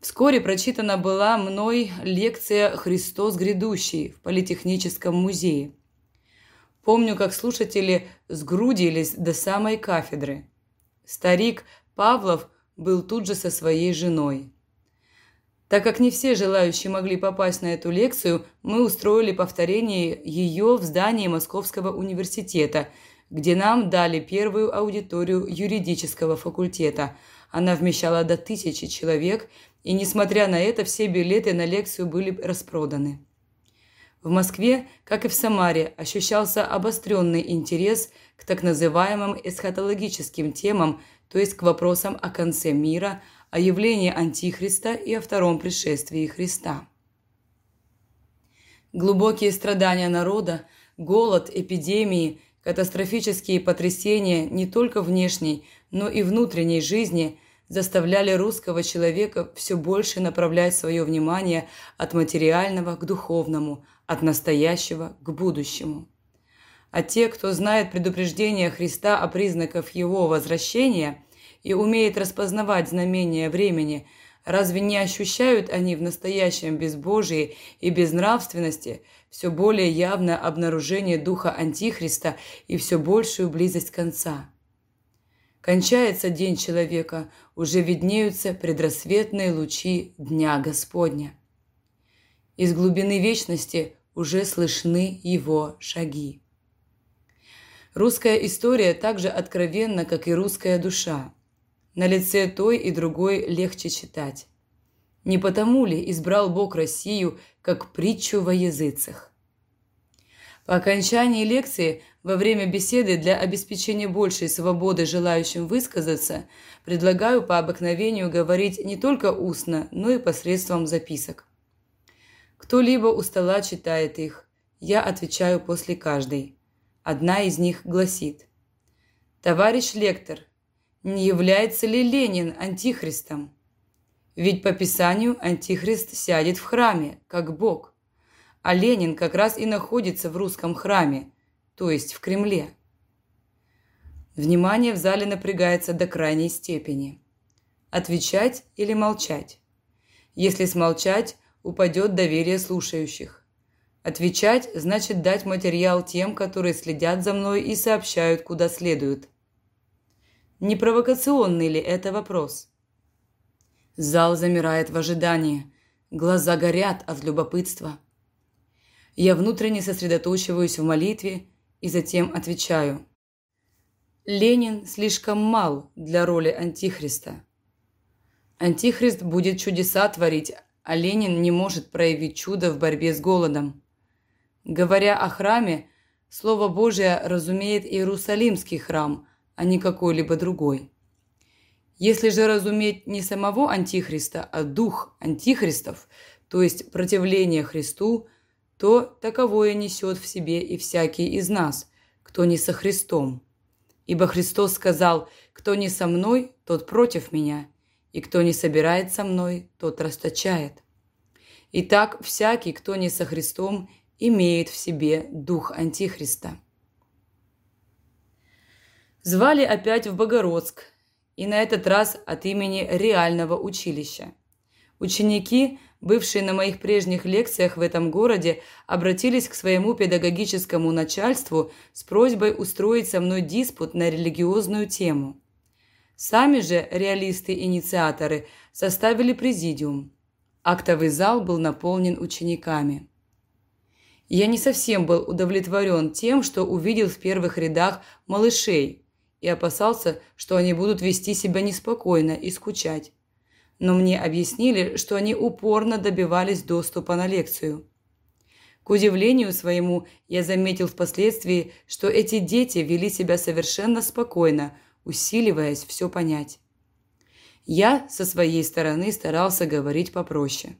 Вскоре прочитана была мной лекция «Христос грядущий» в Политехническом музее. Помню, как слушатели сгрудились до самой кафедры. Старик Павлов был тут же со своей женой. Так как не все желающие могли попасть на эту лекцию, мы устроили повторение ее в здании Московского университета, где нам дали первую аудиторию юридического факультета. Она вмещала до 1000 человек, и, несмотря на это, все билеты на лекцию были распроданы. В Москве, как и в Самаре, ощущался обостренный интерес к так называемым эсхатологическим темам, то есть к вопросам о конце мира, о явлении Антихриста и о втором пришествии Христа. Глубокие страдания народа, голод, эпидемии, катастрофические потрясения не только внешней, но и внутренней жизни заставляли русского человека все больше направлять свое внимание от материального к духовному, от настоящего к будущему. А те, кто знает предупреждение Христа о признаках Его возвращения и умеет распознавать знамения времени, разве не ощущают они в настоящем безбожии и безнравственности все более явное обнаружение духа Антихриста и все большую близость конца? Кончается день человека, уже виднеются предрассветные лучи Дня Господня. Из глубины вечности уже слышны его шаги. Русская история так же откровенна, как и русская душа. На лице той и другой легче читать. Не потому ли избрал Бог Россию, как притчу во языцах? По окончании лекции, во время беседы для обеспечения большей свободы желающим высказаться, предлагаю по обыкновению говорить не только устно, но и посредством записок. Кто-либо у стола читает их, я отвечаю после каждой. Одна из них гласит: «Товарищ лектор, не является ли Ленин антихристом? Ведь по Писанию антихрист сядет в храме, как Бог. А Ленин как раз и находится в русском храме, то есть в Кремле». Внимание в зале напрягается до крайней степени. Отвечать или молчать? Если смолчать, упадет доверие слушающих. Отвечать значит дать материал тем, которые следят за мной и сообщают, куда следует. Не провокационный ли это вопрос? Зал замирает в ожидании. Глаза горят от любопытства. Я внутренне сосредоточиваюсь в молитве и затем отвечаю: Ленин слишком мал для роли антихриста. Антихрист будет чудеса творить, а Ленин не может проявить чудо в борьбе с голодом. Говоря о храме, Слово Божие разумеет Иерусалимский храм, а не какой-либо другой. Если же разуметь не самого антихриста, а дух антихристов, то есть противление Христу, то таковое несет в себе и всякий из нас, кто не со Христом. Ибо Христос сказал: «Кто не со мной, тот против меня, и кто не собирает со мной, тот расточает». Итак, всякий, кто не со Христом, имеет в себе дух антихриста. Звали опять в Богородск, и на этот раз от имени реального училища. Ученики, бывшие на моих прежних лекциях в этом городе, обратились к своему педагогическому начальству с просьбой устроить со мной диспут на религиозную тему. Сами же реалисты-инициаторы составили президиум. Актовый зал был наполнен учениками. Я не совсем был удовлетворен тем, что увидел в первых рядах малышей, и опасался, что они будут вести себя неспокойно и скучать. Но мне объяснили, что они упорно добивались доступа на лекцию. К удивлению своему, я заметил впоследствии, что эти дети вели себя совершенно спокойно, усиливаясь все понять. Я со своей стороны старался говорить попроще.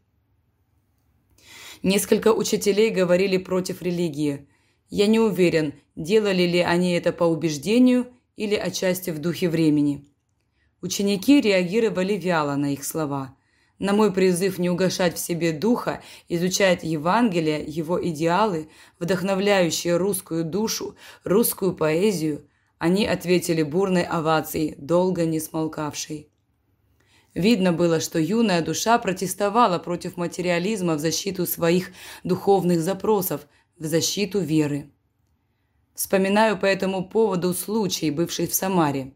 Несколько учителей говорили против религии. Я не уверен, делали ли они это по убеждению или отчасти в духе времени. Ученики реагировали вяло на их слова. На мой призыв не угашать в себе духа, изучать Евангелие, его идеалы, вдохновляющие русскую душу, русскую поэзию, они ответили бурной овацией, долго не смолкавшей. Видно было, что юная душа протестовала против материализма в защиту своих духовных запросов, в защиту веры. Вспоминаю по этому поводу случай, бывший в Самаре.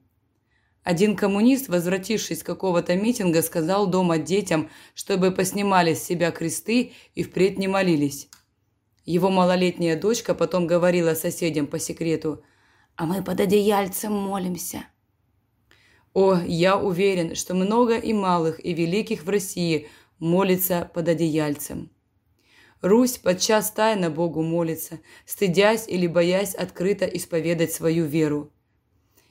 Один коммунист, возвратившись с какого-то митинга, сказал дома детям, чтобы поснимали с себя кресты и впредь не молились. Его малолетняя дочка потом говорила соседям по секрету: «А мы под одеяльцем молимся». О, я уверен, что много и малых, и великих в России молится под одеяльцем. Русь подчас тайно Богу молится, стыдясь или боясь открыто исповедать свою веру.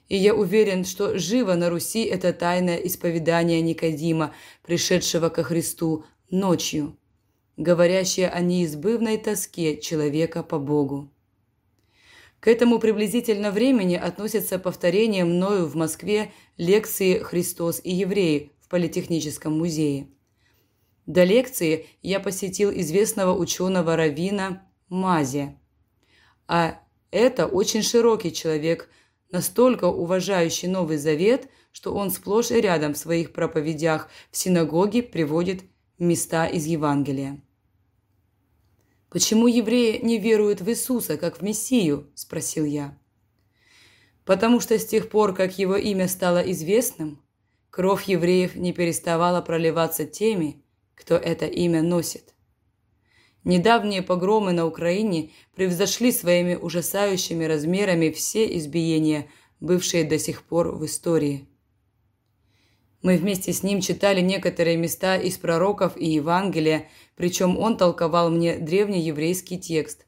И я уверен, что живо на Руси это тайное исповедание Никодима, пришедшего ко Христу ночью, говорящее о неизбывной тоске человека по Богу. К этому приблизительно времени относится повторение мною в Москве лекции «Христос и евреи» в Политехническом музее. До лекции я посетил известного ученого-раввина Мазе. А это очень широкий человек, настолько уважающий Новый Завет, что он сплошь и рядом в своих проповедях в синагоге приводит места из Евангелия. «Почему евреи не веруют в Иисуса, как в Мессию?» – спросил я. «Потому что с тех пор, как его имя стало известным, кровь евреев не переставала проливаться теми, кто это имя носит. Недавние погромы на Украине превзошли своими ужасающими размерами все избиения, бывшие до сих пор в истории. Мы вместе с ним читали некоторые места из пророков и Евангелия, причем он толковал мне древнееврейский текст.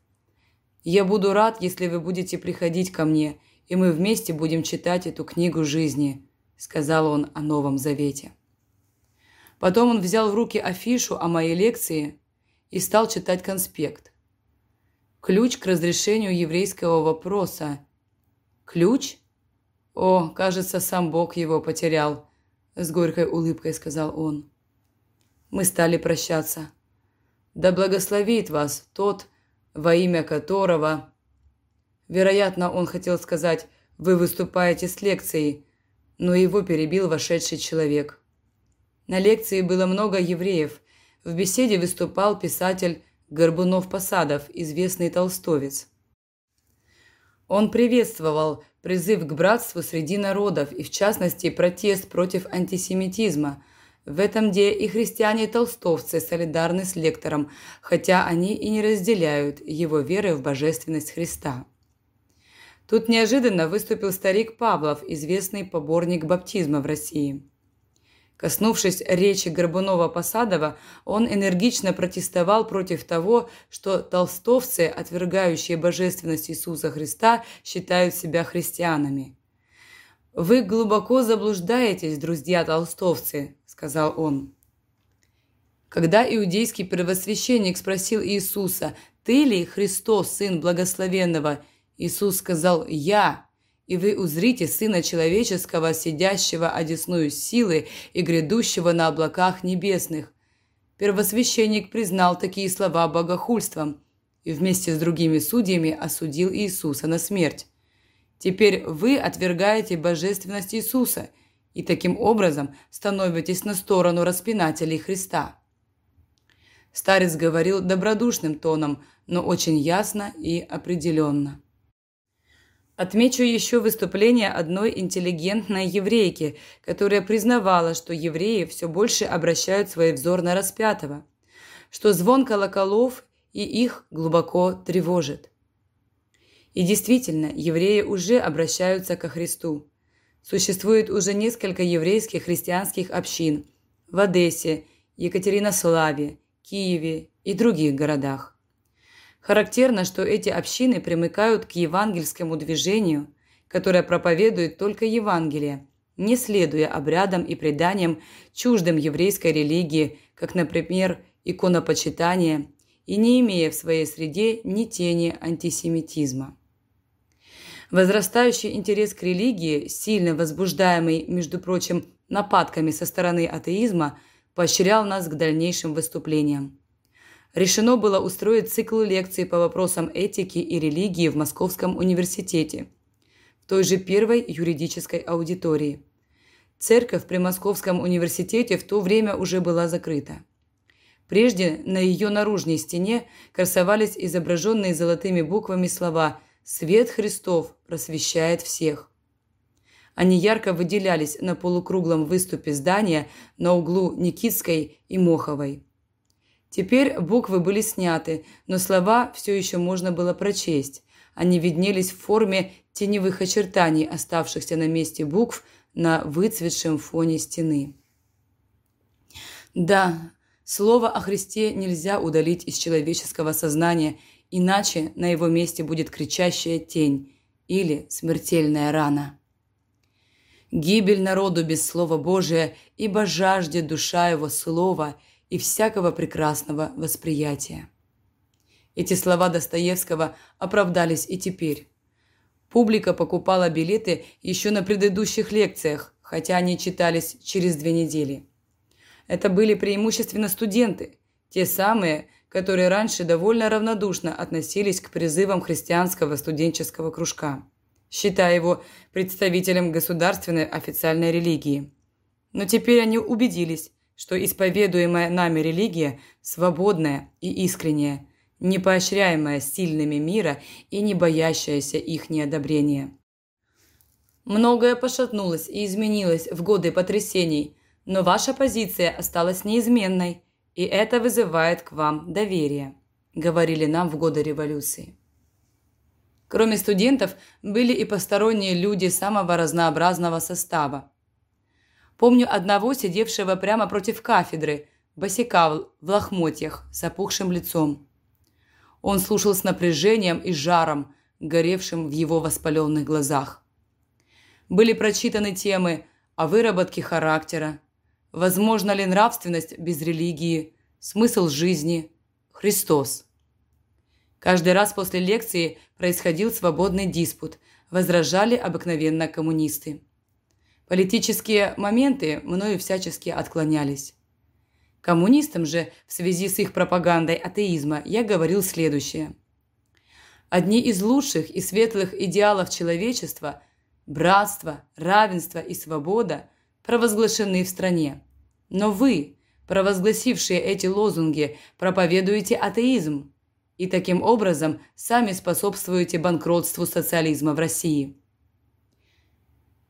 «Я буду рад, если вы будете приходить ко мне, и мы вместе будем читать эту книгу жизни», – сказал он о Новом Завете. Потом он взял в руки афишу о моей лекции и стал читать конспект. «Ключ к разрешению еврейского вопроса». «Ключ? О, кажется, сам Бог его потерял», – с горькой улыбкой сказал он. Мы стали прощаться. «Да благословит вас тот, во имя которого…» Вероятно, он хотел сказать «Вы выступаете с лекцией», но его перебил вошедший человек. На лекции было много евреев. В беседе выступал писатель Горбунов-Посадов, известный толстовец. Он приветствовал призыв к братству среди народов и, в частности, протест против антисемитизма. В этом деле и христиане, и толстовцы солидарны с лектором, хотя они и не разделяют его веры в божественность Христа. Тут неожиданно выступил старик Павлов, известный поборник баптизма в России. Коснувшись речи Горбунова-Посадова, он энергично протестовал против того, что толстовцы, отвергающие божественность Иисуса Христа, считают себя христианами. «Вы глубоко заблуждаетесь, друзья толстовцы», – сказал он. Когда иудейский первосвященник спросил Иисуса: «Ты ли Христос, Сын Благословенного?», Иисус сказал: «Я. И вы узрите Сына Человеческого, сидящего одесную силы и грядущего на облаках небесных». Первосвященник признал такие слова богохульством и вместе с другими судьями осудил Иисуса на смерть. «Теперь вы отвергаете божественность Иисуса и таким образом становитесь на сторону распинателей Христа». Старец говорил добродушным тоном, но очень ясно и определенно. Отмечу еще выступление одной интеллигентной еврейки, которая признавала, что евреи все больше обращают свой взор на распятого, что звон колоколов и их глубоко тревожит. И действительно, евреи уже обращаются ко Христу. Существует уже несколько еврейских христианских общин в Одессе, Екатеринославе, Киеве и других городах. Характерно, что эти общины примыкают к евангельскому движению, которое проповедует только Евангелие, не следуя обрядам и преданиям, чуждым еврейской религии, как, например, иконопочитание, и не имея в своей среде ни тени антисемитизма. Возрастающий интерес к религии, сильно возбуждаемый, между прочим, нападками со стороны атеизма, поощрял нас к дальнейшим выступлениям. Решено было устроить цикл лекций по вопросам этики и религии в Московском университете, в той же первой юридической аудитории. Церковь при Московском университете в то время уже была закрыта. Прежде на ее наружной стене красовались изображенные золотыми буквами слова «Свет Христов просвещает всех». Они ярко выделялись на полукруглом выступе здания на углу Никитской и Моховой. Теперь буквы были сняты, но слова все еще можно было прочесть. Они виднелись в форме теневых очертаний, оставшихся на месте букв на выцветшем фоне стены. Да, слово о Христе нельзя удалить из человеческого сознания, иначе на его месте будет кричащая тень или смертельная рана. «Гибель народу без слова Божия, ибо жаждет душа его слова и всякого прекрасного восприятия». Эти слова Достоевского оправдались и теперь. Публика покупала билеты еще на предыдущих лекциях, хотя они читались через 2 недели. Это были преимущественно студенты, те самые, которые раньше довольно равнодушно относились к призывам христианского студенческого кружка, считая его представителем государственной официальной религии. Но теперь они убедились, что исповедуемая нами религия свободная и искренняя, не поощряемая сильными мира и не боящаяся их неодобрения. Многое пошатнулось и изменилось в годы потрясений, но ваша позиция осталась неизменной, и это вызывает к вам доверие. говорили нам в годы революции. Кроме студентов, были и посторонние люди самого разнообразного состава. Помню одного, сидевшего прямо против кафедры, босика в лохмотьях, с опухшим лицом. Он слушал с напряжением и жаром, горевшим в его воспаленных глазах. Были прочитаны темы о выработке характера, возможна ли нравственность без религии, смысл жизни, Христос. Каждый раз после лекции происходил свободный диспут, возражали обыкновенно коммунисты. Политические моменты мною всячески отклонялись. Коммунистам же в связи с их пропагандой атеизма я говорил следующее. Одни из лучших и светлых идеалов человечества – братство, равенство и свобода – провозглашены в стране. Но вы, провозгласившие эти лозунги, проповедуете атеизм и таким образом сами способствуете банкротству социализма в России.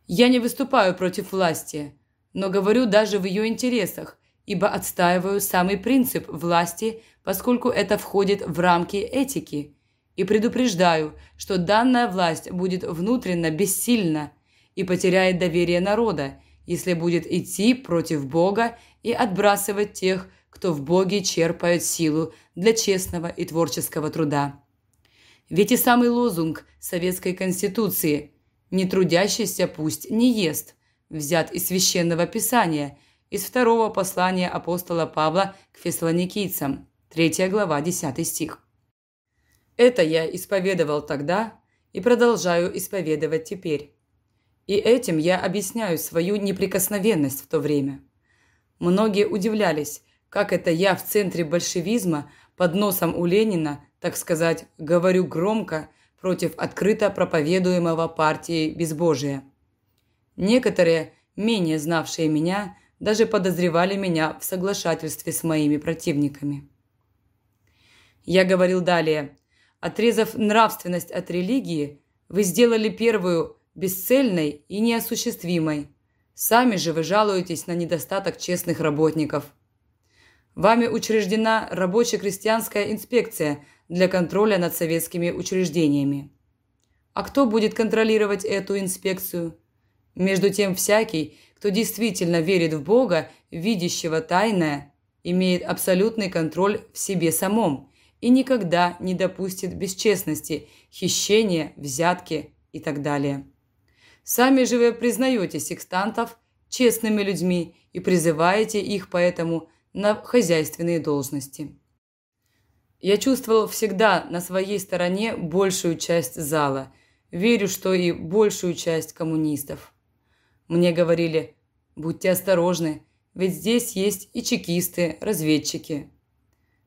Я не выступаю против власти, но говорю даже в ее интересах, ибо отстаиваю самый принцип власти, поскольку это входит в рамки этики, и предупреждаю, что данная власть будет внутренно бессильна и потеряет доверие народа, если будет идти против Бога и отбрасывать тех, кто в Боге черпает силу для честного и творческого труда. Ведь и самый лозунг Советской Конституции – «Не трудящийся пусть не ест», взят из Священного Писания, из второго послания апостола Павла к Фессалоникийцам, 3 глава, 10 стих. Это я исповедовал тогда и продолжаю исповедовать теперь. И этим я объясняю свою неприкосновенность в то время. Многие удивлялись, как это я в центре большевизма, под носом у Ленина, так сказать, говорю громко, против открыто проповедуемого партии безбожия. Некоторые, менее знавшие меня, даже подозревали меня в соглашательстве с моими противниками. Я говорил далее: «Отрезав нравственность от религии, вы сделали первую бесцельной и неосуществимой. Сами же вы жалуетесь на недостаток честных работников. Вами учреждена рабоче-крестьянская инспекция – для контроля над советскими учреждениями. А кто будет контролировать эту инспекцию? Между тем, всякий, кто действительно верит в Бога, видящего тайное, имеет абсолютный контроль в себе самом и никогда не допустит бесчестности, хищения, взятки и так далее. Сами же вы признаете секстантов честными людьми и призываете их поэтому на хозяйственные должности». Я чувствовал всегда на своей стороне большую часть зала. Верю, что и большую часть коммунистов. Мне говорили: будьте осторожны, ведь здесь есть и чекисты, разведчики.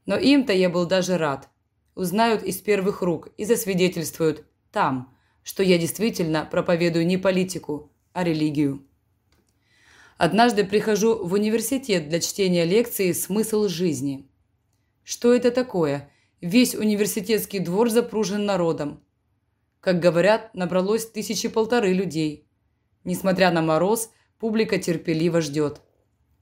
Но им-то я был даже рад. Узнают из первых рук и засвидетельствуют там, что я действительно проповедую не политику, а религию. Однажды прихожу в университет для чтения лекции «Смысл жизни». Что это такое? Весь университетский двор запружен народом. Как говорят, набралось 1500 людей. Несмотря на мороз, публика терпеливо ждет.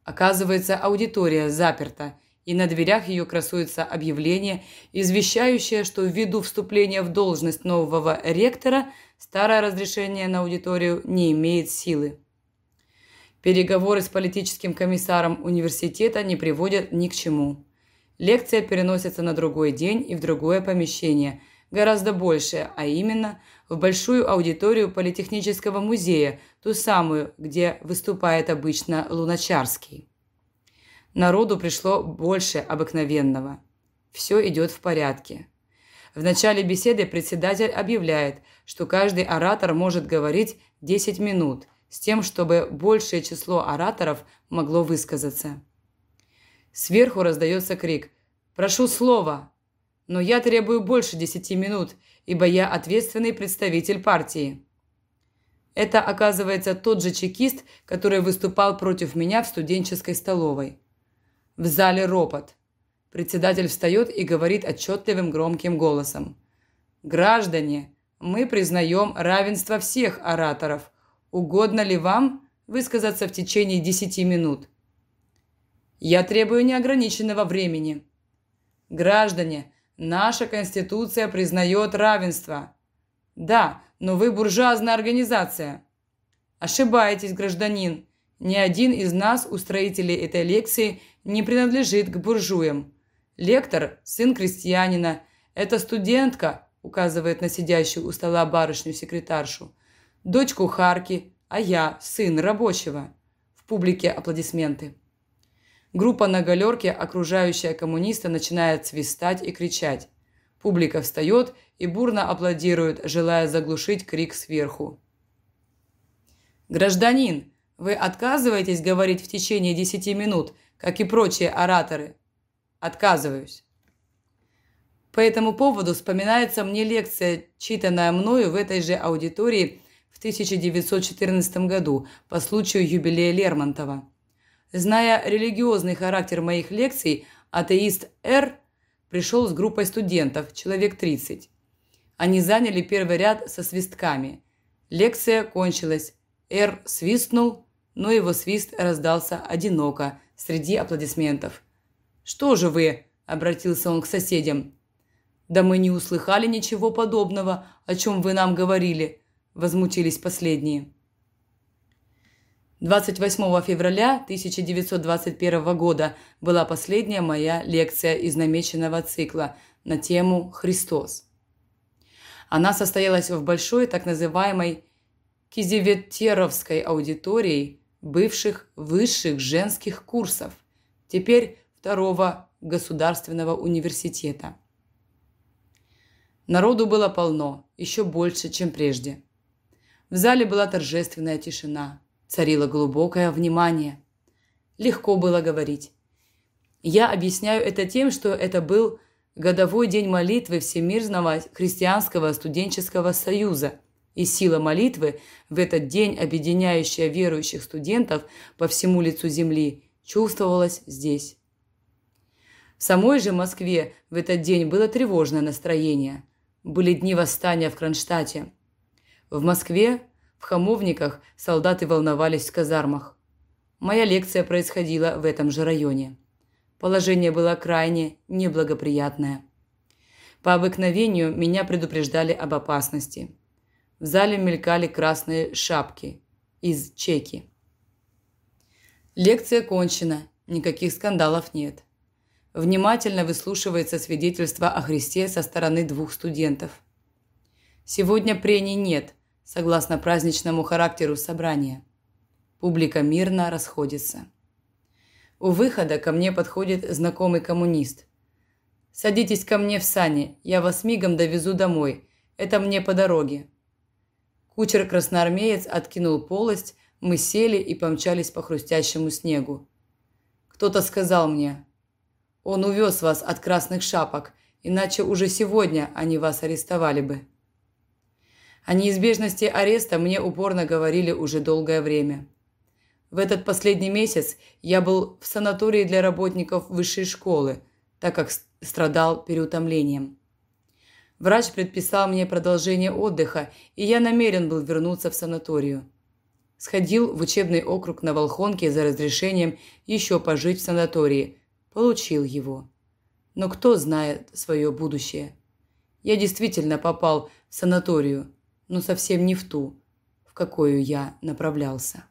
Оказывается, аудитория заперта, и на дверях ее красуется объявление, извещающее, что ввиду вступления в должность нового ректора старое разрешение на аудиторию не имеет силы. Переговоры с политическим комиссаром университета не приводят ни к чему. Лекция переносится на другой день и в другое помещение, гораздо большее, а именно в большую аудиторию Политехнического музея, ту самую, где выступает обычно Луначарский. Народу пришло больше обыкновенного. Все идет в порядке. В начале беседы председатель объявляет, что каждый оратор может говорить 10 минут, с тем, чтобы большее число ораторов могло высказаться. Сверху раздается крик: «Прошу слова!» Но я требую больше 10 минут, ибо я ответственный представитель партии. Это, оказывается, тот же чекист, который выступал против меня в студенческой столовой. В зале ропот. Председатель встает и говорит отчетливым громким голосом: «Граждане, мы признаем равенство всех ораторов. Угодно ли вам высказаться в течение 10 минут?» «Я требую неограниченного времени». «Граждане, Наша Конституция признает равенство. Да, но вы буржуазная организация. Ошибаетесь, гражданин. Ни один из нас, устроителей этой лекции, не принадлежит к буржуям. Лектор – сын крестьянина. Эта студентка, указывает на сидящую у стола барышню-секретаршу, дочь кухарки, а я – сын рабочего. В публике аплодисменты. Группа на галерке, окружающая коммуниста, начинает свистать и кричать. Публика встает и бурно аплодирует, желая заглушить крик сверху. «Гражданин, вы отказываетесь говорить в течение 10 минут, как и прочие ораторы?» «Отказываюсь». По этому поводу вспоминается мне лекция, читанная мною в этой же аудитории в 1914 году по случаю юбилея Лермонтова. Зная религиозный характер моих лекций, атеист Р. пришел с группой студентов, человек 30. Они заняли первый ряд со свистками. Лекция кончилась. Р. свистнул, но его свист раздался одиноко среди аплодисментов. «Что же вы?» – обратился он к соседям. «Да мы не услыхали ничего подобного, о чем вы нам говорили», – возмутились последние. 28 февраля 1921 года была последняя моя лекция из намеченного цикла на тему «Христос». Она состоялась в большой так называемой Кизеветтеровской аудитории бывших высших женских курсов, теперь Второго государственного университета. Народу было полно, еще больше, чем прежде. В зале была торжественная тишина. Царило глубокое внимание. Легко было говорить. Я объясняю это тем, что это был годовой день молитвы Всемирного христианского студенческого союза, и сила молитвы в этот день, объединяющая верующих студентов по всему лицу земли, чувствовалась здесь. В самой же Москве в этот день было тревожное настроение. Были дни восстания в Кронштадте. В Москве, в Хамовниках, солдаты волновались в казармах. Моя лекция происходила в этом же районе. Положение было крайне неблагоприятное. По обыкновению меня предупреждали об опасности. В зале мелькали красные шапки из чеки. Лекция кончена, никаких скандалов нет. Внимательно выслушивается свидетельство о Христе со стороны двух студентов. Сегодня прений нет, согласно праздничному характеру собрания. Публика мирно расходится. У выхода ко мне подходит знакомый коммунист. «Садитесь ко мне в сани, я вас мигом довезу домой. Это мне по дороге». Кучер-красноармеец откинул полость, мы сели и помчались по хрустящему снегу. Кто-то сказал мне: «Он увез вас от красных шапок, иначе уже сегодня они вас арестовали бы». О неизбежности ареста мне упорно говорили уже долгое время. В этот последний месяц я был в санатории для работников высшей школы, так как страдал переутомлением. Врач предписал мне продолжение отдыха, и я намерен был вернуться в санаторию. Сходил в учебный округ на Волхонке за разрешением еще пожить в санатории. Получил его. Но кто знает свое будущее? Я действительно попал в санаторию, но совсем не в ту, в какую я направлялся.